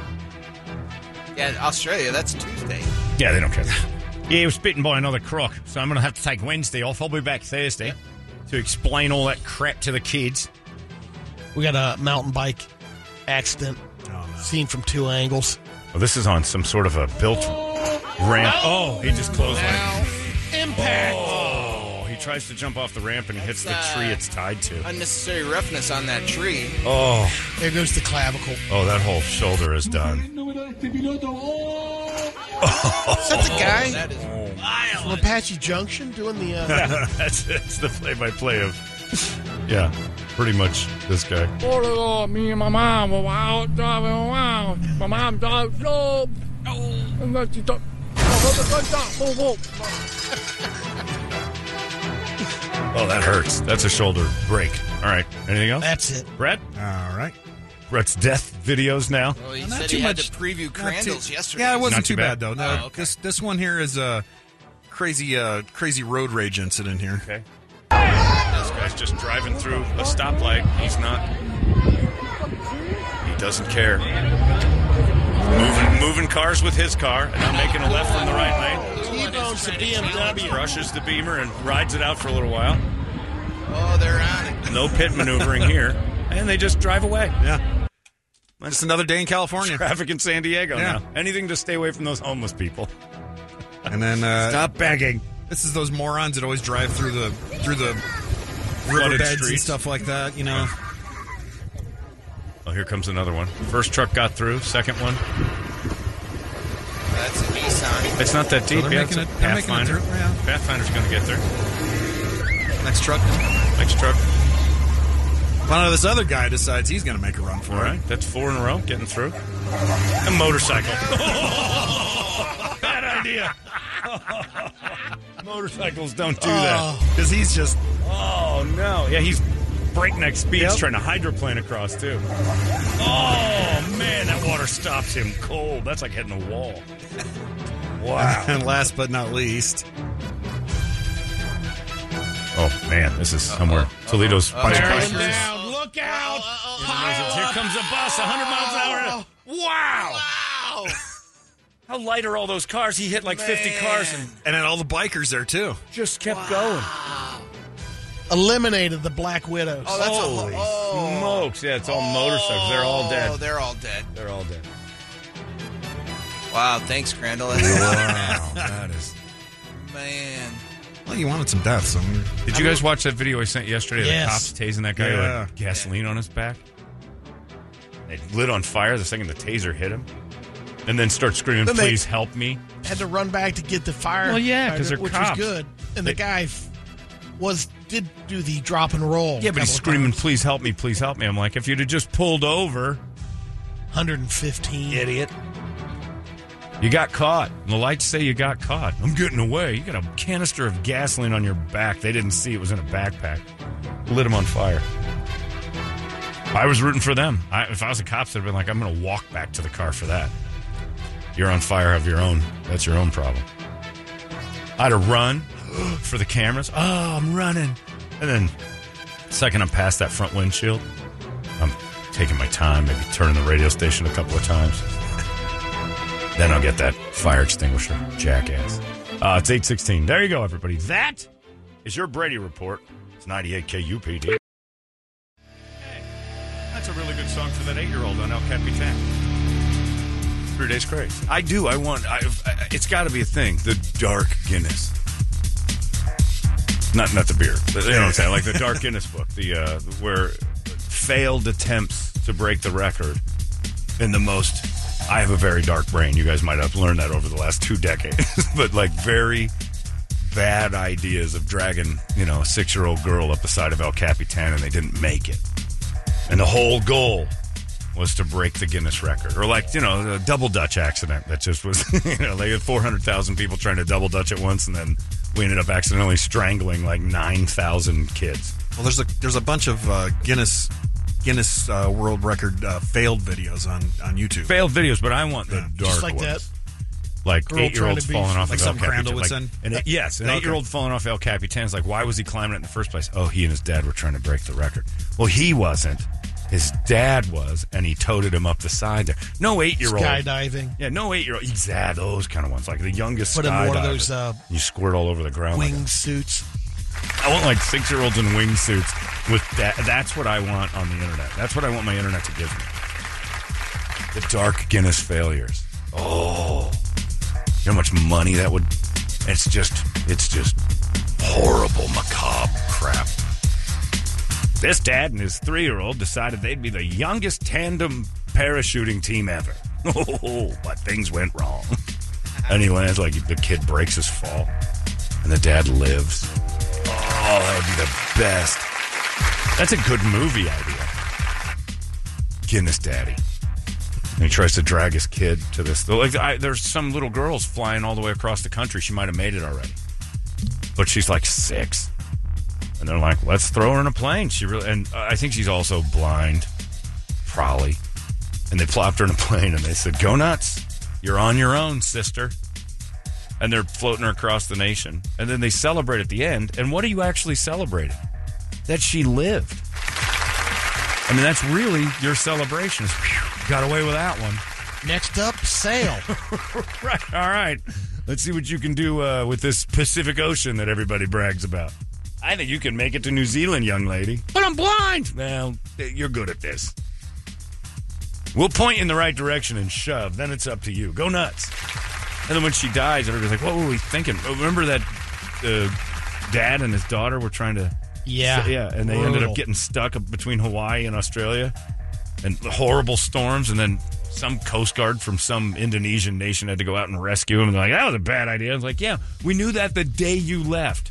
Yeah, Australia, that's Tuesday. Yeah, they don't care. Yeah, he was bitten by another croc, so I'm going to have to take Wednesday off. I'll be back Thursday yep. to explain all that crap to the kids. We got a mountain bike accident oh, no. seen from two angles. Well, this is on some sort of a built oh, ramp. No. Oh, he just clotheslined. Impact. Oh, he tries to jump off the ramp and that's, hits the tree it's tied to. Unnecessary roughness on that tree. Oh. There goes the clavicle. Oh, that whole shoulder is done. Oh. Is that the guy? Oh, that is wild. From Apache Junction doing the... Uh... that's, that's the play-by-play of... Yeah, pretty much this guy. Oh, me and my mom were out driving around. My mom died. Oh. And then she took... Oh, that hurts. That's a shoulder break. All right. Anything else? That's it. Brett? All right. Brett's death videos now. Well, he well, not said too he much. Had to preview Crandall's yesterday. Yeah, it wasn't too, too bad, bad though. No, oh, okay. This this one here is a crazy uh, crazy road rage incident here. Okay. This guy's just driving through a stoplight. He's not. He doesn't care. Moving moving cars with his car and not making a left from the right lane. He bones the B M W, crushes the Beamer and rides it out for a little while. Oh, they're on it. No pit maneuvering here. And they just drive away. Yeah. It's another day in California. Traffic in San Diego yeah. now. Anything to stay away from those homeless people. And then uh, stop begging. This is those morons that always drive through the through the riverbeds and stuff like that, you know. Oh, here comes another one. First truck got through, second one. That's a Nissan. It's not that deep. So they're yeah, making it, they're Pathfinder. Making it through, yeah. Pathfinder's gonna get there. Next truck. Next truck. Well, no, this other guy decides he's going to make a run for it. All right, that's four in a row, getting through. A motorcycle. Oh, bad idea. Oh, motorcycles don't do that. Because he's just... Oh, no. Yeah, he's breakneck speed. Yep. He's trying to hydroplane across, too. Oh, man, that water stops him cold. That's like hitting a wall. Wow. And last but not least... Oh, man, this is somewhere. Uh-oh. Toledo's uh-oh. bicycle. Uh-oh. Down. Look out. Uh-oh. Uh-oh. Here comes a bus, one hundred miles an hour. Wow. Wow. How light are all those cars? He hit like man. fifty cars. And, and then all the bikers there, too. Just kept wow. going. Eliminated the Black Widows. Oh, that's Holy a, oh. smokes. Yeah, it's all oh. motorcycles. They're all dead. Oh, they're all dead. They're all dead. Wow, thanks, Crandall. Wow, that is... Man... Well, you wanted some deaths. I mean, Did you guys watch that video I sent yesterday? Yes. The cops tasing that guy yeah. with gasoline yeah. on his back. They lit on fire the second the taser hit him. And then start screaming, then please help me. Had to run back to get the fire. Well, yeah, because they're which cops. Which was good. And they, the guy was did do the drop and roll. Yeah, but he's screaming, times. please help me, please help me. I'm like, if you'd have just pulled over. one hundred fifteen. Idiot. You got caught. The lights say you got caught. I'm getting away. You got a canister of gasoline on your back. They didn't see it was in a backpack. Lit him on fire. I was rooting for them. I, if I was a cop, they'd have been like, I'm going to walk back to the car for that. You're on fire of your own. That's your own problem. I'd have run for the cameras. Oh, I'm running. And then the second I'm past that front windshield, I'm taking my time, maybe turning the radio station a couple of times. Then I'll get that fire extinguisher, jackass. Uh, it's eight sixteen. There you go, everybody. That is your Brady Report. It's ninety-eight K U P D. Hey, that's a really good song for that eight-year-old on El Capitan. Three Days Craze. I do. I want... I, I, it's got to be a thing. The Dark Guinness. Not not the beer. You know what I'm saying? Like the Dark Guinness book, the uh, where failed attempts to break the record in the most... I have a very dark brain. You guys might have learned that over the last two decades. But, like, very bad ideas of dragging, you know, a six-year-old girl up the side of El Capitan, and they didn't make it. And the whole goal was to break the Guinness record. Or, like, you know, a double Dutch accident that just was, you know, they had four hundred thousand people trying to double Dutch at once, and then we ended up accidentally strangling, like, nine thousand kids. Well, there's a, there's a bunch of uh, Guinness... Guinness uh, World Record uh, failed videos on, on YouTube. Failed videos, but I want the yeah, dark just like ones. That like eight-year-olds falling off like of El Capitan. Like some Crandall would Yes, an okay. eight-year-old falling off El Capitan is like, why was he climbing it in the first place? Oh, he and his dad were trying to break the record. Well, he wasn't. His dad was, and he toted him up the side there. No eight-year-old. Skydiving. Yeah, no eight-year-old. Exactly, those kind of ones. Like the youngest Put skydiver. Put in one of those... Uh, you squirt all over the ground. Wingsuits. Like I want like six-year-olds in wingsuits. With that. That's what I want on the internet. That's what I want my internet to give me. The dark Guinness failures. Oh. You know how much money that would... It's just... It's just horrible, macabre crap. This dad and his three-year-old decided they'd be the youngest tandem parachuting team ever. Oh, but things went wrong. Anyway, it's like the kid breaks his fall, and the dad lives. Oh, that would be the best. That's a good movie idea. Guinness Daddy. And he tries to drag his kid to this. Like, I, there's some little girls flying all the way across the country. She might have made it already. But she's like six. And they're like, let's throw her in a plane. She really, and I think she's also blind, probably. And they plopped her in a plane, and they said, go nuts. You're on your own, sister. And they're floating her across the nation. And then they celebrate at the end. And what are you actually celebrating? That she lived. I mean, that's really your celebration. Got away with that one. Next up, sail. Right. All right. Let's see what you can do uh, with this Pacific Ocean that everybody brags about. I think you can make it to New Zealand, young lady. But I'm blind. Well, you're good at this. We'll point you in the right direction and shove. Then it's up to you. Go nuts. And then when she dies, everybody's like, what were we thinking? Remember that uh, dad and his daughter were trying to... Yeah. So, yeah, and they Brutal. ended up getting stuck between Hawaii and Australia. And horrible storms. And then some Coast Guard from some Indonesian nation had to go out and rescue him. And they're like, that was a bad idea. I was like, yeah, we knew that the day you left.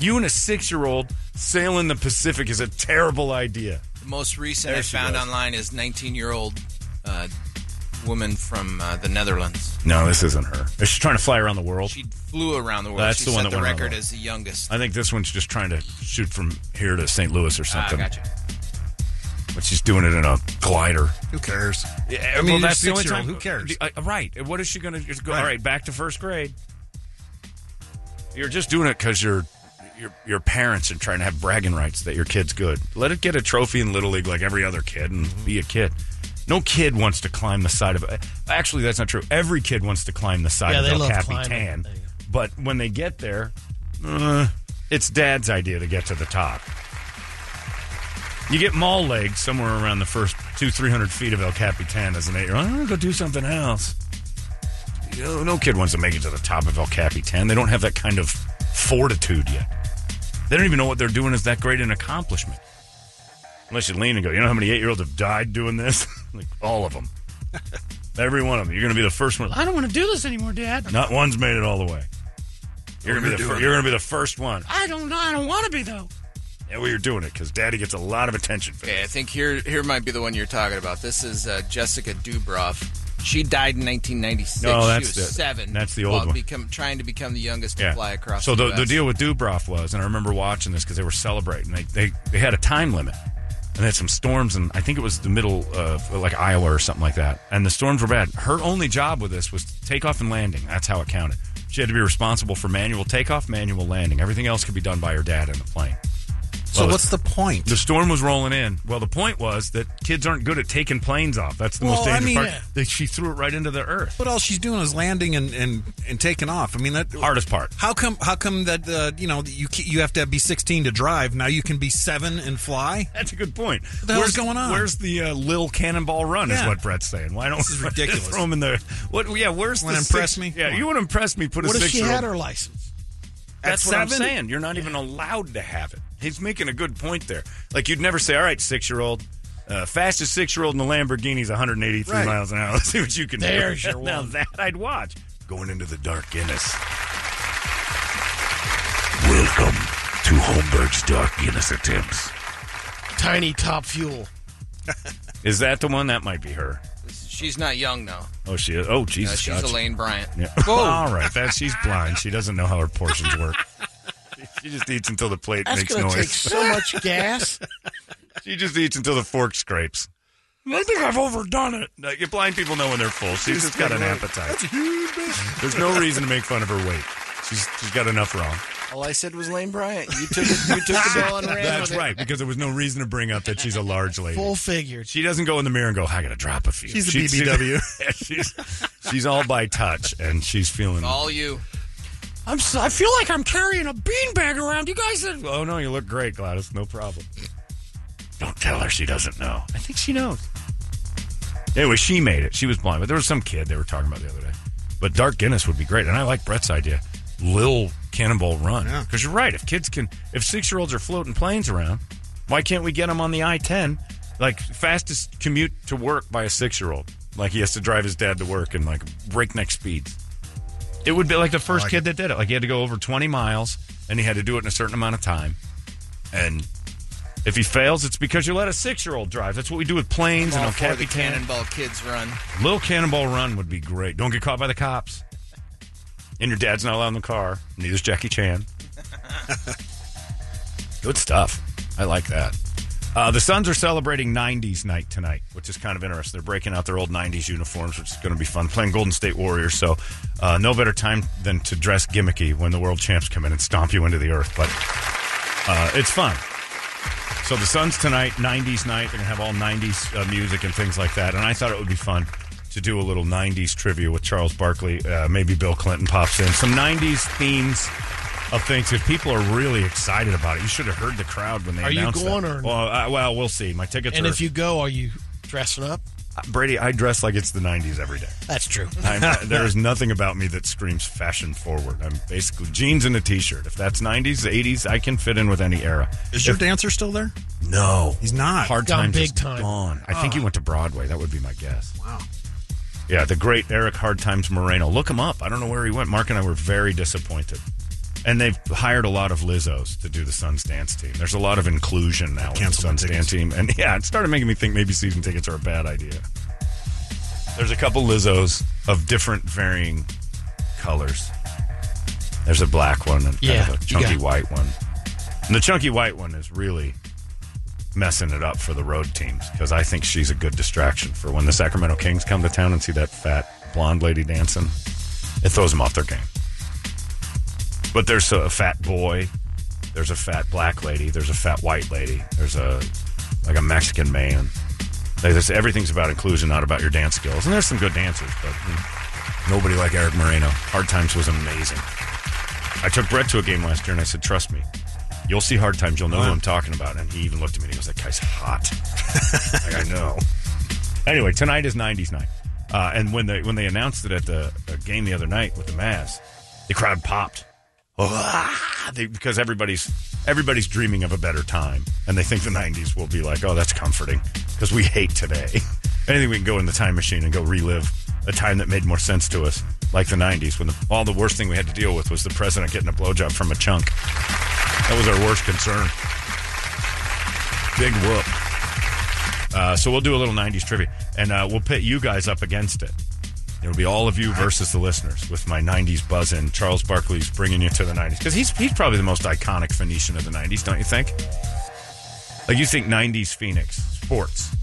You and a six-year-old sailing the Pacific is a terrible idea. The most recent I found goes. online is nineteen-year-old uh, woman from uh, the Netherlands. No, this isn't her. Is she trying to fly around the world? She flew around the world. That's she the set one that the went record as the youngest. I think this one's just trying to shoot from here to Saint Louis or something. Ah, gotcha. But she's doing it in a glider. Who cares? Yeah, I mean, well, that's the only time. Who cares? Uh, right. What is she going to go? Right. All right, back to first grade. You're just doing it because you're... Your your parents are trying to have bragging rights that your kid's good. Let it get a trophy in Little League like every other kid and mm-hmm. be a kid. No kid wants to climb the side of it. Actually, that's not true. Every kid wants to climb the side yeah, of El Capitan. But when they get there, uh, it's dad's idea to get to the top. You get mall leg somewhere around the first two, three hundred feet of El Capitan as an eight-year-old. I'm going to go do something else. You know, no kid wants to make it to the top of El Capitan. They don't have that kind of fortitude yet. They don't even know what they're doing is that great an accomplishment. Unless you lean and go, you know how many eight-year-olds have died doing this? Like, all of them. Every one of them. You're going to be the first one. I don't want to do this anymore, Dad. Not one's made it all the way. You're going to be the you're going to be the first one. I don't know. I don't want to be, though. Yeah, well, you're doing it because Daddy gets a lot of attention for this. Okay, I think here here might be the one you're talking about. This is uh, Jessica Dubrov. She died in nineteen ninety-six. No, that's she was the, seven. That's the old one. Become, trying to become the youngest to yeah. fly across so the So the deal with Dubrov was, and I remember watching this because they were celebrating, they, they they had a time limit. And they had some storms, and I think it was the middle of like Iowa or something like that. And the storms were bad. Her only job with this was takeoff and landing. That's how it counted. She had to be responsible for manual takeoff, manual landing. Everything else could be done by her dad in the plane. So well, what's the point? The storm was rolling in. Well, the point was that kids aren't good at taking planes off. That's the well, most dangerous I mean, part. That she threw it right into the earth. But all she's doing is landing and, and, and taking off. I mean, that hardest part. How come? How come that uh, you know you you have to be sixteen to drive? Now you can be seven and fly. That's a good point. What the hell's going on? Where's the uh, Lil Cannonball Run? Yeah. Is what Brett's saying. Why don't this is ridiculous? Throw him in the what? Yeah, where's want the to impress six, me? Yeah, you want to impress me? Put what a six. What if she had her license? That's what I'm saying. You're not even allowed to have it. He's making a good point there. Like, you'd never say, all right, six-year-old, uh, fastest six-year-old in the Lamborghini is one hundred eighty-three right. miles an hour. Let's see what you can There's do. There's your Now, one. That I'd watch. Going into the dark Guinness. Welcome to Holmberg's Dark Guinness Attempts. Tiny Top Fuel. Is that the one? That might be her. She's not young, though. Oh, she is? Oh, Jesus. No, she's gotcha. Elaine Bryant. Yeah. All right. That, she's blind. She doesn't know how her portions work. She just eats until the plate That's makes noise. That's going to take so much gas. She just eats until the fork scrapes. I think I've overdone it. No, blind people know when they're full. She's just got an appetite. That's a huge bitch. There's no reason to make fun of her weight. She's she's got enough wrong. All I said was Lane Bryant. You took it, you took the ball and ran. That's right, because there was no reason to bring up that she's a large lady. Full figured. She doesn't go in the mirror and go, I got to drop a few. She's a she's, B B W. She's, she's all by touch, and she's feeling... It's all you. I'm so, I feel like I'm carrying a beanbag around. You guys... Are... Oh, no, you look great, Gladys. No problem. Don't tell her she doesn't know. I think she knows. Anyway, she made it. She was blind, but there was some kid they were talking about the other day. But Dark Guinness would be great, and I like Brett's idea. Lil... Cannonball Run. Because yeah. You're right. If kids can, if six-year-olds are floating planes around, why can't we get them on the I ten? Like, fastest commute to work by a six-year-old. Like, he has to drive his dad to work in, like, breakneck speeds. It would be like the first like kid it. that did it. Like, he had to go over twenty miles, and he had to do it in a certain amount of time. And if he fails, it's because you let a six-year-old drive. That's what we do with planes. And okay, the Cannonball Kids Run. Little Cannonball Run would be great. Don't get caught by the cops. And your dad's not allowed in the car. Neither's Jackie Chan. Good stuff. I like that. Uh, the Suns are celebrating nineties night tonight, which is kind of interesting. They're breaking out their old nineties uniforms, which is going to be fun. Playing Golden State Warriors, so uh, no better time than to dress gimmicky when the world champs come in and stomp you into the earth. But uh, it's fun. So the Suns tonight, nineties night. They're going to have all nineties uh, music and things like that. And I thought it would be fun to do a little nineties trivia with Charles Barkley. Uh, maybe Bill Clinton pops in. Some nineties themes of things. If people are really excited about it, you should have heard the crowd when they are announced that. Are you going that. or well, uh, well, we'll see. My tickets and are... And if you go, are you dressing up? Uh, Brady, I dress like it's the nineties every day. That's true. I'm, there is nothing about me that screams fashion forward. I'm basically jeans and a T-shirt. If that's nineties, eighties, I can fit in with any era. Is if, your dancer still there? No. He's not. Hard Times is gone. I think he went to Broadway. That would be my guess. Wow. Yeah, the great Eric Hardtimes Moreno. Look him up. I don't know where he went. Mark and I were very disappointed. And they've hired a lot of Lizzos to do the Suns dance team. There's a lot of inclusion now with the Suns dance team. And yeah, it started making me think maybe season tickets are a bad idea. There's a couple Lizzos of different varying colors. There's a black one and yeah, kind of a chunky white one. And the chunky white one is really messing it up for the road teams, because I think she's a good distraction for when the Sacramento Kings come to town and see that fat blonde lady dancing. It throws them off their game. But there's a fat boy, there's a fat black lady, there's a fat white lady, there's a like a Mexican man. There's, everything's about inclusion, not about your dance skills. And there's some good dancers, but hmm, nobody like Eric Moreno. Hard Times was amazing. I took Brett to a game last year and I said, trust me, you'll see Hard Times. You'll know who I'm talking about. And he even looked at me and he goes, that guy's hot. Like, I know. Anyway, tonight is nineties night. Uh, and when they when they announced it at the uh, game the other night with the Mavs, the crowd popped. Oh, they, because everybody's everybody's dreaming of a better time. And they think the nineties will be like, oh, that's comforting. Because we hate today. Anything we can go in the time machine and go relive a time that made more sense to us. Like the nineties, when the, all the worst thing we had to deal with was the president getting a blowjob from a chunk. That was our worst concern. Big whoop. Uh, so we'll do a little nineties trivia. And uh, we'll pit you guys up against it. It'll be all of you versus the listeners with my nineties buzz-in. Charles Barkley's bringing you to the nineties. Because he's, he's probably the most iconic Phoenician of the nineties, don't you think? Like, you think nineties Phoenix. Sports.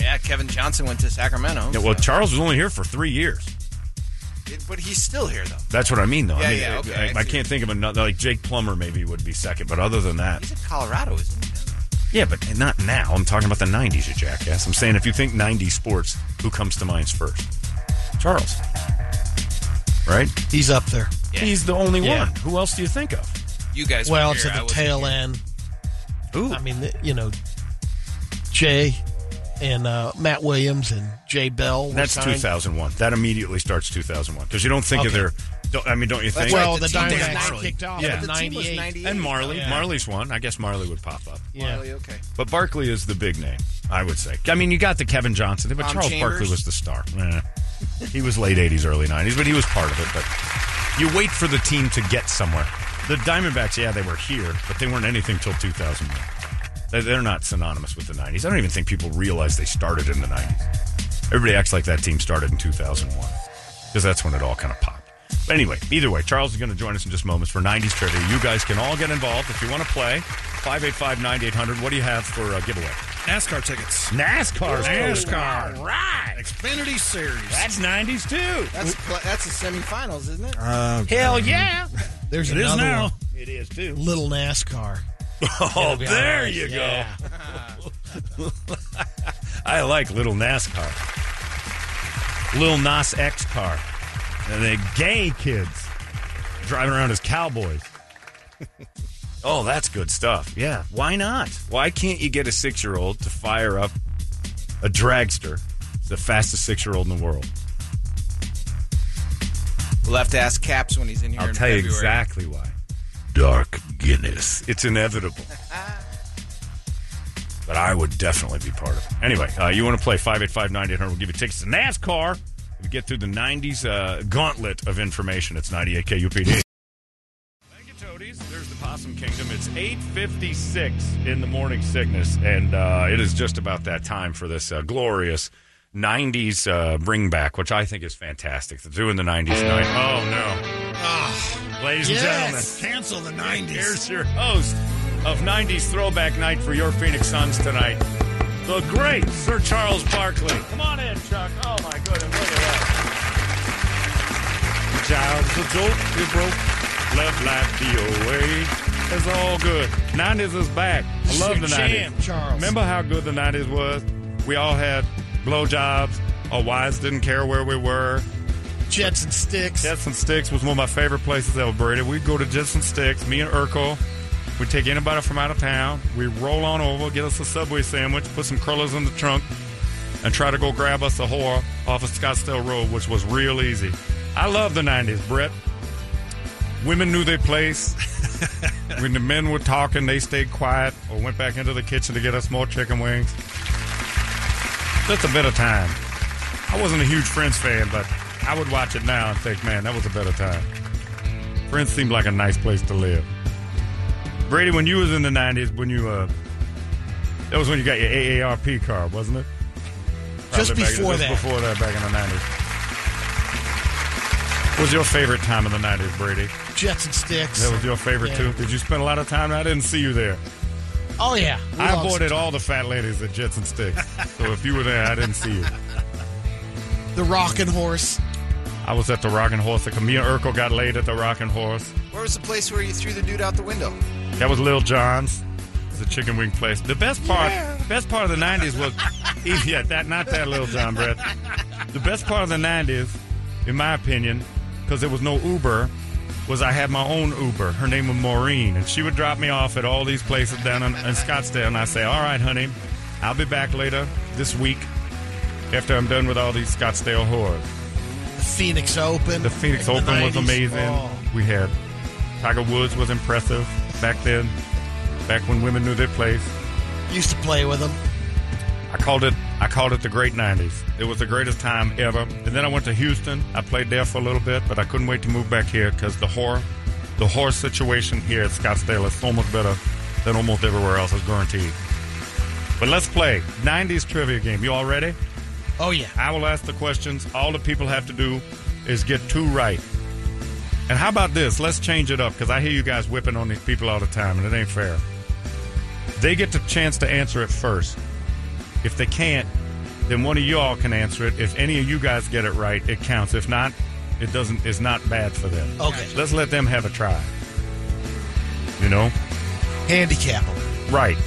Yeah, Kevin Johnson went to Sacramento. Yeah, well, so. Charles was only here for three years. It, but he's still here, though. That's what I mean, though. Yeah, I mean, yeah, okay, I, I, I can't think of another. Like, Jake Plummer maybe would be second, but other than that. He's in Colorado, isn't he? Yeah, but not now. I'm talking about the nineties, you jackass. I'm saying if you think nineties sports, who comes to mind first? Charles. Right? He's up there. Yeah. He's the only yeah. one. Who else do you think of? You guys Well, to the tail here. end. Ooh. I mean, you know, Jay. And uh, Matt Williams and Jay Bell. That's signed. two thousand one. That immediately starts two thousand one. Because you don't think okay. of their... Don't, I mean, don't you think... That's well, right, the, the Diamondbacks kicked off yeah. in ninety-eight. And Marley. Yeah. Marley's one. I guess Marley would pop up. Yeah. Marley, okay. But Barkley is the big name, I would say. I mean, you got the Kevin Johnson, but Tom Charles Chambers. Barkley was the star. Eh. He was late eighties, early nineties, but he was part of it. But you wait for the team to get somewhere. The Diamondbacks, yeah, they were here, but they weren't anything till two thousand one. They're not synonymous with the nineties. I don't even think people realize they started in the nineties. Everybody acts like that team started in two thousand one because that's when it all kind of popped. But anyway, either way, Charles is going to join us in just moments for nineties trivia. You guys can all get involved if you want to play. five eight five, nine eight hundred. What do you have for a giveaway? NASCAR tickets. NASCAR. NASCAR. All right. Xfinity Series. That's nineties, too. That's that's the semifinals, isn't it? Uh, Hell yeah. There's it another is now. One. It is, too. Little NASCAR. Oh, there right. you yeah. go. I like Little NASCAR. Little Nas X car. And the gay kids driving around as cowboys. Oh, that's good stuff. Yeah. Why not? Why can't you get a six-year-old to fire up a dragster? It's the fastest six-year-old in the world. We'll have to ask Caps when he's in here I'll in February. I'll tell you exactly why. Dark Guinness. It's inevitable. But I would definitely be part of it. Anyway, uh, you want to play five eight five, nine eight hundred. We'll give you tickets to NASCAR. We get through the nineties uh, gauntlet of information. It's ninety-eight K U P D. Thank you, Toadies. There's the Possum Kingdom. It's eight fifty-six in the morning sickness, and uh, it is just about that time for this uh, glorious nineties uh, bring back, which I think is fantastic. They're doing the nineties tonight. Oh, no. Oh, ladies yes. and gentlemen. Cancel the nineties. Here's your host of nineties Throwback Night for your Phoenix Suns tonight. The great Sir Charles Barkley. Come on in, Chuck. Oh, my goodness. Look at that. Child's a joke. You broke. Left life the away. It's all good. nineties is back. I love the jam, nineties. Charles. Remember how good the nineties was? We all had blowjobs. Our wives didn't care where we were. Jets and Sticks. Jets and Sticks was one of my favorite places that was Brady. We'd go to Jets and Sticks, me and Urkel. We take anybody from out of town. We roll on over, get us a Subway sandwich, put some curlers in the trunk, and try to go grab us a whore off of Scottsdale Road, which was real easy. I love the nineties, Brett. Women knew their place. When the men were talking, they stayed quiet or went back into the kitchen to get us more chicken wings. That's a better time. I wasn't a huge Friends fan, but I would watch it now and think, man, that was a better time. Friends seemed like a nice place to live. Brady, when you was in the nineties, when you uh, that was when you got your A A R P card, wasn't it? Probably just before back, that. Just before that, back in the nineties. What was your favorite time of the nineties, Brady? Jets and Sticks. That was your favorite yeah. too. Did you spend a lot of time? I didn't see you there. Oh yeah, we I avoided all the fat ladies at Jets and Sticks. So if you were there, I didn't see you. The Rockin' Horse. I was at the Rockin' Horse. Me and Urkel got laid at the Rockin' Horse. Where was the place where you threw the dude out the window? That was Little John's. It's a chicken wing place. The best part, yeah. best part of the nineties was, yeah, that not that Little John, Brett. The best part of the nineties, in my opinion, because there was no Uber, was I had my own Uber. Her name was Maureen, and she would drop me off at all these places down in, in Scottsdale, and I say, all right, honey, I'll be back later this week after I'm done with all these Scottsdale whores. The Phoenix Open. The Phoenix Open the was amazing. Oh. We had Tiger Woods was impressive. Back then, back when women knew their place. Used to play with them. I called it I called it the great nineties. It was the greatest time ever. And then I went to Houston. I played there for a little bit, but I couldn't wait to move back here because the whore, the whore situation here at Scottsdale is so much better than almost everywhere else, is guaranteed. But let's play nineties trivia game. You all ready? Oh, yeah. I will ask the questions. All the people have to do is get two right. And how about this? Let's change it up, because I hear you guys whipping on these people all the time, and it ain't fair. They get the chance to answer it first. If they can't, then one of you all can answer it. If any of you guys get it right, it counts. If not, it doesn't. It's not bad for them. Okay. Let's let them have a try. You know? Handicap them. Right.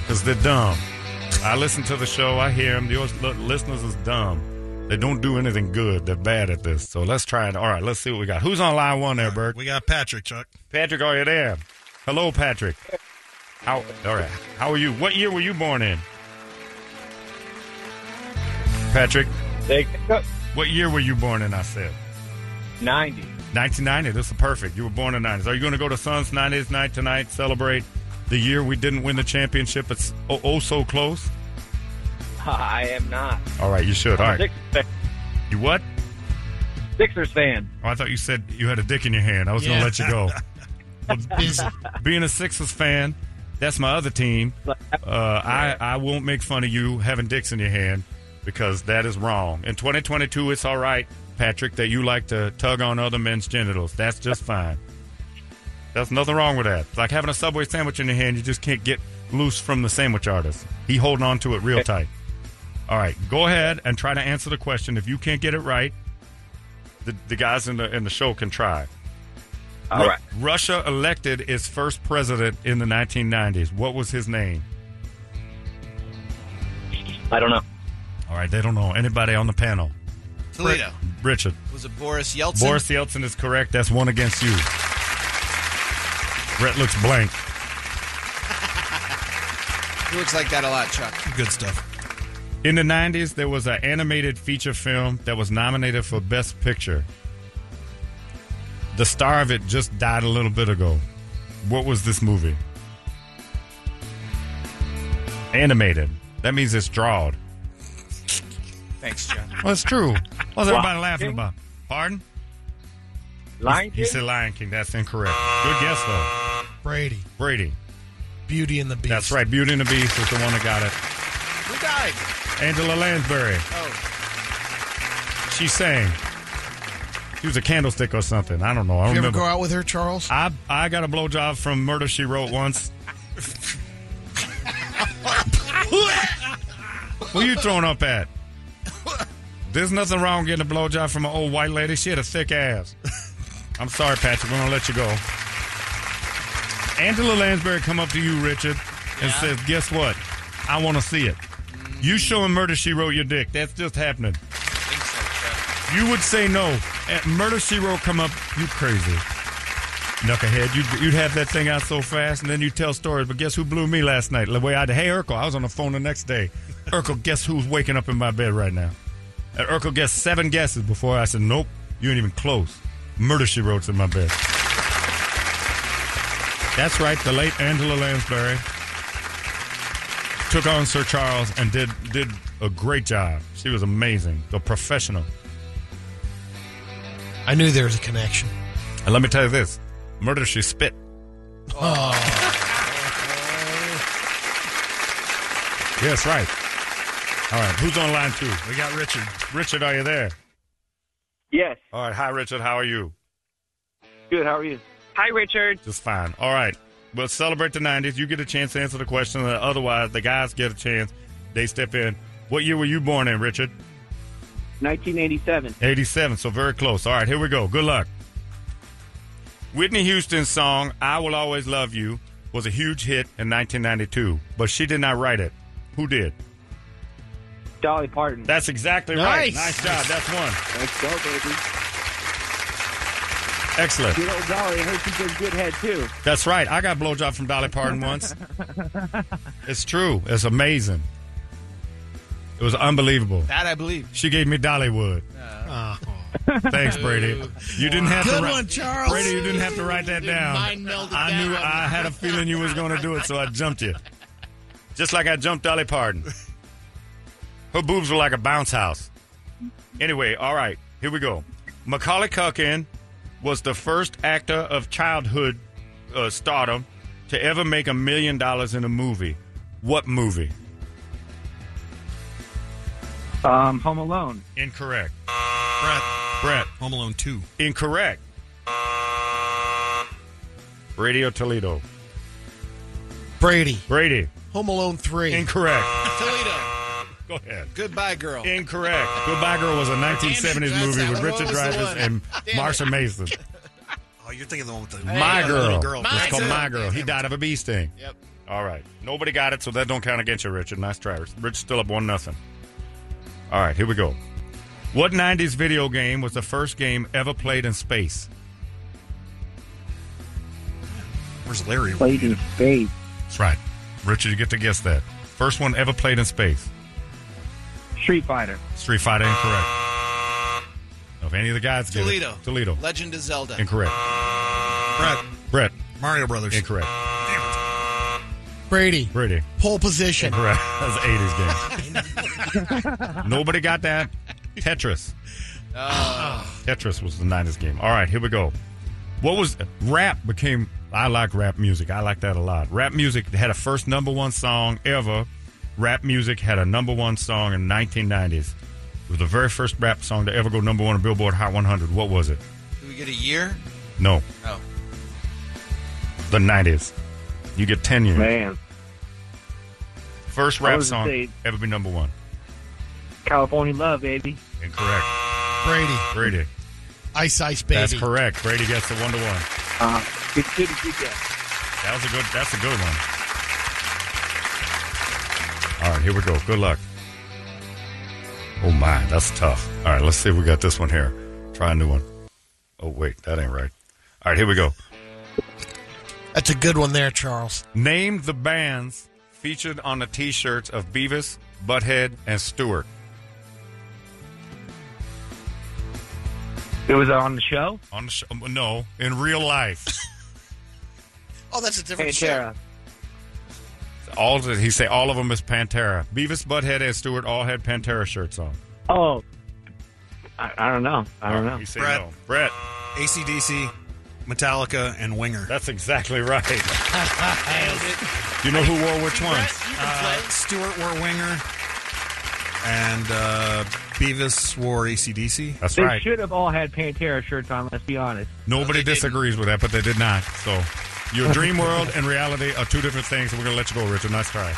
Because they're dumb. I listen to the show. I hear them. The listeners is dumb. They don't do anything good. They're bad at this. So let's try it. All right, let's see what we got. Who's on line one there, Bert? We got Patrick, Chuck. Patrick, are you there? Hello, Patrick. How? All right. How are you? What year were you born in? Patrick? They, what year were you born in, I said? ninety. nineteen ninety. This is perfect. You were born in the nineties. Are you going to go to Suns nineties night tonight, celebrate the year we didn't win the championship? It's oh, oh so close. I am not. All right, you should. All right. Sixers fan. You what? Sixers fan. Oh, I thought you said you had a dick in your hand. I was yeah. going to let you go. Well, being a Sixers fan, that's my other team. Uh, I, I won't make fun of you having dicks in your hand because that is wrong. In twenty twenty-two, it's all right, Patrick, that you like to tug on other men's genitals. That's just fine. There's nothing wrong with that. It's like having a Subway sandwich in your hand. You just can't get loose from the sandwich artist. He holding on to it real tight. All right, go ahead and try to answer the question. If you can't get it right, the, the guys in the in the show can try. All Ru- right. Russia elected its first president in the nineteen nineties. What was his name? I don't know. All right, they don't know. Anybody on the panel? Toledo. Richard. Was it Boris Yeltsin? Boris Yeltsin is correct. That's one against you. Brett looks blank. He looks like that a lot, Chuck. Good stuff. In the nineties, there was an animated feature film that was nominated for Best Picture. The star of it just died a little bit ago. What was this movie? Animated. That means it's drawed. Thanks, John. Well, it's true. What's everybody laughing about? Pardon? Lion King? He said Lion King. That's incorrect. Good guess, though. Brady. Brady. Beauty and the Beast. That's right. Beauty and the Beast is the one that got it. Who died? Angela Lansbury. Oh. She sang. She was a candlestick or something. I don't know. I don't you remember. You ever go out with her, Charles? I I got a blowjob from Murder, She Wrote once. Who you throwing up at? There's nothing wrong getting a blowjob from an old white lady. She had a thick ass. I'm sorry, Patrick. We're going to let you go. Angela Lansbury come up to you, Richard, and yeah. says, guess what? I want to see it. Mm. You showing Murder, She Wrote your dick. That's just happening. I think so, Chuck. You would say no. At Murder, She Wrote come up, you crazy. Knucklehead, you'd, you'd have that thing out so fast, and then you'd tell stories. But guess who blew me last night? The way I did. Hey, Urkel, I was on the phone the next day. Urkel, guess who's waking up in my bed right now? And Urkel guessed seven guesses before I said, nope, you ain't even close. Murder, She Wrote's in my bed. That's right, the late Angela Lansbury took on Sir Charles and did did a great job. She was amazing, a professional. I knew there was a connection. And let me tell you this, Murder, She Spit. Oh. Yes, right. All right, who's on line two? We got Richard. Richard, are you there? Yes. All right, hi, Richard. How are you? Good, how are you? Hi, Richard. Just fine. All right, we'll celebrate the nineties. You get a chance to answer the question. Otherwise, the guys get a chance. They step in. What year were you born in, Richard? nineteen eighty-seven. eighty-seven, so very close. All right, here we go. Good luck. Whitney Houston's song, I Will Always Love You, was a huge hit in nineteen ninety-two, but she did not write it. Who did? Dolly Parton. That's exactly nice. Right. Nice job. Nice. That's one. Let's go, baby. Excellent. Good old Dolly. I heard she gives good head, too. That's right. I got a blowjob from Dolly Parton once. It's true. It's amazing. It was unbelievable. That I believe. She gave me Dollywood. Uh, oh. Thanks, Brady. You didn't have good to write. One, Charles. Brady, you didn't have to write that down. Mine melded I down. knew. I had a feeling you was going to do it, so I jumped you. Just like I jumped Dolly Parton. Her boobs were like a bounce house. Anyway, all right, here we go. Macaulay Culkin was the first actor of childhood uh, stardom to ever make a million dollars in a movie. What movie? Um, Home Alone. Incorrect. Brett. Brett. Home Alone two. Incorrect. Radio Toledo. Brady. Brady. Home Alone three. Incorrect. Toledo. Go ahead. Goodbye, Girl. Incorrect. Goodbye, Girl was a nineteen seventies movie with Richard Dreyfuss and Marsha Mason. Oh, you're thinking the one with the... My Girl. girl. It's called My Girl. He died of a bee sting. Yep. All right. Nobody got it, so that don't count against you, Richard. Nice try. Richard's still up one nothing. All right, here we go. What nineties video game was the first game ever played in space? Where's Larry? Played in space. That's right. Richard, you get to guess that. First one ever played in space. Street Fighter. Street Fighter, incorrect. Now, if any of the guys get Toledo. It. Toledo. Legend of Zelda. Incorrect. Brett. Brett. Mario Brothers. Incorrect. Damn it. Brady. Brady. Pole Position. Incorrect. That was an eighties game. Nobody got that. Tetris. Oh. Tetris was the nineties game. All right, here we go. What was... Rap became... I like rap music. I like that a lot. Rap music had a first number one song ever. Rap music had a number one song in the nineteen nineties. It was the very first rap song to ever go number one on Billboard Hot one hundred. What was it? Did we get a year? No. Oh. The nineties. You get ten years. Man. First rap song say, ever be number one. California Love, baby. Incorrect. Brady. Brady. Ice Ice Baby. That's correct. Brady gets the one to one. Uh, good, good, good guess. That was a good. That's a good one. All right, here we go. Good luck. Oh my, that's tough. All right, let's see if we got this one here. Try a new one. Oh wait, that ain't right. All right, here we go. That's a good one there, Charles. Name the bands featured on the T-shirts of Beavis, Butthead, and Stewart. It was on the show? On the show? No, in real life. Oh, that's a different Pantera. Show. All the, he say all of them is Pantera. Beavis, Butthead, and Stewart all had Pantera shirts on. Oh, I, I don't know. I don't know. You say Brett, no. Brett, A C D C, Metallica, and Winger. That's exactly right. Do you know who wore which ones? Uh, Stewart wore Winger. And uh, Beavis wore A C D C. That's they right. They should have all had Pantera shirts on, let's be honest. Nobody no, disagrees didn't. with that, but they did not. So your dream world and reality are two different things. We're going to let you go, Richard. Nice try.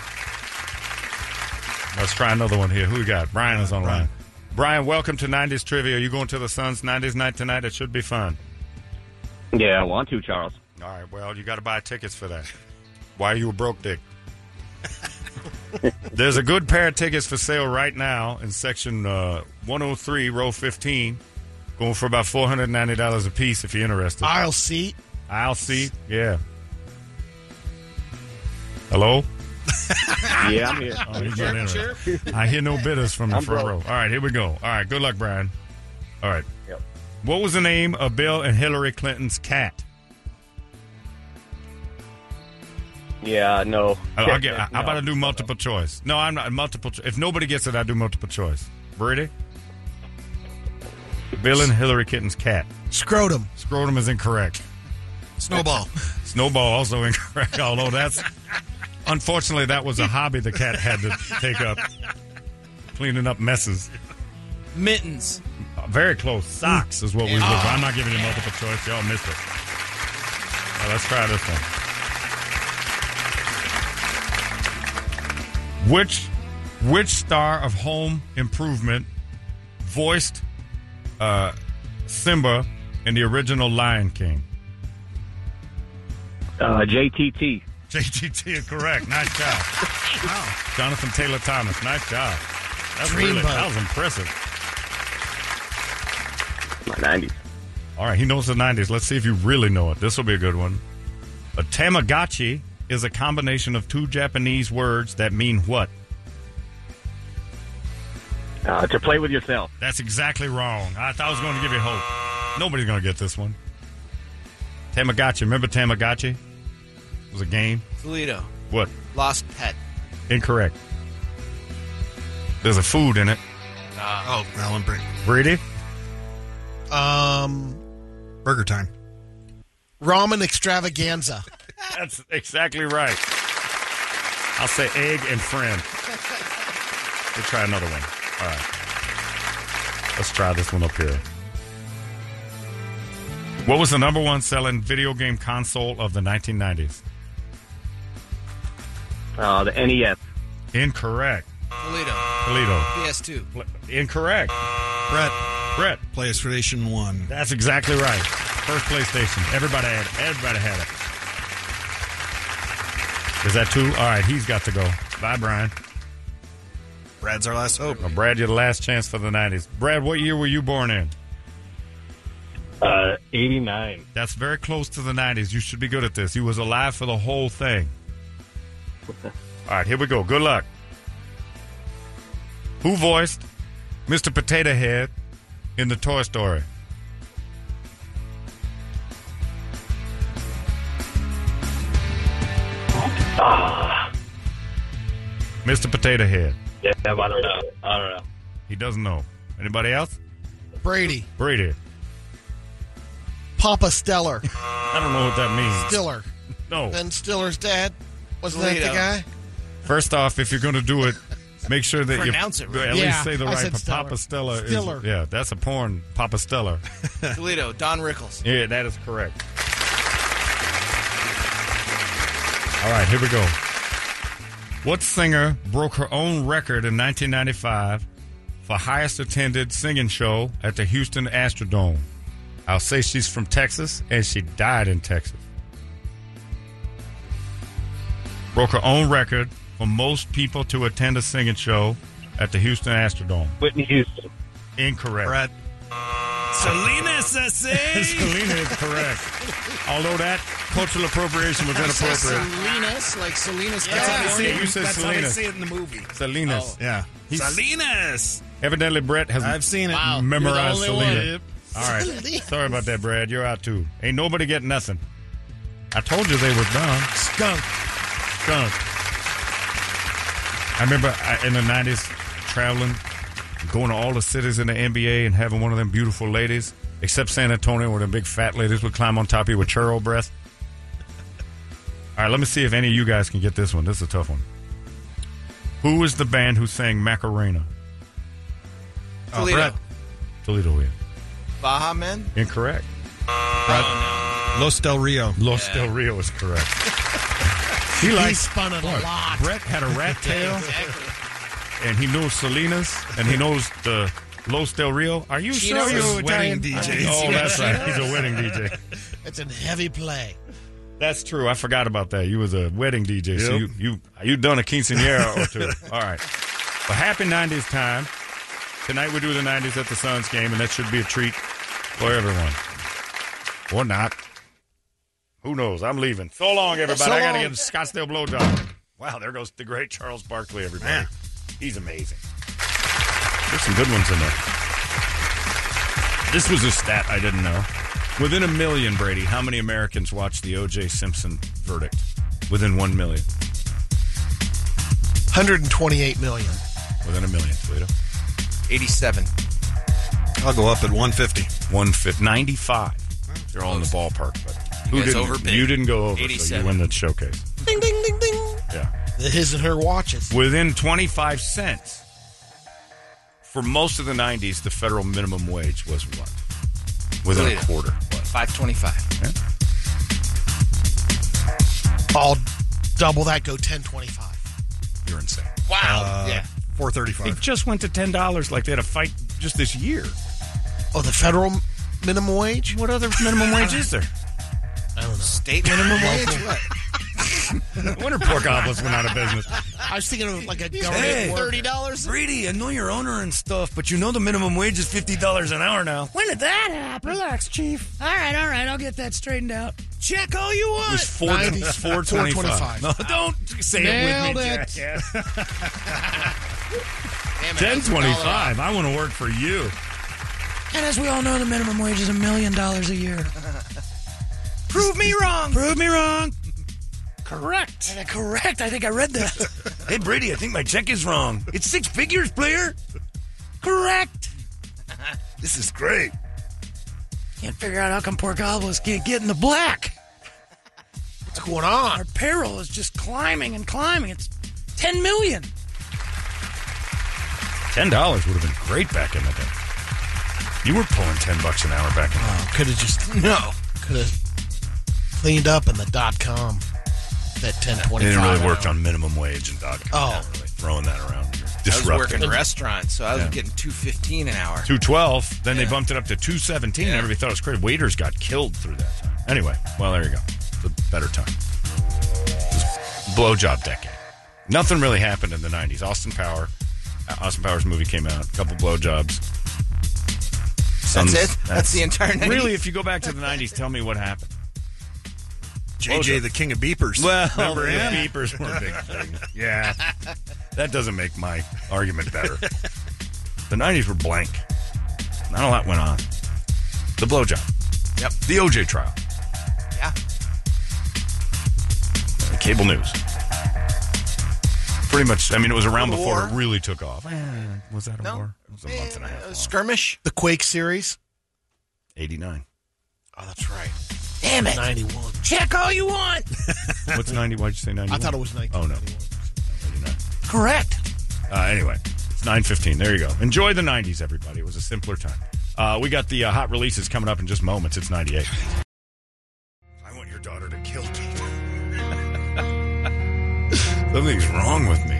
Let's try another one here. Who we got? Brian is online. Brian, Brian welcome to nineties Trivia. Are you going to the Suns' nineties night tonight? It should be fun. Yeah, I want to, Charles. All right, well, you got to buy tickets for that. Why are you a broke dick? There's a good pair of tickets for sale right now in section uh, one oh three, row fifteen, going for about four hundred ninety dollars a piece if you're interested. Aisle seat. Aisle seat, yeah. Hello? Yeah, I'm here. Oh, he's not sure, sure. I hear no bidders from the I'm front broke. row. All right, here we go. All right, good luck, Brian. All right. Yep. What was the name of Bill and Hillary Clinton's cat? Yeah, no. I'll get, no. How about I do multiple choice? No, I'm not. Multiple. Cho- if nobody gets it, I do multiple choice. Brady? Bill and Hillary Kitten's cat. Scrotum. Scrotum is incorrect. Snowball. Snowball also incorrect, although that's... Unfortunately, that was a hobby the cat had to take up. Cleaning up messes. Mittens. Very close. Socks is what we... Oh, I'm not giving you multiple choice. Y'all missed it. Well, let's try this one. Which which star of Home Improvement voiced uh, Simba in the original Lion King? Uh, J T T. J T T is correct. Nice job. Wow. Jonathan Taylor Thomas. Nice job. That's really, that was impressive. My nineties. All right, he knows the nineties. Let's see if you really know it. This will be a good one. A Tamagotchi is a combination of two Japanese words that mean what? Uh, to play with yourself. That's exactly wrong. I thought I was going to give you hope. Nobody's going to get this one. Tamagotchi. Remember Tamagotchi? It was a game. Toledo. What? Lost Pet. Incorrect. There's a food in it. Uh, oh, Alan Brady. Brady? Um, Burger Time. Ramen Extravaganza. That's exactly right. I'll say egg and friend. We'll try another one. All right. Let's try this one up here. What was the number one selling video game console of the nineteen nineties? Uh, the N E S. Incorrect. Toledo. Toledo. P S two. Pl- incorrect. Brett. Brett. PlayStation one. That's exactly right. First PlayStation. Everybody had it. Everybody had it. Is that two? All right, he's got to go. Bye, Brian. Brad's our last hope. Well, Brad, you're the last chance for the nineties. Brad, what year were you born in? Uh, eighty-nine. That's very close to the nineties. You should be good at this. You was alive for the whole thing. All right, here we go. Good luck. Who voiced Mister Potato Head in the Toy Story? Ah. Mister Potato Head. Yeah, I don't know. I don't know. He doesn't know. Anybody else? Brady. Brady. Papa Stellar. I don't know what that means. Stiller. No. Ben Stiller's dad. Wasn't that the guy? First off, if you're going to do it, make sure that pronounce you... Pronounce it right. At yeah, least say the I right... Stellar. Papa Stella Stiller. Is, yeah, that's a porn. Papa Stella. Toledo. Don Rickles. Yeah, that is correct. All right, here we go. What singer broke her own record in nineteen ninety-five for highest attended singing show at the Houston Astrodome? I'll say she's from Texas, and she died in Texas. Broke her own record for most people to attend a singing show at the Houston Astrodome. Whitney Houston. Incorrect. Brett. Selena, Sassy. Selena is correct. Although that cultural appropriation was inappropriate. Salinas, like Salinas. Yeah, that's how you said Salinas. Say it in the movie. Salinas. Oh. Yeah. He's, Salinas. Evidently, Brett has I've seen it. Wow. memorized Selena. All right. Salinas. Sorry about that, Brad. You're out, too. Ain't nobody getting nothing. I told you they was dumb. Skunk. Skunk. I remember I, in the nineties traveling, going to all the cities in the N B A and having one of them beautiful ladies, except San Antonio, where the big fat ladies would climb on top of you with churro breath. All right, let me see if any of you guys can get this one. This is a tough one. Who is the band who sang Macarena? Toledo. Uh, Brett. Toledo, yeah. Baha Men? Incorrect. Brett. Los Del Rio. Los yeah. Del Rio is correct. he, liked, he spun it Lord, a lot. Brett had a rat tail. Exactly. And he knows Salinas, and he knows the Los Del Rio. Are you she sure you're a wedding D J? Oh, that's right. He's a wedding D J. It's in heavy play. That's true. I forgot about that. You was a wedding D J, yep. so you you you done a quinceañera or two. All right. Well, happy nineties time. Tonight we do the nineties at the Suns game, and that should be a treat for everyone. Or not. Who knows? I'm leaving. So long, everybody. So long. I got to give a Scottsdale blowjob. Wow, there goes the great Charles Barkley, everybody. Man. He's amazing. There's some good ones in there. This was a stat I didn't know. Within a million, Brady, how many Americans watched the O J Simpson verdict? Within one million. one hundred twenty-eight million. Within a million, Toledo. eighty-seven. I'll go up at one fifty. one fifty. ninety-five. They're all in the ballpark. But who didn't, over big. You didn't go over, eighty-seven. So you win the showcase. Ding, ding, ding, ding. Yeah. The his and her watches. Within twenty-five cents. For most of the nineties, the federal minimum wage was what? Within Toledo. A quarter. What? five twenty-five. Yeah. I'll double that, go ten twenty-five. You're insane. Wow. Uh, yeah. four thirty-five. It just went to ten dollars like they had a fight just this year. Oh, the federal minimum wage? What other minimum wage is there? I don't know. State minimum wage? What? I wonder poor goblins went out of business. I was thinking of like a government hey, thirty dollars. Brady, I know you're owner and stuff, but you know the minimum wage is fifty dollars an hour now. When did that happen? Relax, Chief. All right, all right. I'll get that straightened out. Check all you want. It was four, four twenty-five. four twenty-five. No, don't say Nailed it with me, it. Jackass. Damn it, ten twenty-five. I want to work for you. And as we all know, the minimum wage is a million dollars a year. Prove me wrong. Prove me wrong. Correct. Uh, correct. I think I read that. Hey, Brady, I think my check is wrong. It's six figures, player. Correct. This is great. Can't figure out how come poor goblins can't get in the black. What's going on? Our payroll is just climbing and climbing. It's ten million dollars. ten dollars would have been great back in the day. You were pulling ten bucks an hour back in the day. Oh, could have just, no. Could have cleaned up in the dot-com. That ten twenty-five. They didn't really work on minimum wage and dot com. Oh, really throwing that around. Disrupting. I was working in restaurants, so I was yeah. getting two fifteen an hour, two twelve. Then yeah. they bumped it up to two seventeen, yeah. and everybody thought it was crazy. Waiters got killed through that time. Anyway, well, there you go. It's a better time. Blowjob decade. Nothing really happened in the nineties. Austin Power, Austin Powers movie came out. A couple blowjobs. That's it. That's, that's the entire nineties. Really, if you go back to the nineties, tell me what happened. J J, the king of beepers. Well, remember him? The beepers were a big thing. Yeah. That doesn't make my argument better. The nineties were blank. Not a lot went on. The blowjob. Yep. The O J trial. Yeah. The cable news. Pretty much, I mean, it was around the before war. It really took off. Man, was that a no. war? It was a Man, month and a half. A skirmish? The Quake series? eighty-nine. Oh, that's right. Damn it. ninety-one. Check all you want. What's ninety? Why'd you say ninety-one? I thought it was nineteen. Oh, no. ninety-nine. Correct. Uh, anyway, it's nine fifteen. There you go. Enjoy the nineties, everybody. It was a simpler time. Uh, we got the uh, hot releases coming up in just moments. It's ninety-eight. I want your daughter to kill people. Something's wrong with me.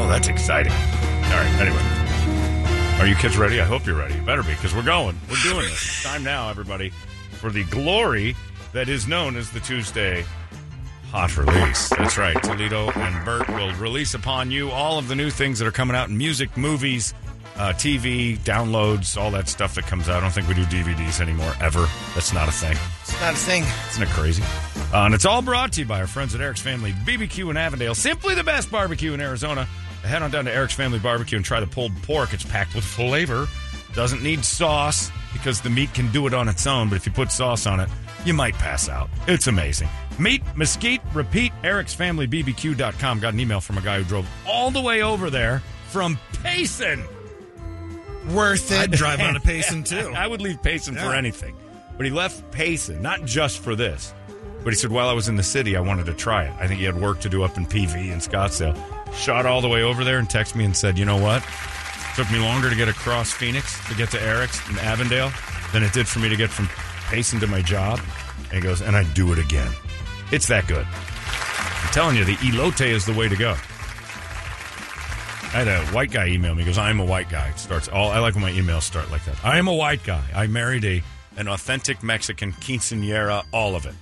Oh, that's exciting. All right, anyway. Are you kids ready? I hope you're ready. You better be, because we're going. We're doing this. It's time now, everybody, for the glory that is known as the Tuesday Hot Release. That's right. Toledo and Bert will release upon you all of the new things that are coming out in music, movies, uh, T V, downloads, all that stuff that comes out. I don't think we do D V Ds anymore, ever. That's not a thing. It's not a thing. Isn't it crazy? Uh, and it's all brought to you by our friends at Eric's Family B B Q in Avondale. Simply the best barbecue in Arizona. Head on down to Eric's Family B B Q and try the pulled pork. It's packed with flavor. Doesn't need sauce because the meat can do it on its own. But if you put sauce on it, you might pass out. It's amazing. Meet, mesquite, repeat, erics family b b q dot com. Got an email from a guy who drove all the way over there from Payson. Worth it. I'd drive out of Payson, too. I would leave Payson yeah. for anything. But he left Payson, not just for this. But he said, while I was in the city, I wanted to try it. I think he had work to do up in P V and Scottsdale. Shot all the way over there and texted me and said, you know what? It took me longer to get across Phoenix to get to Eric's and Avondale than it did for me to get from Payson to my job. And he goes, and I'd do it again. It's that good. I'm telling you, the elote is the way to go. I had a white guy email me. He goes, I am a white guy. It starts all. I like when my emails start like that. I am a white guy. I married a an authentic Mexican quinceañera, all of it.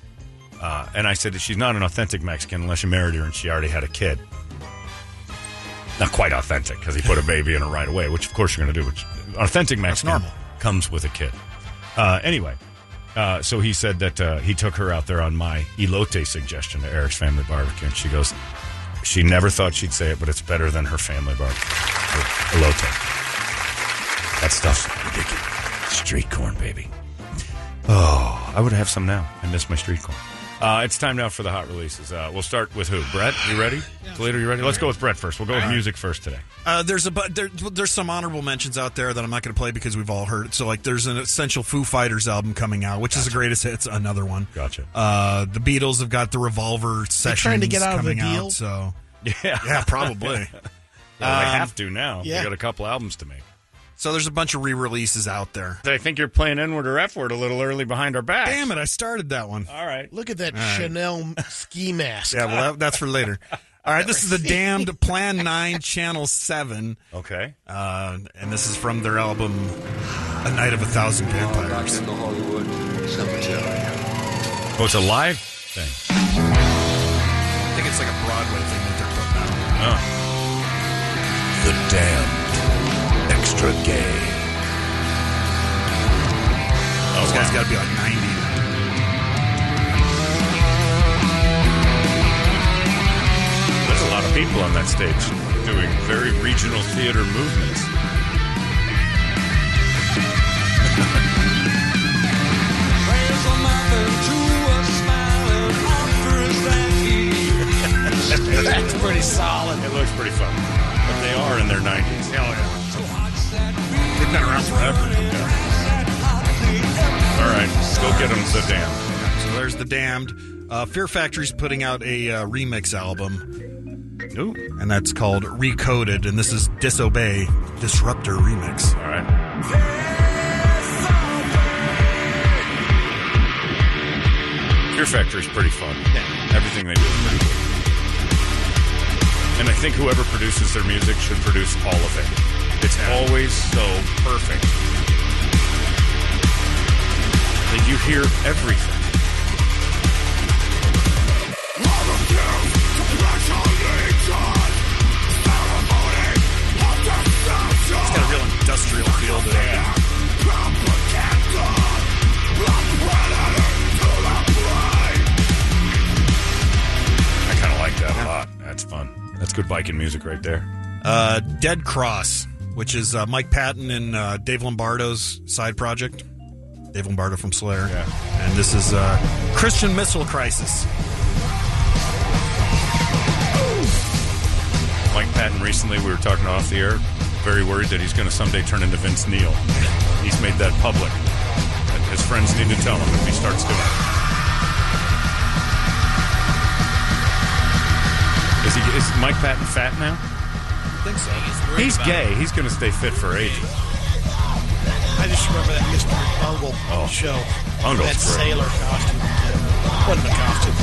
Uh, and I said, she's not an authentic Mexican unless you married her and she already had a kid. Not quite authentic because he put a baby in her right away, which of course you're going to do. Which authentic Mexican normal. Comes with a kid. Uh, anyway. Uh, so he said that uh, he took her out there on my elote suggestion to Eric's Family Barbecue. And she goes, she never thought she'd say it, but it's better than her family barbecue. Her elote. That stuff's ridiculous. Street corn, baby. Oh, I would have some now. I miss my street corn. Uh, it's time now for the hot releases. Uh, we'll start with who? Brett, you ready? Yeah. Toledo, you ready? Let's go with Brett first. We'll go all with right. music first today. Uh, there's a there, there's some honorable mentions out there that I'm not going to play because we've all heard it. So like there's an Essential Foo Fighters album coming out, which gotcha. Is the greatest hits. Another one. Gotcha. Uh, the Beatles have got the Revolver sessions trying to get out coming of the deal? Out. So yeah, yeah, probably. They um, have to now. Yeah. They got a couple albums to make. So there's a bunch of re-releases out there. I think you're playing N-word or F-word a little early behind our back. Damn it, I started that one. All right. Look at that all Chanel right. ski mask. Yeah, well, that, that's for later. All right, this is the Damned, Plan nine, Channel seven. Okay. Uh, and this is from their album, A Night of a Thousand Vampires. Oh, it's a live thing. I think it's like a Broadway thing that they're putting out. Oh. The Damned. Extra gay. Oh, this guy's wow. got to be like ninety. There's a lot of people on that stage doing very regional theater movements. That's pretty solid. It looks pretty fun. But they are in their nineties. Hell yeah. They've been around forever. Yeah. All right, let's go get them the Damned. So there's the Damned. Uh, Fear Factory's putting out a uh, remix album. Ooh. And that's called Recoded, and this is Disobey Disruptor Remix. All right. Fear Factory's pretty fun. Yeah. Everything they do is pretty good. And I think whoever produces their music should produce all of it. It's always so perfect that you hear everything. It's got a real industrial feel to it. I kind of like that a lot. That's fun. That's good biking music right there. Uh, Dead Cross. Which is uh, Mike Patton and uh, Dave Lombardo's side project. Dave Lombardo from Slayer. Yeah. And this is uh, Christian Missile Crisis. Mike Patton recently, we were talking off the air, very worried that he's going to someday turn into Vince Neil. He's made that public. And his friends need to tell him if he starts doing it. Is, he, is Mike Patton fat now? I think so. He's, he's gay. It. He's going to stay fit for ages. I just remember that Mister Bungle oh. show. Bungle's that great. Sailor costume. Wasn't a costume.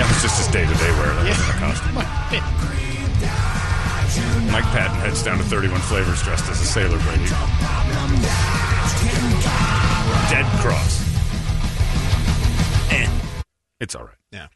That was just his day-to-day wear. That yeah. wasn't a costume. Mike Patton heads down to thirty-one Flavors dressed as a sailor, Brady. Dead cross. Eh. It's all right. Yeah.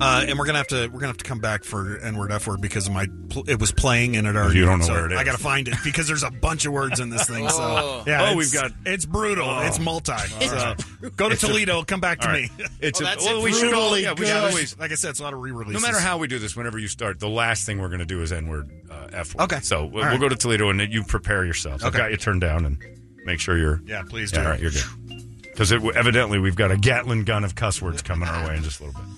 Uh, and we're gonna have to we're gonna have to come back for N-word, F-word because of my pl- it was playing and it already. You don't know so where it is. I gotta find it because there's a bunch of words in this thing. So yeah, oh, we've got it's brutal. Oh. It's multi. So. Go to it's Toledo. A, come back to right. me. It's oh, a, well, it. we should all yeah, we should always like I said, it's a lot of re-releases. No matter how we do this, whenever you start, the last thing we're gonna do is N-word, uh, F-word. Okay. So we'll, right. we'll go to Toledo and you prepare yourselves. Okay. I've got you turned down and make sure you're yeah. Please do. Yeah, all right, you're good. Because evidently we've got a Gatling gun of cuss words coming our way in just a little bit.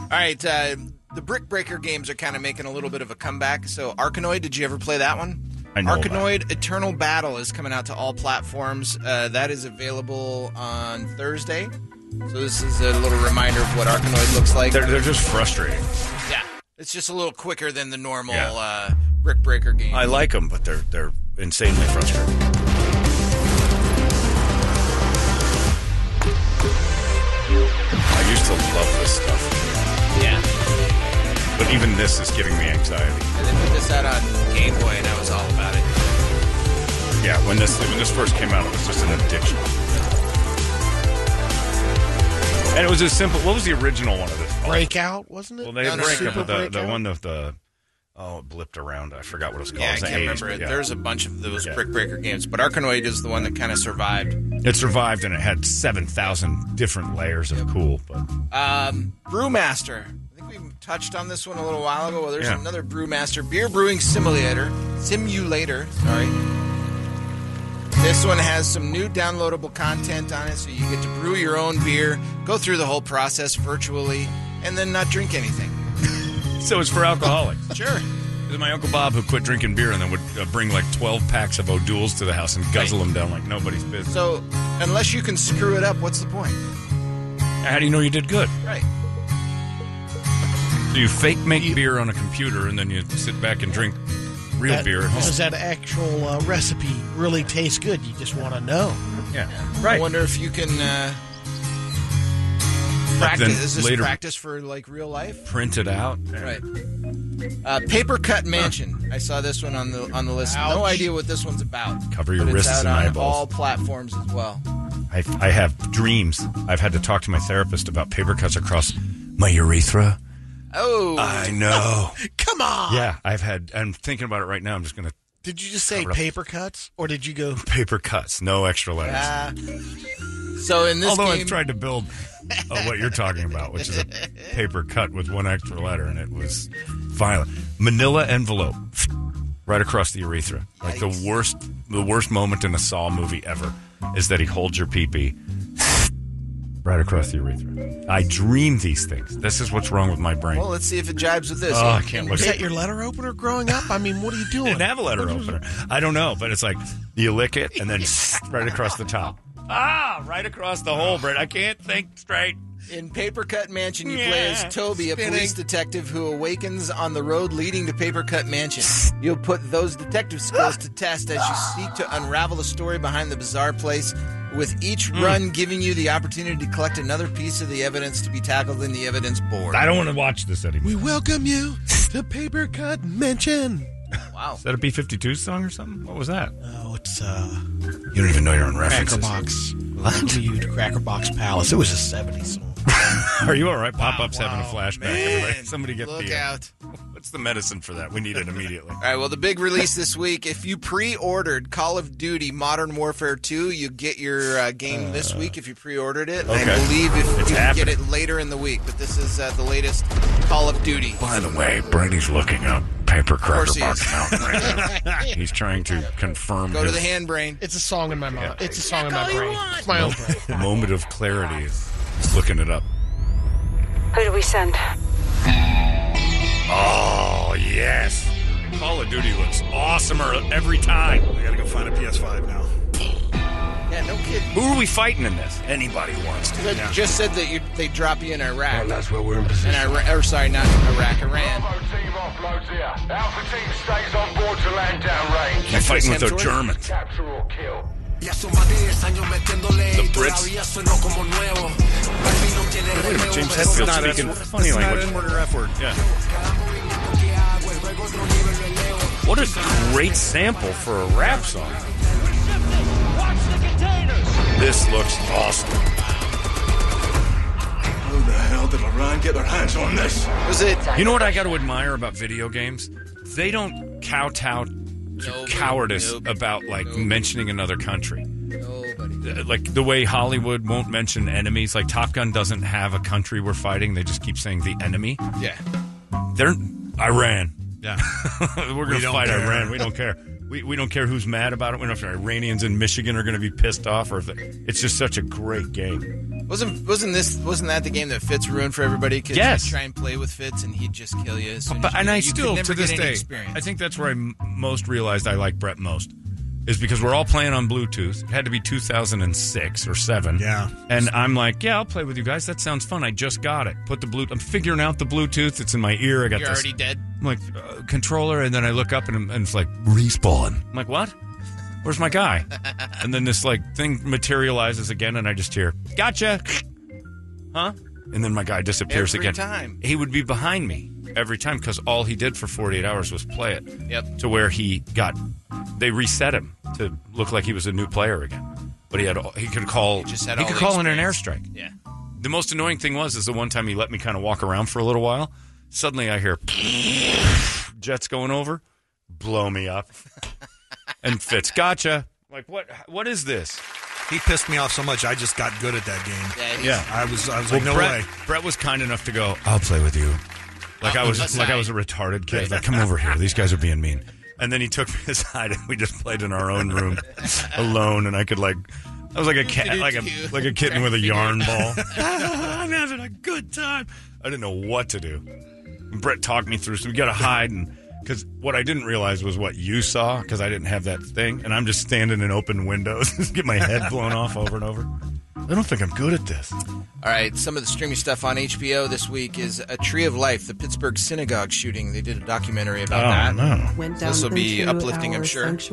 All right, uh, the Brick Breaker games are kind of making a little bit of a comeback. So Arkanoid, did you ever play that one? I know Arkanoid Eternal Battle is coming out to all platforms. Uh, that is available on Thursday. So this is a little reminder of what Arkanoid looks like. They're, they're just frustrating. Yeah, it's just a little quicker than the normal yeah. uh, Brick Breaker game. I like them, but they're they're insanely frustrating. I used to love this stuff. Yeah. But even this is giving me anxiety. And they put this out on Game Boy, and I was all about it. Yeah, when this when this first came out, it was just an addiction. And it was as simple. What was the original one of this? Breakout, wasn't it? Well, they no, no, break up the, the one with the... Oh, it blipped around. I forgot what it was called. Yeah, I can't remember it. Yeah. There's a bunch of those yeah. Brick Breaker games, but Arkanoid is the one that kind of survived. It survived, and it had seven thousand different layers of cool. But. Um, Brewmaster. I think we touched on this one a little while ago. Well, there's yeah. another Brewmaster. Beer Brewing Simulator. Simulator, sorry. This one has some new downloadable content on it, so you get to brew your own beer, go through the whole process virtually, and then not drink anything. So it's for alcoholics. Sure. It was my Uncle Bob who quit drinking beer and then would uh, bring like twelve packs of O'Douls to the house and guzzle right. them down like nobody's business. So unless you can screw it up, what's the point? How do you know you did good? Right. So you fake make you, beer on a computer and then you sit back and drink real that, beer at home. Does that actual uh, recipe really taste good? You just want to know. Yeah. yeah. Right. I wonder if you can... Uh, Practice, is this later, practice for, like, real life? Print it out. Right. Uh, Paper Cut Mansion. Huh. I saw this one on the on the list. Ouch. No idea what this one's about. Cover your but wrists and eyeballs. It's out on all platforms as well. I, I have dreams. I've had to talk to my therapist about paper cuts across my urethra. Oh. I know. Come on. Yeah, I've had, I'm thinking about it right now. I'm just going to. Did you just say paper cuts, or did you go? Paper cuts. No extra letters. Uh, so in this Although game... I've tried to build... Oh, what you're talking about, which is a paper cut with one extra letter, and it was violent. Manila envelope, right across the urethra. Like Yikes. the worst, the worst moment in a Saw movie ever is that he holds your pee-pee right across the urethra. I dream these things. This is what's wrong with my brain. Well, let's see if it jibes with this. Oh, I can't look. Was that your letter opener growing up? I mean, what are you doing? I didn't have a letter opener. I don't know, but it's like you lick it and then right across the top. Ah, right across the hole, Brett. I can't think straight. In Paper Cut Mansion, you yeah. play as Toby, Spinning. a police detective who awakens on the road leading to Paper Cut Mansion. You'll put those detective skills to test as you seek to unravel the story behind the bizarre place, with each mm. run giving you the opportunity to collect another piece of the evidence to be tackled in the evidence board. I don't want to watch this anymore. We welcome you to Paper Cut Mansion. Wow. Is that a B fifty-two song or something? What was that? Oh, it's, uh... You don't even know your own references. Cracker Box. What? Huge Cracker Box Palace. It was a seventies song. Are you all right? Pop-Up's wow, wow, having a flashback. Man, everybody. Somebody get look the... Look out. What's the medicine for that? We need it immediately. All right, well, the big release this week. If you pre-ordered Call of Duty Modern Warfare two, you get your uh, game uh, this week if you pre-ordered it. Okay. I believe if it's you happening. get it later in the week. But this is uh, the latest Call of Duty. By the way, Brady's looking up Paper Cracker Box Mountain right now. He's trying to confirm. Go his... to the hand brain. It's a song in my mind. Yeah. It's a song in my brain. It's my own brain. The moment of clarity is looking it up. Who do we send? Oh, yes. Call of Duty looks awesomer every time. I gotta go find a P S five now. Yeah, no kidding. Who are we fighting in this? Anybody wants to. Because I yeah. just said that you, they drop you in Iraq. Well, that's where we're in position. And Ira- or, sorry, not Iraq, Iran. Bravo team offloads here. Alpha team stays on board to land downrange. They're fighting with the Germans. Capture or kill. The Brits. James Hetfield speaking not funny language. Not an F word. Yeah. What a great sample for a rap song. This looks awesome. How the hell did Iran get their hands on this? Was it? You know what I got to admire about video games? They don't kowtow to Nobody. cowardice Nobody. about like Nobody. mentioning another country. Nobody. Like the way Hollywood won't mention enemies. Like Top Gun doesn't have a country we're fighting. They just keep saying the enemy. Yeah. They're Iran. Yeah. We're going to fight care. Iran. We don't care. We we don't care who's mad about it. We don't care if Iranians in Michigan are going to be pissed off, or if they, it's just such a great game. Wasn't wasn't this wasn't that the game that Fitz ruined for everybody? Because yes. Try and play with Fitz, and he'd just kill you. As soon but, as you and I you still to this day, experience. I think that's where I m- most realized I like Brett most, is because we're all playing on Bluetooth. It had to be two thousand six or seven. Yeah. And I'm like, yeah, I'll play with you guys. That sounds fun. I just got it. Put the Bluetooth. I'm figuring out the Bluetooth. It's in my ear. I got You're this. Already dead. I'm like, uh, controller. And then I look up and, and it's like, respawn. I'm like, what? Where's my guy? And then this like thing materializes again, and I just hear, gotcha. Huh? And then my guy disappears every again. Every time. He would be behind me every time, because all he did for forty-eight hours was play it. Yep. To where he got... They reset him to look like he was a new player again, but he had he could call he, just had he could call experience. in an airstrike. Yeah. The most annoying thing was is the one time he let me kind of walk around for a little while. Suddenly I hear jets going over, blow me up, and Fitz, gotcha. Like what? What is this? He pissed me off so much. I just got good at that game. Yeah, yeah. I was I was well, like no Brett, way. Brett was kind enough to go, I'll play with you. Like I'll I was like side. I was a retarded kid. Like come over here. These guys are being mean. And then he took me aside, and we just played in our own room alone. And I could like, I was like a cat, like a like a kitten with a yarn ball. I'm having a good time. I didn't know what to do. And Brett talked me through, so we got to hide, and because what I didn't realize was what you saw, because I didn't have that thing, and I'm just standing in open windows, get my head blown off over and over. I don't think I'm good at this. All right, some of the streaming stuff on H B O this week is A Tree of Life, the Pittsburgh synagogue shooting. They did a documentary about oh, that. No. Went down this will be uplifting, I'm sure. This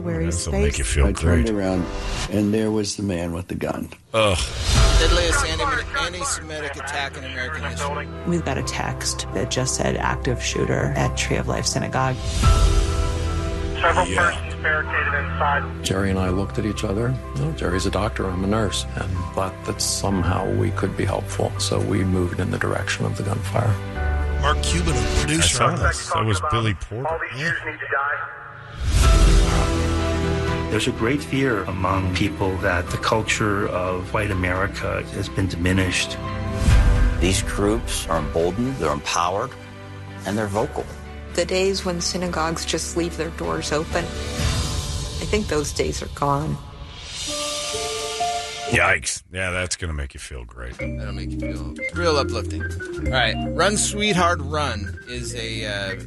will make you feel I great. I turned around, and there was the man with the gun. Ugh. Deadliest anti-Semitic attack in American history. We've got a text that just said active shooter at Tree of Life Synagogue. Several yeah. persons barricaded inside. Jerry and I looked at each other. No, Jerry's a doctor, I'm a nurse, and thought that somehow we could be helpful. So we moved in the direction of the gunfire. Mark Cuban, the producer. I saw this. That was Billy Porter. All these Jews need to die. There's a great fear among people that the culture of white America has been diminished. These groups are emboldened, they're empowered, and they're vocal. The days when synagogues just leave their doors open, I think those days are gone. Yikes. Yeah, that's going to make you feel great. That'll make you feel real uplifting. All right. Run, Sweetheart, Run is a uh,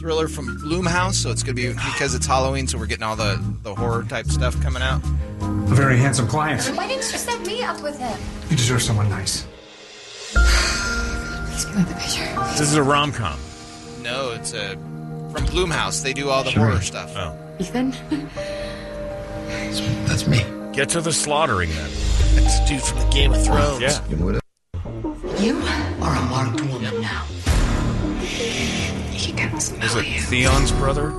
thriller from Blumhouse, so it's going to be because it's Halloween, so we're getting all the, the horror-type stuff coming out. A very handsome client. Why didn't you set me up with him? You deserve someone nice. Please give me the picture. This is a rom-com. No, it's a, from Blumhouse. They do all the sure. horror stuff. Oh. Ethan? That's me. Get to the slaughtering, then. That's the dude from the Game of Thrones. Yeah. You are a marked woman now. He can smell you. Is it you. Theon's brother?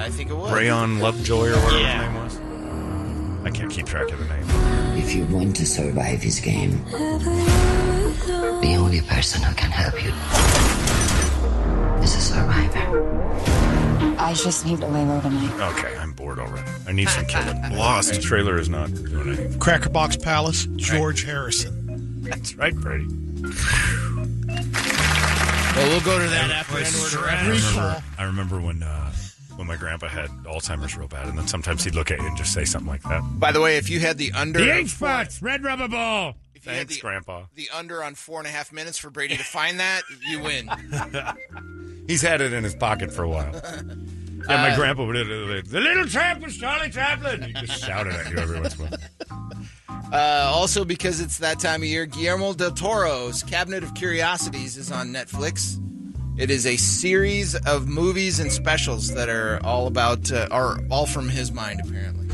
I think it was. Rayon Lovejoy or whatever yeah. his name was. I can't keep track of the name. If you want to survive his game, the only person who can help you... is a survivor. I just need to lay low tonight. Okay, I'm bored already. I need some killing. Lost. The trailer is not doing anything. Cracker Box Palace, George right. Harrison. That's right, Brady. Well, we'll go to that after I, I remember when uh, when my grandpa had Alzheimer's real bad, and then sometimes he'd look at you and just say something like that. By the way, if you had the under... The H-Box, Red Rubber Ball. Thanks, the, Grandpa. The under on four and a half minutes for Brady to find that, you win. He's had it in his pocket for a while. Yeah, my uh, grandpa would have, the little tramp was Charlie Chaplin. He just shouted at you every once in a while. Uh, also, because it's that time of year, Guillermo del Toro's Cabinet of Curiosities is on Netflix. It is a series of movies and specials that are all about, uh, are all from his mind, apparently.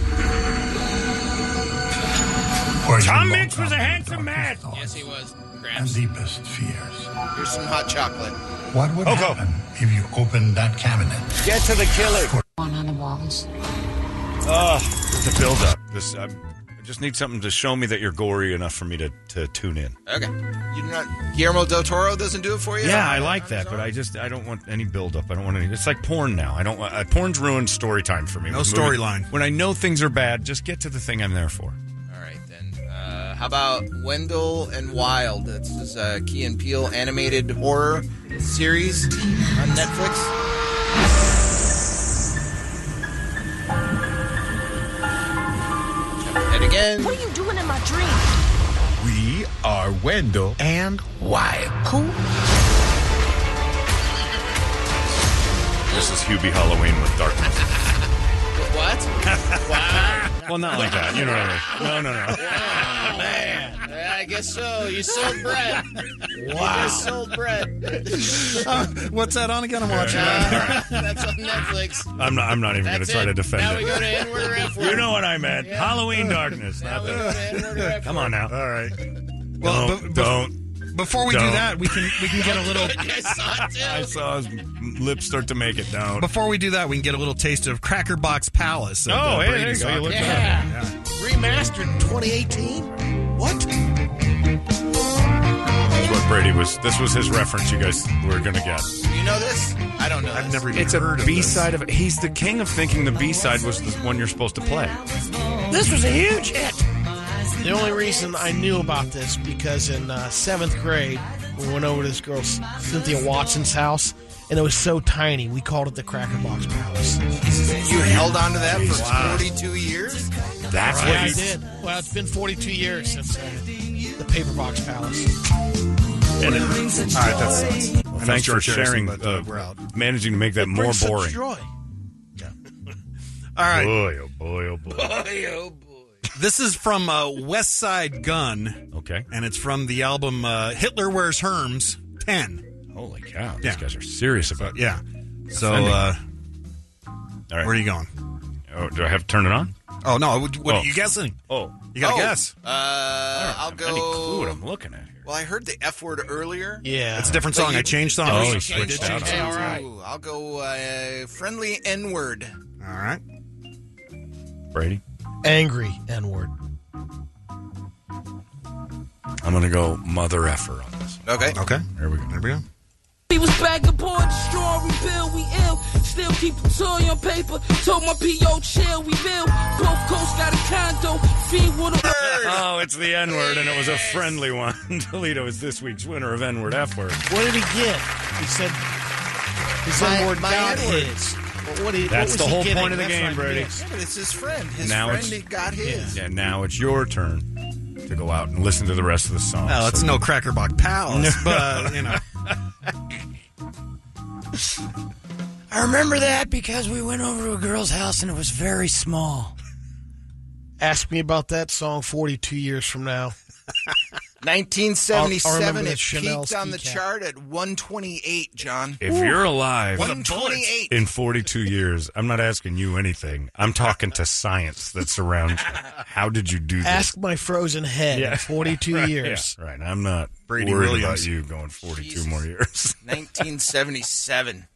course, Tom Mix was a handsome man. Yes, he was. Gramps. And deepest fears. Here's some hot chocolate. What would Coco. happen if you opened that cabinet? Get to the killer. One on the walls. Ugh, the build-up. This, I just need something to show me that you're gory enough for me to, to tune in. Okay. You not Guillermo del Toro doesn't do it for you? Yeah, I like that, but I just I don't want any build-up. I don't want any. It's like porn now. I don't want. Uh, porn's ruined story time for me. No storyline. When I know things are bad, just get to the thing I'm there for. How about Wendell and Wild? This is a Key and Peele animated horror series on Netflix. And again. What are you doing in my dream? We are Wendell and Wild. Who? This is Hubie Halloween with darkness. What? Wow. Well, not like that. You know what I mean? No, no, no. Wow, man. Yeah, I guess so. You sold Brett. Wow. You just sold Brett. Uh, what's that on again? I'm watching. Uh, that's on Netflix. I'm not. I'm not even going to try to defend now it. Now we go to Inward Refuge. You know what I meant? Yeah. Halloween Darkness. Now not we that. Go to Inward Refuge. Come on now. All right. Well, don't. But, but, don't. Before we Don't. do that, we can we can get a little... I saw it too. I saw his lips start to make it down. Before we do that, we can get a little taste of Cracker Box Palace. Oh, uh, hey, there you go. You yeah. yeah. Remastered twenty eighteen? What? That's what Brady was... This was his reference you guys were going to get. You know this? I don't know I've this. never even it's heard of this. It's a B-side of it. He's the king of thinking the B-side was the one you're supposed to play. This was a huge hit. The only reason I knew about this because in uh, seventh grade, we went over to this girl, Cynthia Watson's house, and it was so tiny, we called it the Cracker Box Palace. You held on to that for wow. forty-two years? That's right. what you did. Well, it's been forty-two years since uh, the Paper Box Palace. And it, all right, that sucks. Well, well, thanks for sharing, but uh, we're out. Managing to make that it more boring. Joy. Yeah. All right. Boy, oh boy, oh boy. Boy, oh boy. This is from uh, West Side Gun. Okay. And it's from the album uh, Hitler Wears Herms ten. Holy cow. These yeah. guys are serious about it. Yeah. So, uh, all right. Where are you going? Oh, do I have to turn it on? Oh, no. What oh. are you guessing? Oh. You got to oh. guess. Uh, I don't I'll go. I don't have any clue what I'm looking at here. Well, I heard the F word earlier. Yeah. It's a different song. You... I changed songs. Oh, you switched out. Hey, all right. Ooh, I'll go uh, friendly N word. All right. Brady. Angry N-word. I'm going to go mother effer on this. Okay. Okay. There we go. There we go. He was back aboard the strawberry bill. We ill. Still keep the toy on paper. Told my P O chill. We bill. Both coasts got a condo. Feed with a Oh, it's the N-word, and it was a friendly one. Toledo is this week's winner of N-word F-word. What did he get? He said his N-word got his. What he, That's what the whole point of the That's game, Brady. Yeah, but it's his friend. His now friend got his. Yeah, now it's your turn to go out and listen to the rest of the song. No, it's so no Cracker Box Palace, no. but, you know. I remember that because we went over to a girl's house and it was very small. Ask me about that song forty-two years from now. nineteen seventy-seven, it peaked on the chart at one twenty-eight, John. If Ooh, you're alive one twenty-eight. In forty-two years, I'm not asking you anything. I'm talking to science that surrounds you. How did you do this? Ask my frozen head yeah. in forty-two right, years. Yeah. Right, I'm not Brady worried Williams. About you going forty-two Jesus. More years. nineteen seventy-seven.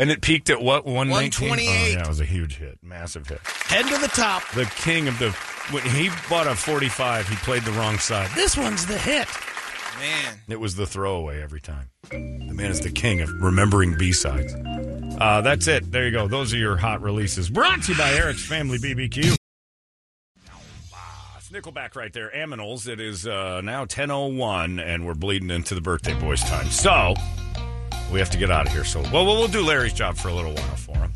And it peaked at what? one nineteen? one twenty-eight. Oh, yeah, it was a huge hit. Massive hit. Head to the top. The king of the... When he bought a forty-five, he played the wrong side. This one's the hit. Man. It was the throwaway every time. The man is the king of remembering B-sides. Uh, that's it. There you go. Those are your hot releases. Brought to you by Eric's Family B B Q. Nickelback right there. Aminals. It is uh, now ten oh one, and we're bleeding into the birthday boys' time. So... We have to get out of here. So, well, we'll do Larry's job for a little while for him.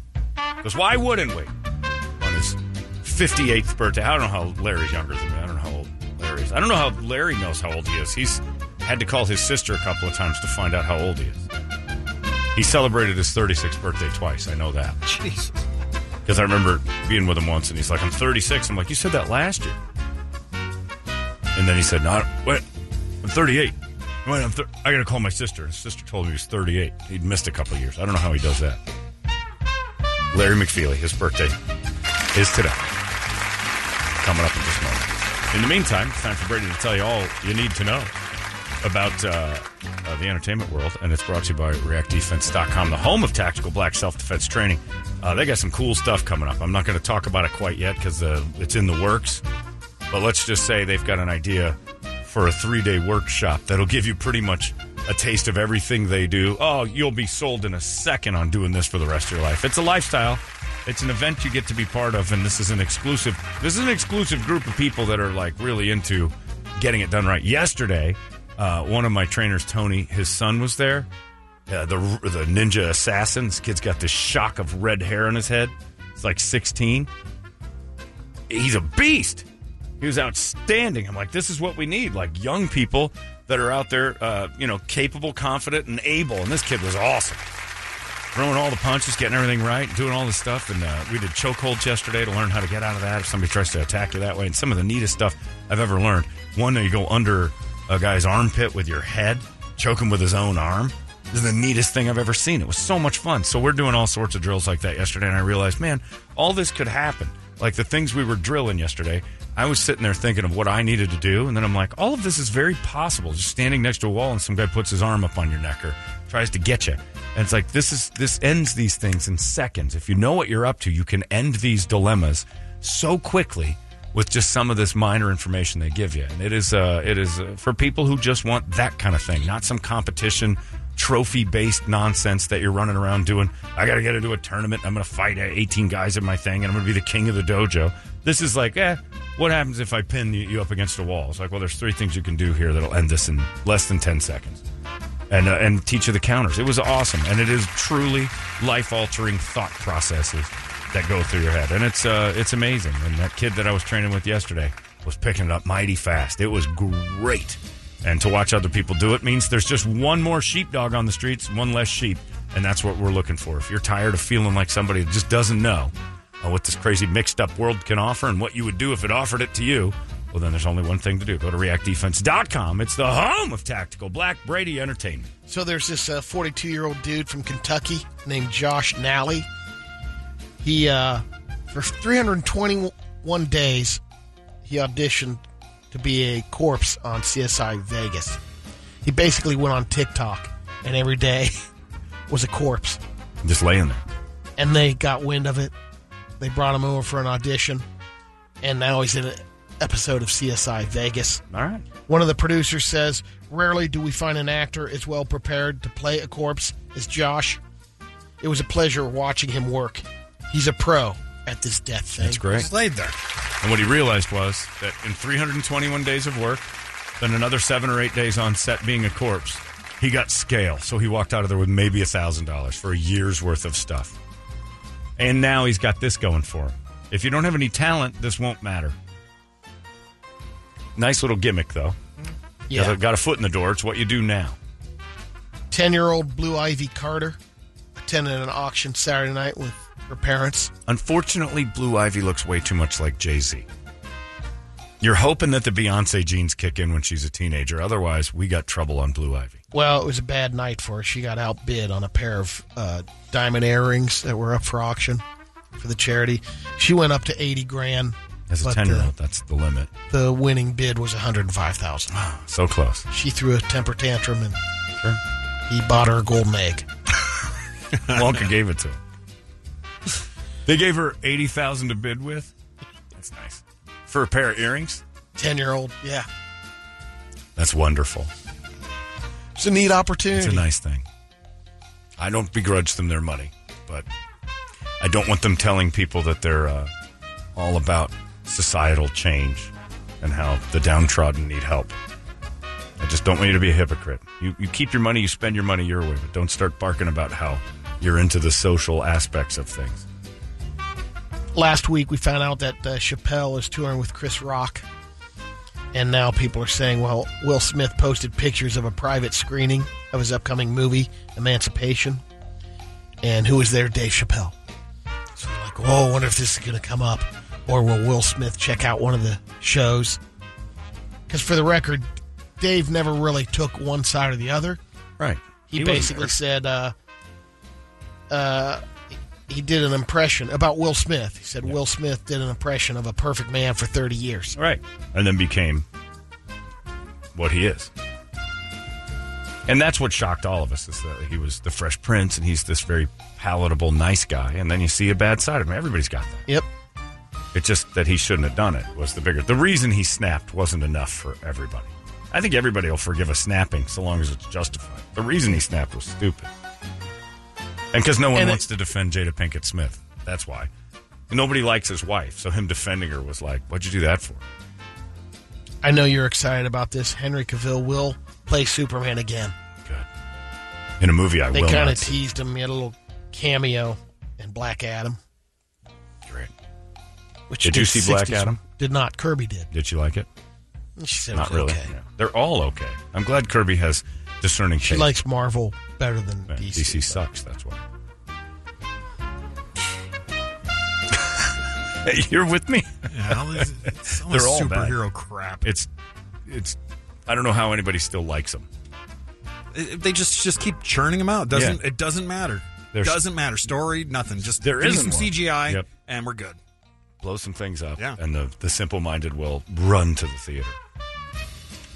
Because why wouldn't we? On his fifty-eighth birthday. I don't know how Larry's younger than me. I don't know how old Larry is. I don't know how Larry knows how old he is. He's had to call his sister a couple of times to find out how old he is. He celebrated his thirty-sixth birthday twice. I know that. Jesus. Because I remember being with him once, and he's like, I'm thirty-six. I'm like, you said that last year. And then he said, no, wait, I'm thirty-eight. Wait, I'm th- I got to call my sister. His sister told me he was thirty-eight. He'd missed a couple of years. I don't know how he does that. Larry McFeely, his birthday is today. Coming up in just a moment. In the meantime, it's time for Brady to tell you all you need to know about uh, uh, the entertainment world, and it's brought to you by react defense dot com, the home of tactical black self-defense training. Uh, they got some cool stuff coming up. I'm not going to talk about it quite yet because uh, it's in the works, but let's just say they've got an idea for a three-day workshop that'll give you pretty much a taste of everything they do. Oh, you'll be sold in a second on doing this for the rest of your life. It's a lifestyle. It's an event you get to be part of, and this is an exclusive. This is an exclusive group of people that are like really into getting it done right. Yesterday, uh, one of my trainers, Tony, his son was there. Uh, the the ninja assassin. This kid's got this shock of red hair on his head. He's like sixteen. He's a beast. He was outstanding. I'm like, this is what we need. Like young people that are out there, uh, you know, capable, confident, and able. And this kid was awesome. Throwing all the punches, getting everything right, doing all this stuff. And uh, we did chokeholds yesterday to learn how to get out of that if somebody tries to attack you that way. And some of the neatest stuff I've ever learned. One, you go under a guy's armpit with your head, choke him with his own arm. This is the neatest thing I've ever seen. It was so much fun. So we're doing all sorts of drills like that yesterday. And I realized, man, all this could happen. Like the things we were drilling yesterday, I was sitting there thinking of what I needed to do. And then I'm like, all of this is very possible. Just standing next to a wall and some guy puts his arm up on your neck or tries to get you. And it's like, this is this ends these things in seconds. If you know what you're up to, you can end these dilemmas so quickly with just some of this minor information they give you. And it is uh, it is uh, for people who just want that kind of thing, not some competition, trophy-based nonsense that you're running around doing. I got to get into a tournament. I'm going to fight eighteen guys in my thing, and I'm going to be the king of the dojo. This is like, eh, what happens if I pin you up against a wall? It's like, well, there's three things you can do here that'll end this in less than ten seconds. And, uh, and teach you the counters. It was awesome. And it is truly life-altering thought processes that go through your head. And it's uh, it's amazing. And that kid that I was training with yesterday was picking it up mighty fast. It was great. And to watch other people do it means there's just one more sheepdog on the streets, one less sheep. And that's what we're looking for. If you're tired of feeling like somebody that just doesn't know uh, what this crazy mixed-up world can offer and what you would do if it offered it to you, well, then there's only one thing to do. Go to react defense dot com. It's the home of tactical black Brady entertainment. So there's this uh, forty-two-year-old dude from Kentucky named Josh Nally. He, uh, for three hundred twenty-one days, he auditioned to be a corpse on C S I Vegas. He basically went on TikTok, and every day was a corpse. Just laying there. And they got wind of it. They brought him over for an audition, and now he's in it. Episode of C S I Vegas. All right. One of the producers says, "Rarely do we find an actor as well prepared to play a corpse as Josh. It was a pleasure watching him work. He's a pro at this death thing." That's great. He's laid there. And what he realized was that in three hundred twenty-one days of work, then another seven or eight days on set being a corpse, he got scale. So he walked out of there with maybe one thousand dollars for a year's worth of stuff. And now he's got this going for him. If you don't have any talent, this won't matter. Nice little gimmick, though. Yeah. Got a foot in the door. It's what you do now. Ten-year-old Blue Ivy Carter attended an auction Saturday night with her parents. Unfortunately, Blue Ivy looks way too much like Jay-Z. You're hoping that the Beyonce genes kick in when she's a teenager. Otherwise, we got trouble on Blue Ivy. Well, it was a bad night for her. She got outbid on a pair of uh, diamond earrings that were up for auction for the charity. She went up to eighty grand. As a ten-year-old, that's the limit. The winning bid was one hundred five thousand dollars. Oh, so close. She threw a temper tantrum, and sure. He bought her a golden egg. Wonka gave it to him. They gave her eighty thousand dollars to bid with? That's nice. For a pair of earrings? ten-year-old, yeah. That's wonderful. It's a neat opportunity. It's a nice thing. I don't begrudge them their money, but I don't want them telling people that they're uh, all about societal change and how the downtrodden need help. I just don't want you to be a hypocrite. You you keep your money, you spend your money your way, but don't start barking about how you're into the social aspects of things. Last week we found out that uh, Chappelle is touring with Chris Rock, and now people are saying, well, Will Smith posted pictures of a private screening of his upcoming movie, Emancipation, and who was there? Dave Chappelle. So they're like, whoa, I wonder if this is going to come up. Or will Will Smith check out one of the shows? Because for the record, Dave never really took one side or the other. Right. He, he basically said, uh, uh, he did an impression about Will Smith. He said yeah. Will Smith did an impression of a perfect man for thirty years. Right. And then became what he is. And that's what shocked all of us, is that he was the Fresh Prince, and he's this very palatable, nice guy. And then you see a bad side of him. Everybody's got that. Yep. It's just that he shouldn't have done it was the bigger. The reason he snapped wasn't enough for everybody. I think everybody will forgive a snapping so long as it's justified. The reason he snapped was stupid. And because no one and wants it, to defend Jada Pinkett Smith. That's why. Nobody likes his wife, so him defending her was like, what'd you do that for? I know you're excited about this. Henry Cavill will play Superman again. Good. In a movie I they will They kind of teased him. He had a little cameo in Black Adam. Great. Which did you see Black Adam? Did not. Kirby did. Did you like it? She said not it was really. Okay. Yeah. They're all okay. I'm glad Kirby has discerning taste. She likes Marvel better than yeah, D C. D C sucks, that's why. Hey, you're with me? Yeah, it's, it's all They're all superhero bad. crap. It's, it's. I don't know how anybody still likes them. It, they just, just keep churning them out. Doesn't yeah. It doesn't matter. It doesn't matter. Story, nothing. Just there is some one. C G I, yep. and we're good. Blow some things up, yeah. and the, the simple-minded will run to the theater.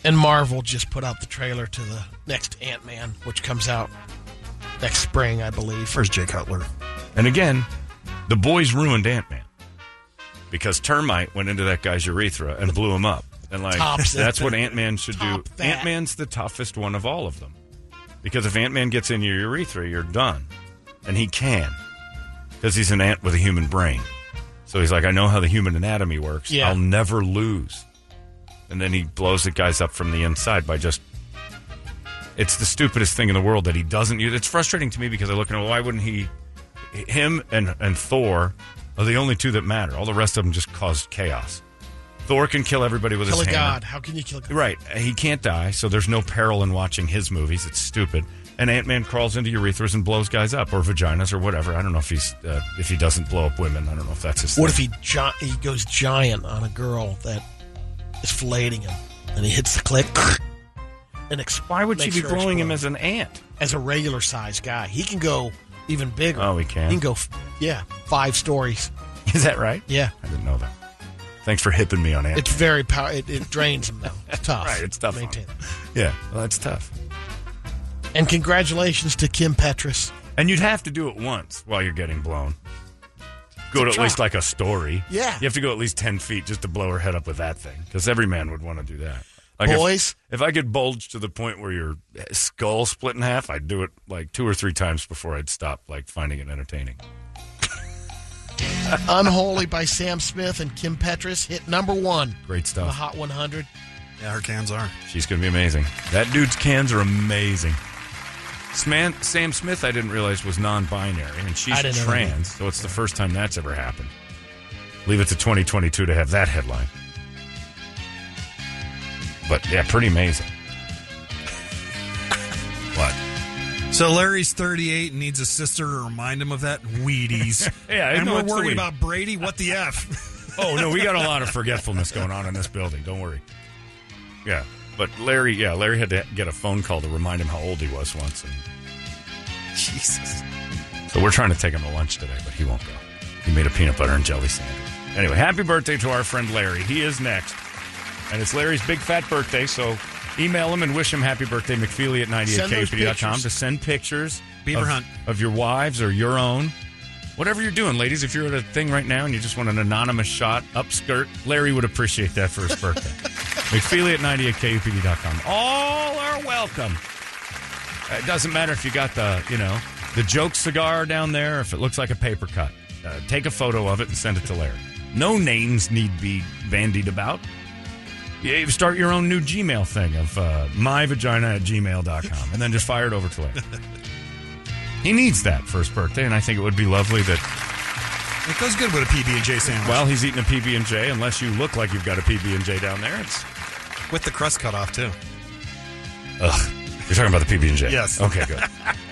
And Marvel just put out the trailer to the next Ant-Man, which comes out next spring, I believe. Where's Jay Cutler? And again, the boys ruined Ant-Man because termite went into that guy's urethra and blew him up. And like Tops that's what Ant-Man should do. That. Ant-Man's the toughest one of all of them because if Ant-Man gets in your urethra, you're done. And he can because he's an ant with a human brain. So he's like, I know how the human anatomy works. Yeah. I'll never lose. And then he blows the guys up from the inside by just... It's the stupidest thing in the world that he doesn't use. It's frustrating to me because I look and why wouldn't he... Him and, and Thor are the only two that matter. All the rest of them just cause chaos. Thor can kill everybody with kill his hand. Kill a god. How can you kill a god? Right. He can't die, so there's no peril in watching his movies. It's stupid. And Ant-Man crawls into urethras and blows guys up, or vaginas, or whatever. I don't know if he's uh, if he doesn't blow up women. I don't know if that's his. What thing. if he gi- he goes giant on a girl that is filleting him, and he hits the click? And ex- why would she be blowing him as an ant? As a regular size guy, he can go even bigger. Oh, he can. He can go, f- yeah, five stories. Is that right? Yeah, I didn't know that. Thanks for hipping me on Ant-Man. It's very power. It, it drains him though. It's tough. Right, it's tough. Maintain. Yeah, well, that's tough. And congratulations to Kim Petras. And you'd have to do it once while you're getting blown. Go to at least like a story. Yeah. You have to go at least ten feet just to blow her head up with that thing. Because every man would want to do that. Like Boys. If, if I could bulge to the point where your skull split in half, I'd do it like two or three times before I'd stop like finding it entertaining. Unholy by Sam Smith and Kim Petras hit number one. Great stuff. The Hot one hundred. Yeah, her cans are. She's going to be amazing. That dude's cans are amazing. Sam Smith, I didn't realize, was non-binary, and she's trans, so it's the first time that's ever happened. Leave it to twenty twenty-two to have that headline. But, yeah, pretty amazing. What? So Larry's thirty-eight and needs a sister to remind him of that. Wheaties. Yeah, and we're worried about Brady. What the F? Oh, no, we got a lot of forgetfulness going on in this building. Don't worry. Yeah. But Larry, yeah, Larry had to get a phone call to remind him how old he was once. And... Jesus. So we're trying to take him to lunch today, but he won't go. He made a peanut butter and jelly sandwich. Anyway, happy birthday to our friend Larry. He is next. And it's Larry's big fat birthday, so email him and wish him happy birthday, McFeely at ninety eight K P D dot com to send pictures Beaver of, hunt. of your wives or your own. Whatever you're doing, ladies, if you're at a thing right now and you just want an anonymous shot, upskirt, Larry would appreciate that for his birthday. McFeely at ninety eight K U P D dot com. All are welcome. It doesn't matter if you got the, you know, the joke cigar down there, if it looks like a paper cut. Uh, take a photo of it and send it to Larry. No names need be bandied about. You start your own new Gmail thing of uh, my vagina at gmail dot com and then just fire it over to Larry. He needs that for his birthday, and I think it would be lovely that... It goes good with a P B and J sandwich. Well, he's eating a P B and J, unless you look like you've got a P B and J down there. It's with the crust cut off, too. Ugh. You're talking about the P B and J? Yes. Okay, good.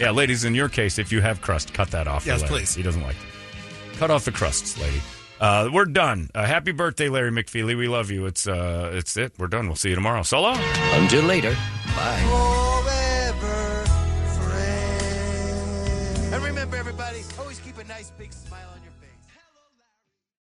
Yeah, ladies, in your case, if you have crust, cut that off. Yes, please. He doesn't like that. Cut off the crusts, lady. Uh, we're done. Uh, happy birthday, Larry McFeely. We love you. It's, uh, it's it. We're done. We'll see you tomorrow. So long. Until later. Bye. Oh, And remember, everybody. everybody. Always keep a nice big smile on your face.